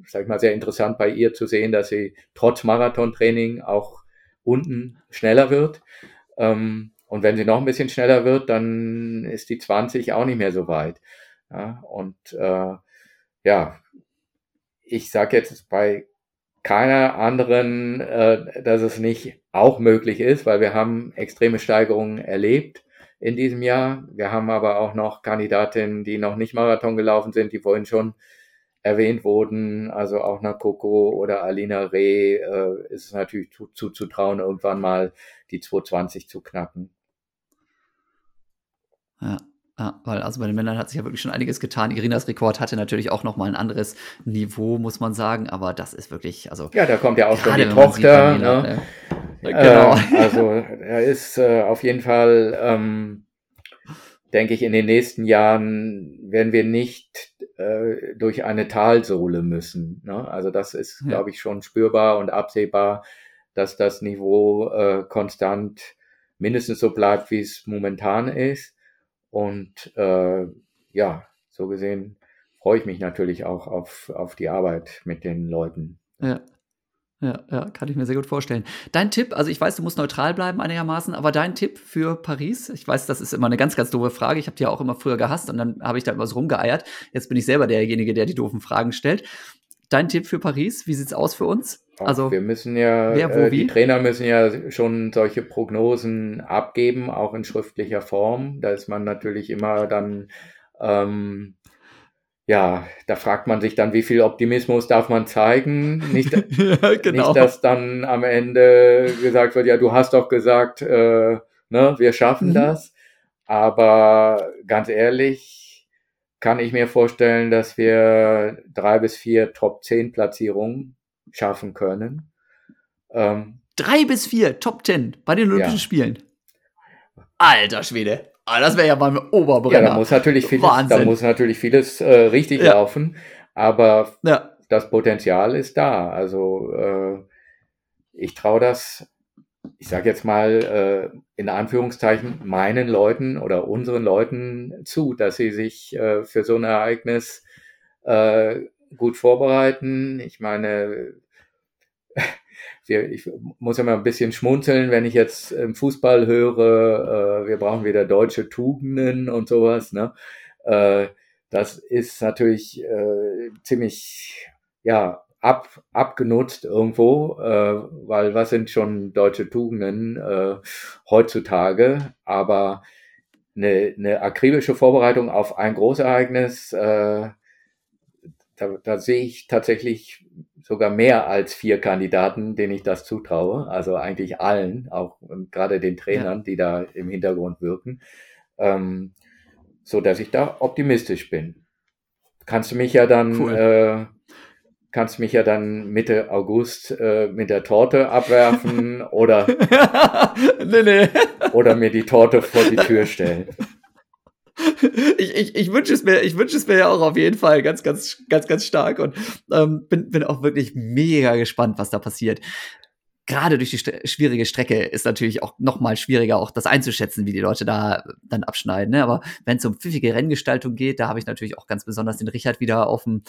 sag ich mal, sehr interessant bei ihr zu sehen, dass sie trotz Marathontraining auch unten schneller wird. Und wenn sie noch ein bisschen schneller wird, dann ist die 20 auch nicht mehr so weit. Ja, und ich sage jetzt bei keiner anderen, dass es nicht auch möglich ist, weil wir haben extreme Steigerungen erlebt in diesem Jahr. Wir haben aber auch noch Kandidatinnen, die noch nicht Marathon gelaufen sind, die vorhin schon erwähnt wurden. Also auch nach Coco oder Alina Reh ist es natürlich zuzutrauen, irgendwann mal die 220 zu knacken. Ja. Ja, weil also bei den Männern hat sich ja wirklich schon einiges getan. Irinas Rekord hatte natürlich auch nochmal ein anderes Niveau, muss man sagen, aber das ist wirklich, also... Ja, da kommt ja auch schon die Tochter. Genau. Also er ist auf jeden Fall, denke ich, in den nächsten Jahren werden wir nicht durch eine Talsohle müssen. Ne? Also das ist, glaube ich, schon spürbar und absehbar, dass das Niveau konstant mindestens so bleibt, wie es momentan ist. Und so gesehen freue ich mich natürlich auch auf die Arbeit mit den Leuten. Ja, kann ich mir sehr gut vorstellen. Dein Tipp, also ich weiß, du musst neutral bleiben einigermaßen, aber dein Tipp für Paris? Ich weiß, das ist immer eine ganz, ganz doofe Frage. Ich habe die ja auch immer früher gehasst und dann habe ich da immer so rumgeeiert. Jetzt bin ich selber derjenige, der die doofen Fragen stellt. Dein Tipp für Paris, wie sieht's aus für uns? Also wir müssen ja, die Trainer müssen ja schon solche Prognosen abgeben, auch in schriftlicher Form. Da ist man natürlich immer dann, da fragt man sich dann, wie viel Optimismus darf man zeigen? Nicht, dass dann am Ende gesagt wird, ja, du hast doch gesagt, wir schaffen das. Aber ganz ehrlich, kann ich mir vorstellen, dass wir 3 bis 4 Top-10-Platzierungen schaffen können. 3 bis 4 Top-10 bei den Olympischen Spielen? Alter Schwede. Ah, das wäre ja beim Oberbrenner. Ja, da muss natürlich vieles richtig laufen, aber das Potenzial ist da. Also ich traue das, ich sage jetzt mal in Anführungszeichen, meinen Leuten oder unseren Leuten zu, dass sie sich für so ein Ereignis gut vorbereiten. Ich meine, ich muss ja mal ein bisschen schmunzeln, wenn ich jetzt im Fußball höre, wir brauchen wieder deutsche Tugenden und sowas, ne? Das ist natürlich ziemlich abgenutzt irgendwo, weil was sind schon deutsche Tugenden heutzutage? Aber eine akribische Vorbereitung auf ein Großereignis, da sehe ich tatsächlich sogar mehr als 4 Kandidaten, denen ich das zutraue. Also eigentlich allen, auch gerade den Trainern, die da im Hintergrund wirken, so dass ich da optimistisch bin. Kannst du mich ja dann Mitte August mit der Torte abwerfen oder nee. Oder mir die Torte vor die Tür stellen. Ich wünsche es mir ja auch auf jeden Fall ganz stark und bin auch wirklich mega gespannt, was da passiert. Gerade durch die schwierige Strecke ist natürlich auch nochmal schwieriger, auch das einzuschätzen, wie die Leute da dann abschneiden, ne? Aber wenn es um pfiffige Renngestaltung geht, da habe ich natürlich auch ganz besonders den Richard wieder auf dem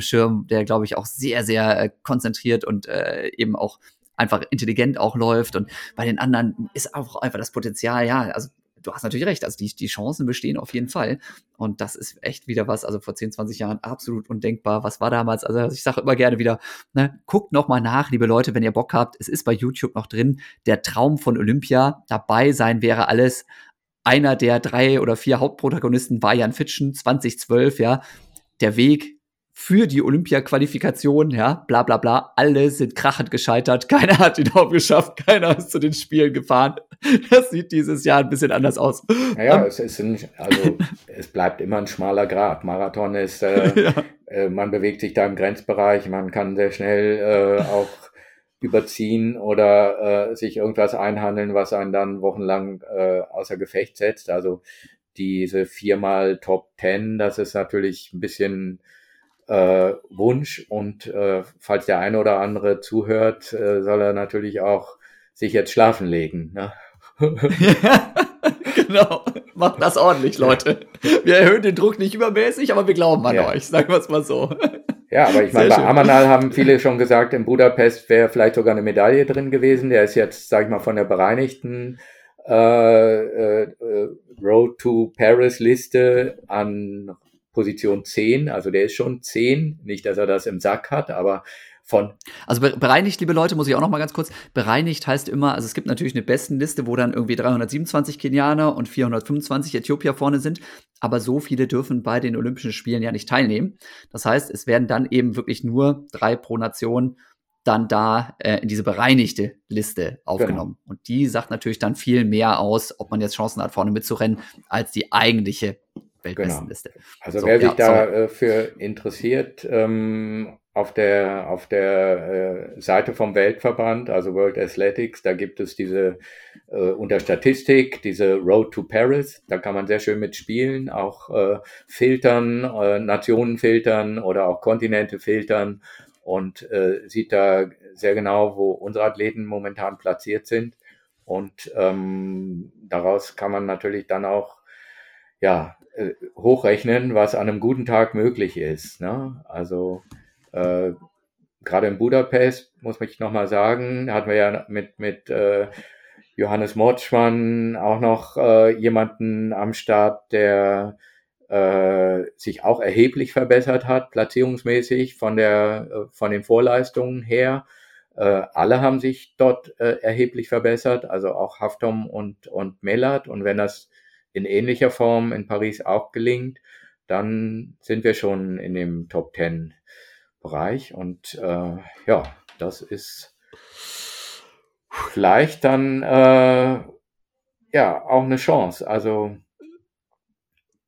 Schirm, der, glaube ich, auch sehr, sehr konzentriert und eben auch einfach intelligent auch läuft. Und bei den anderen ist auch einfach das Potenzial, also du hast natürlich recht, also die Chancen bestehen auf jeden Fall und das ist echt wieder was, also vor 10, 20 Jahren absolut undenkbar, was war damals, also ich sage immer gerne wieder, ne, guckt nochmal nach, liebe Leute, wenn ihr Bock habt, es ist bei YouTube noch drin, der Traum von Olympia, dabei sein wäre alles, einer der 3 oder 4 Hauptprotagonisten war Jan Fitschen, 2012, der Weg für die Olympia-Qualifikation, bla bla bla, alle sind krachend gescheitert, keiner hat ihn aufgeschafft, keiner ist zu den Spielen gefahren. Das sieht dieses Jahr ein bisschen anders aus. Naja, es bleibt immer ein schmaler Grat. Marathon ist, man bewegt sich da im Grenzbereich, man kann sehr schnell auch überziehen oder sich irgendwas einhandeln, was einen dann wochenlang außer Gefecht setzt. Also diese 4-mal Top 10, das ist natürlich ein bisschen Wunsch und falls der eine oder andere zuhört, soll er natürlich auch sich jetzt schlafen legen. Ne? Ja, genau, macht das ordentlich, Leute. Wir erhöhen den Druck nicht übermäßig, aber wir glauben an euch, sagen wir es mal so. Ja, aber ich meine, bei Amanal haben viele schon gesagt, in Budapest wäre vielleicht sogar eine Medaille drin gewesen. Der ist jetzt, sag ich mal, von der bereinigten Road to Paris Liste an Position 10, also der ist schon 10, nicht, dass er das im Sack hat, aber von... Also bereinigt, liebe Leute, muss ich auch noch mal ganz kurz, bereinigt heißt immer, also es gibt natürlich eine Bestenliste, wo dann irgendwie 327 Kenianer und 425 Äthiopier vorne sind, aber so viele dürfen bei den Olympischen Spielen ja nicht teilnehmen. Das heißt, es werden dann eben wirklich nur 3 pro Nation dann da in diese bereinigte Liste aufgenommen. Genau. Und die sagt natürlich dann viel mehr aus, ob man jetzt Chancen hat, vorne mitzurennen, als die eigentliche Weltbestenliste. Genau. Also so, wer sich dafür interessiert, auf der Seite vom Weltverband, also World Athletics, da gibt es diese unter Statistik, diese Road to Paris, da kann man sehr schön mitspielen, auch filtern, Nationen filtern oder auch Kontinente filtern und sieht da sehr genau, wo unsere Athleten momentan platziert sind und daraus kann man natürlich dann auch hochrechnen, was an einem guten Tag möglich ist. Ne? Also gerade in Budapest, muss ich nochmal sagen, hatten wir ja mit Johannes Motschmann auch noch jemanden am Start, der sich auch erheblich verbessert hat, platzierungsmäßig von den Vorleistungen her. Alle haben sich dort erheblich verbessert, also auch Haftom und Melat. Und wenn das in ähnlicher Form in Paris auch gelingt, dann sind wir schon in dem Top-10-Bereich und das ist vielleicht dann auch eine Chance. Also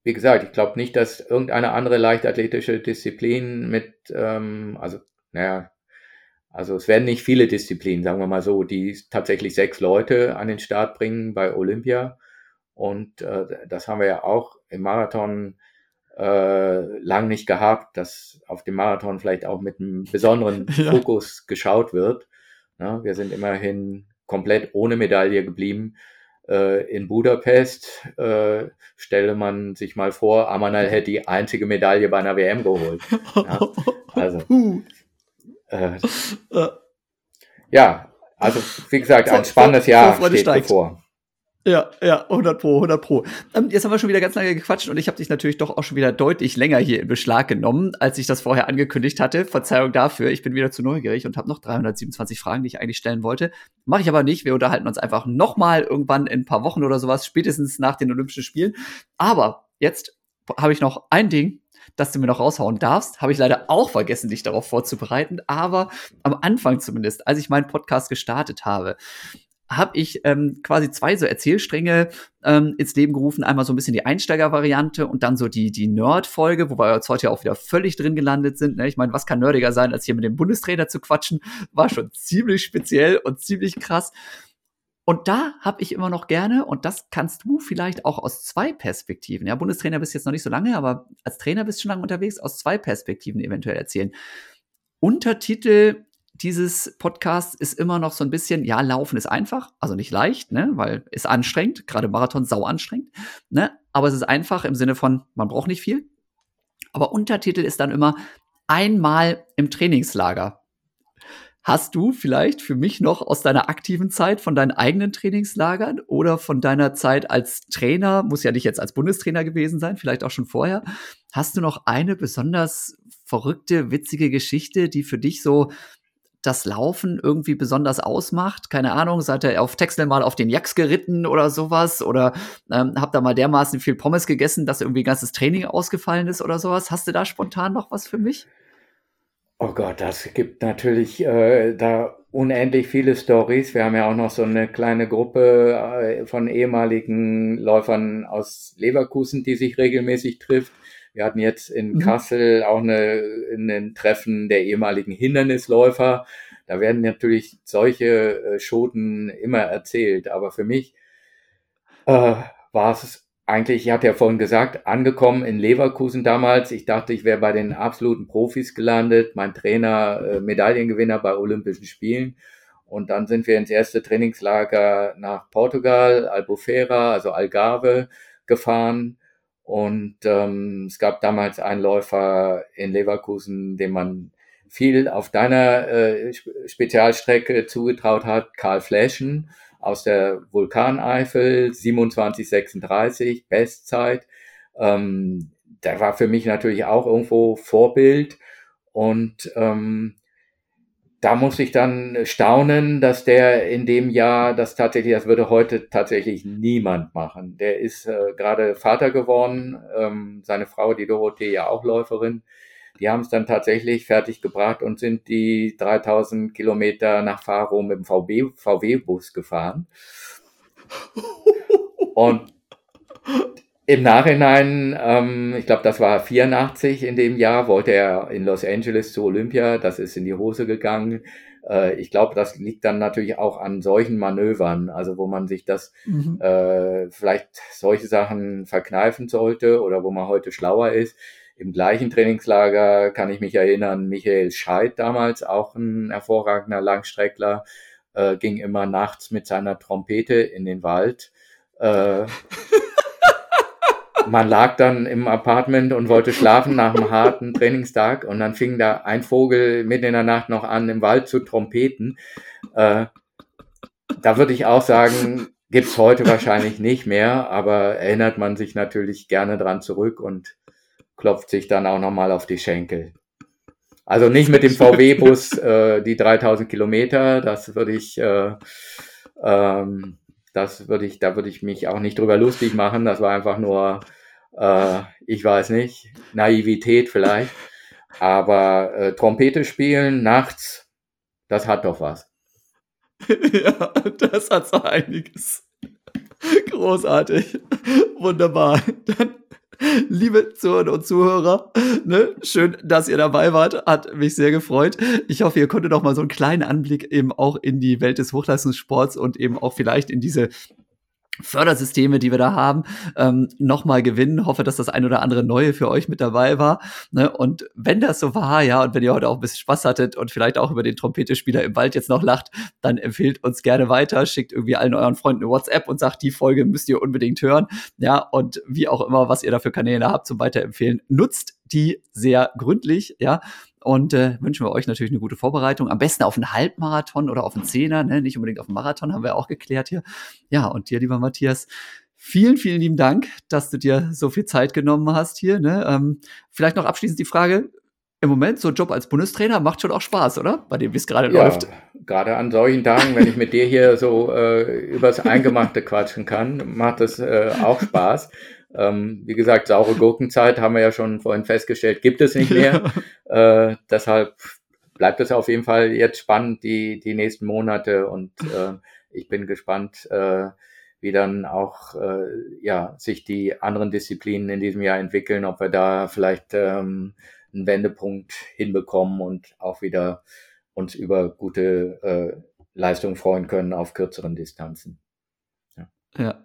wie gesagt, ich glaube nicht, dass irgendeine andere leichtathletische Disziplin also es werden nicht viele Disziplinen, sagen wir mal so, die tatsächlich 6 Leute an den Start bringen bei Olympia. Und das haben wir ja auch im Marathon lang nicht gehabt, dass auf dem Marathon vielleicht auch mit einem besonderen Fokus geschaut wird. Ja, wir sind immerhin komplett ohne Medaille geblieben in Budapest. Stelle man sich mal vor, Amanal hätte die einzige Medaille bei einer WM geholt. Ja, also, ja, also wie gesagt, ein spannendes Jahr steht bevor. Ja, ja, 100 Pro. Jetzt haben wir schon wieder ganz lange gequatscht und ich habe dich natürlich doch auch schon wieder deutlich länger hier in Beschlag genommen, als ich das vorher angekündigt hatte. Verzeihung dafür, ich bin wieder zu neugierig und habe noch 327 Fragen, die ich eigentlich stellen wollte. Mache ich aber nicht, wir unterhalten uns einfach nochmal irgendwann in ein paar Wochen oder sowas, spätestens nach den Olympischen Spielen. Aber jetzt habe ich noch ein Ding, dass du mir noch raushauen darfst, habe ich leider auch vergessen, dich darauf vorzubereiten, aber am Anfang zumindest, als ich meinen Podcast gestartet habe, habe ich quasi zwei so Erzählstränge ins Leben gerufen. Einmal so ein bisschen die Einsteiger-Variante und dann so die Nerd-Folge, wo wir jetzt heute ja auch wieder völlig drin gelandet sind. Ne? Ich meine, was kann nerdiger sein, als hier mit dem Bundestrainer zu quatschen? War schon ziemlich speziell und ziemlich krass. Und da habe ich immer noch gerne, und das kannst du vielleicht auch aus zwei Perspektiven, ja, Bundestrainer bist jetzt noch nicht so lange, aber als Trainer bist du schon lange unterwegs, aus zwei Perspektiven eventuell erzählen. Untertitel dieses Podcast ist immer noch so ein bisschen, ja, Laufen ist einfach, also nicht leicht, ne, weil ist anstrengend, gerade Marathon sau anstrengend, ne, aber es ist einfach im Sinne von, man braucht nicht viel. Aber Untertitel ist dann immer einmal im Trainingslager. Hast du vielleicht für mich noch aus deiner aktiven Zeit von deinen eigenen Trainingslagern oder von deiner Zeit als Trainer, muss ja nicht jetzt als Bundestrainer gewesen sein, vielleicht auch schon vorher, hast du noch eine besonders verrückte, witzige Geschichte, die für dich so das Laufen irgendwie besonders ausmacht? Keine Ahnung, seid ihr auf Texel mal auf den Jacks geritten oder sowas? Oder habt ihr mal dermaßen viel Pommes gegessen, dass irgendwie ein ganzes Training ausgefallen ist oder sowas? Hast du da spontan noch was für mich? Oh Gott, das gibt natürlich da unendlich viele Storys. Wir haben ja auch noch so eine kleine Gruppe von ehemaligen Läufern aus Leverkusen, die sich regelmäßig trifft. Wir hatten jetzt in Kassel auch ein Treffen der ehemaligen Hindernisläufer. Da werden natürlich solche Schoten immer erzählt. Aber für mich war es eigentlich, ich hatte ja vorhin gesagt, angekommen in Leverkusen damals. Ich dachte, ich wäre bei den absoluten Profis gelandet. Mein Trainer, Medaillengewinner bei Olympischen Spielen. Und dann sind wir ins erste Trainingslager nach Portugal, Albufeira, also Algarve, gefahren. Und es gab damals einen Läufer in Leverkusen, dem man viel auf deiner Spezialstrecke zugetraut hat, Karl Flächen aus der Vulkaneifel, 27:36, Bestzeit. Der war für mich natürlich auch irgendwo Vorbild. Und da musste ich dann staunen, dass der in dem Jahr, das würde heute tatsächlich niemand machen. Der ist gerade Vater geworden, seine Frau, die Dorothee, ja auch Läuferin. Die haben es dann tatsächlich fertiggebracht und sind die 3000 Kilometer nach Faro mit dem VW-Bus gefahren. Und im Nachhinein, ich glaube, das war 84 in dem Jahr, wollte er in Los Angeles zu Olympia, das ist in die Hose gegangen. Ich glaube, das liegt dann natürlich auch an solchen Manövern, also wo man sich das vielleicht solche Sachen verkneifen sollte oder wo man heute schlauer ist. Im gleichen Trainingslager kann ich mich erinnern, Michael Scheidt damals, auch ein hervorragender Langstreckler, ging immer nachts mit seiner Trompete in den Wald. Man lag dann im Apartment und wollte schlafen nach einem harten Trainingstag und dann fing da ein Vogel mitten in der Nacht noch an, im Wald zu trompeten. Da würde ich auch sagen, gibt's heute wahrscheinlich nicht mehr, aber erinnert man sich natürlich gerne dran zurück und klopft sich dann auch nochmal auf die Schenkel. Also nicht mit dem VW-Bus die 3000 Kilometer, da würde ich mich auch nicht drüber lustig machen. Das war einfach nur, ich weiß nicht, Naivität vielleicht. Aber Trompete spielen nachts, das hat doch was. Ja, das hat so einiges. Großartig. Wunderbar. Dann, liebe Zuhörerinnen und Zuhörer, ne, schön, dass ihr dabei wart, hat mich sehr gefreut. Ich hoffe, ihr konntet auch mal so einen kleinen Anblick eben auch in die Welt des Hochleistungssports und eben auch vielleicht in diese Fördersysteme, die wir da haben, nochmal gewinnen. Hoffe, dass das ein oder andere Neue für euch mit dabei war. Ne? Und wenn das so war, ja, und wenn ihr heute auch ein bisschen Spaß hattet und vielleicht auch über den Trompetespieler im Wald jetzt noch lacht, dann empfehlt uns gerne weiter, schickt irgendwie allen euren Freunden eine WhatsApp und sagt, die Folge müsst ihr unbedingt hören. Ja, und wie auch immer, was ihr da für Kanäle habt zum Weiterempfehlen, nutzt die sehr gründlich, ja. Und wünschen wir euch natürlich eine gute Vorbereitung. Am besten auf einen Halbmarathon oder auf einen Zehner, ne? Nicht unbedingt auf einen Marathon, haben wir auch geklärt hier. Ja, und dir, lieber Matthias, vielen, vielen lieben Dank, dass du dir so viel Zeit genommen hast hier. Ne? Vielleicht noch abschließend die Frage, im Moment so ein Job als Bundestrainer macht schon auch Spaß, oder? Bei dem, wie es gerade läuft. Gerade an solchen Tagen, wenn ich mit dir hier so übers Eingemachte quatschen kann, macht das auch Spaß. Wie gesagt, saure Gurkenzeit haben wir ja schon vorhin festgestellt, gibt es nicht mehr. Deshalb bleibt es auf jeden Fall jetzt spannend, die nächsten Monate. Und ich bin gespannt, wie dann auch sich die anderen Disziplinen in diesem Jahr entwickeln, ob wir da vielleicht einen Wendepunkt hinbekommen und auch wieder uns über gute Leistungen freuen können auf kürzeren Distanzen. Ja.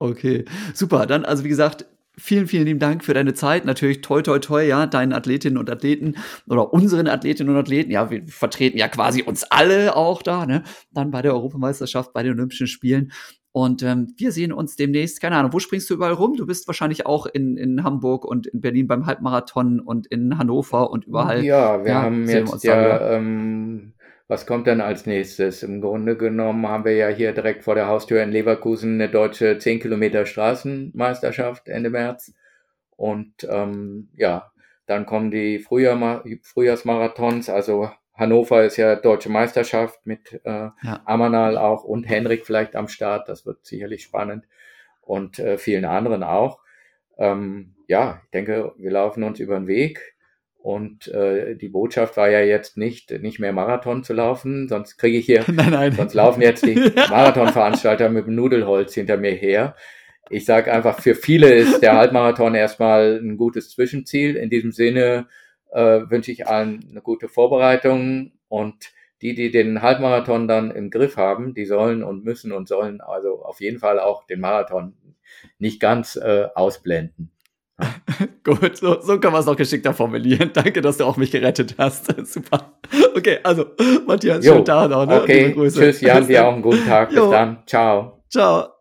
Okay, super. Dann, also wie gesagt, vielen, vielen lieben Dank für deine Zeit. Natürlich toi, toi, toi, ja, deinen Athletinnen und Athleten oder unseren Athletinnen und Athleten. Ja, wir vertreten ja quasi uns alle auch da, ne? Dann bei der Europameisterschaft, bei den Olympischen Spielen. Und wir sehen uns demnächst, keine Ahnung, wo springst du überall rum? Du bist wahrscheinlich auch in Hamburg und in Berlin beim Halbmarathon und in Hannover und überall. Ja, wir haben jetzt was kommt dann als nächstes? Im Grunde genommen haben wir ja hier direkt vor der Haustür in Leverkusen eine deutsche 10 Kilometer Straßenmeisterschaft Ende März. Und dann kommen die Frühjahrsmarathons. Also Hannover ist ja deutsche Meisterschaft mit Amanal auch und Henrik vielleicht am Start. Das wird sicherlich spannend. Und vielen anderen auch. Ich denke, wir laufen uns über den Weg. Und die Botschaft war ja jetzt nicht mehr Marathon zu laufen, sonst kriege ich hier, sonst laufen jetzt die Marathonveranstalter mit dem Nudelholz hinter mir her. Ich sage einfach, für viele ist der Halbmarathon erstmal ein gutes Zwischenziel. In diesem Sinne wünsche ich allen eine gute Vorbereitung und die den Halbmarathon dann im Griff haben, die sollen und müssen und sollen also auf jeden Fall auch den Marathon nicht ganz ausblenden. Gut, so kann man es noch geschickter formulieren. Danke, dass du auch mich gerettet hast. Super. Okay, also, Matthias, schönen Tag noch. Ne? Okay, tschüss, Jan, dir auch einen guten Tag. Bis dann. Ciao. Ciao.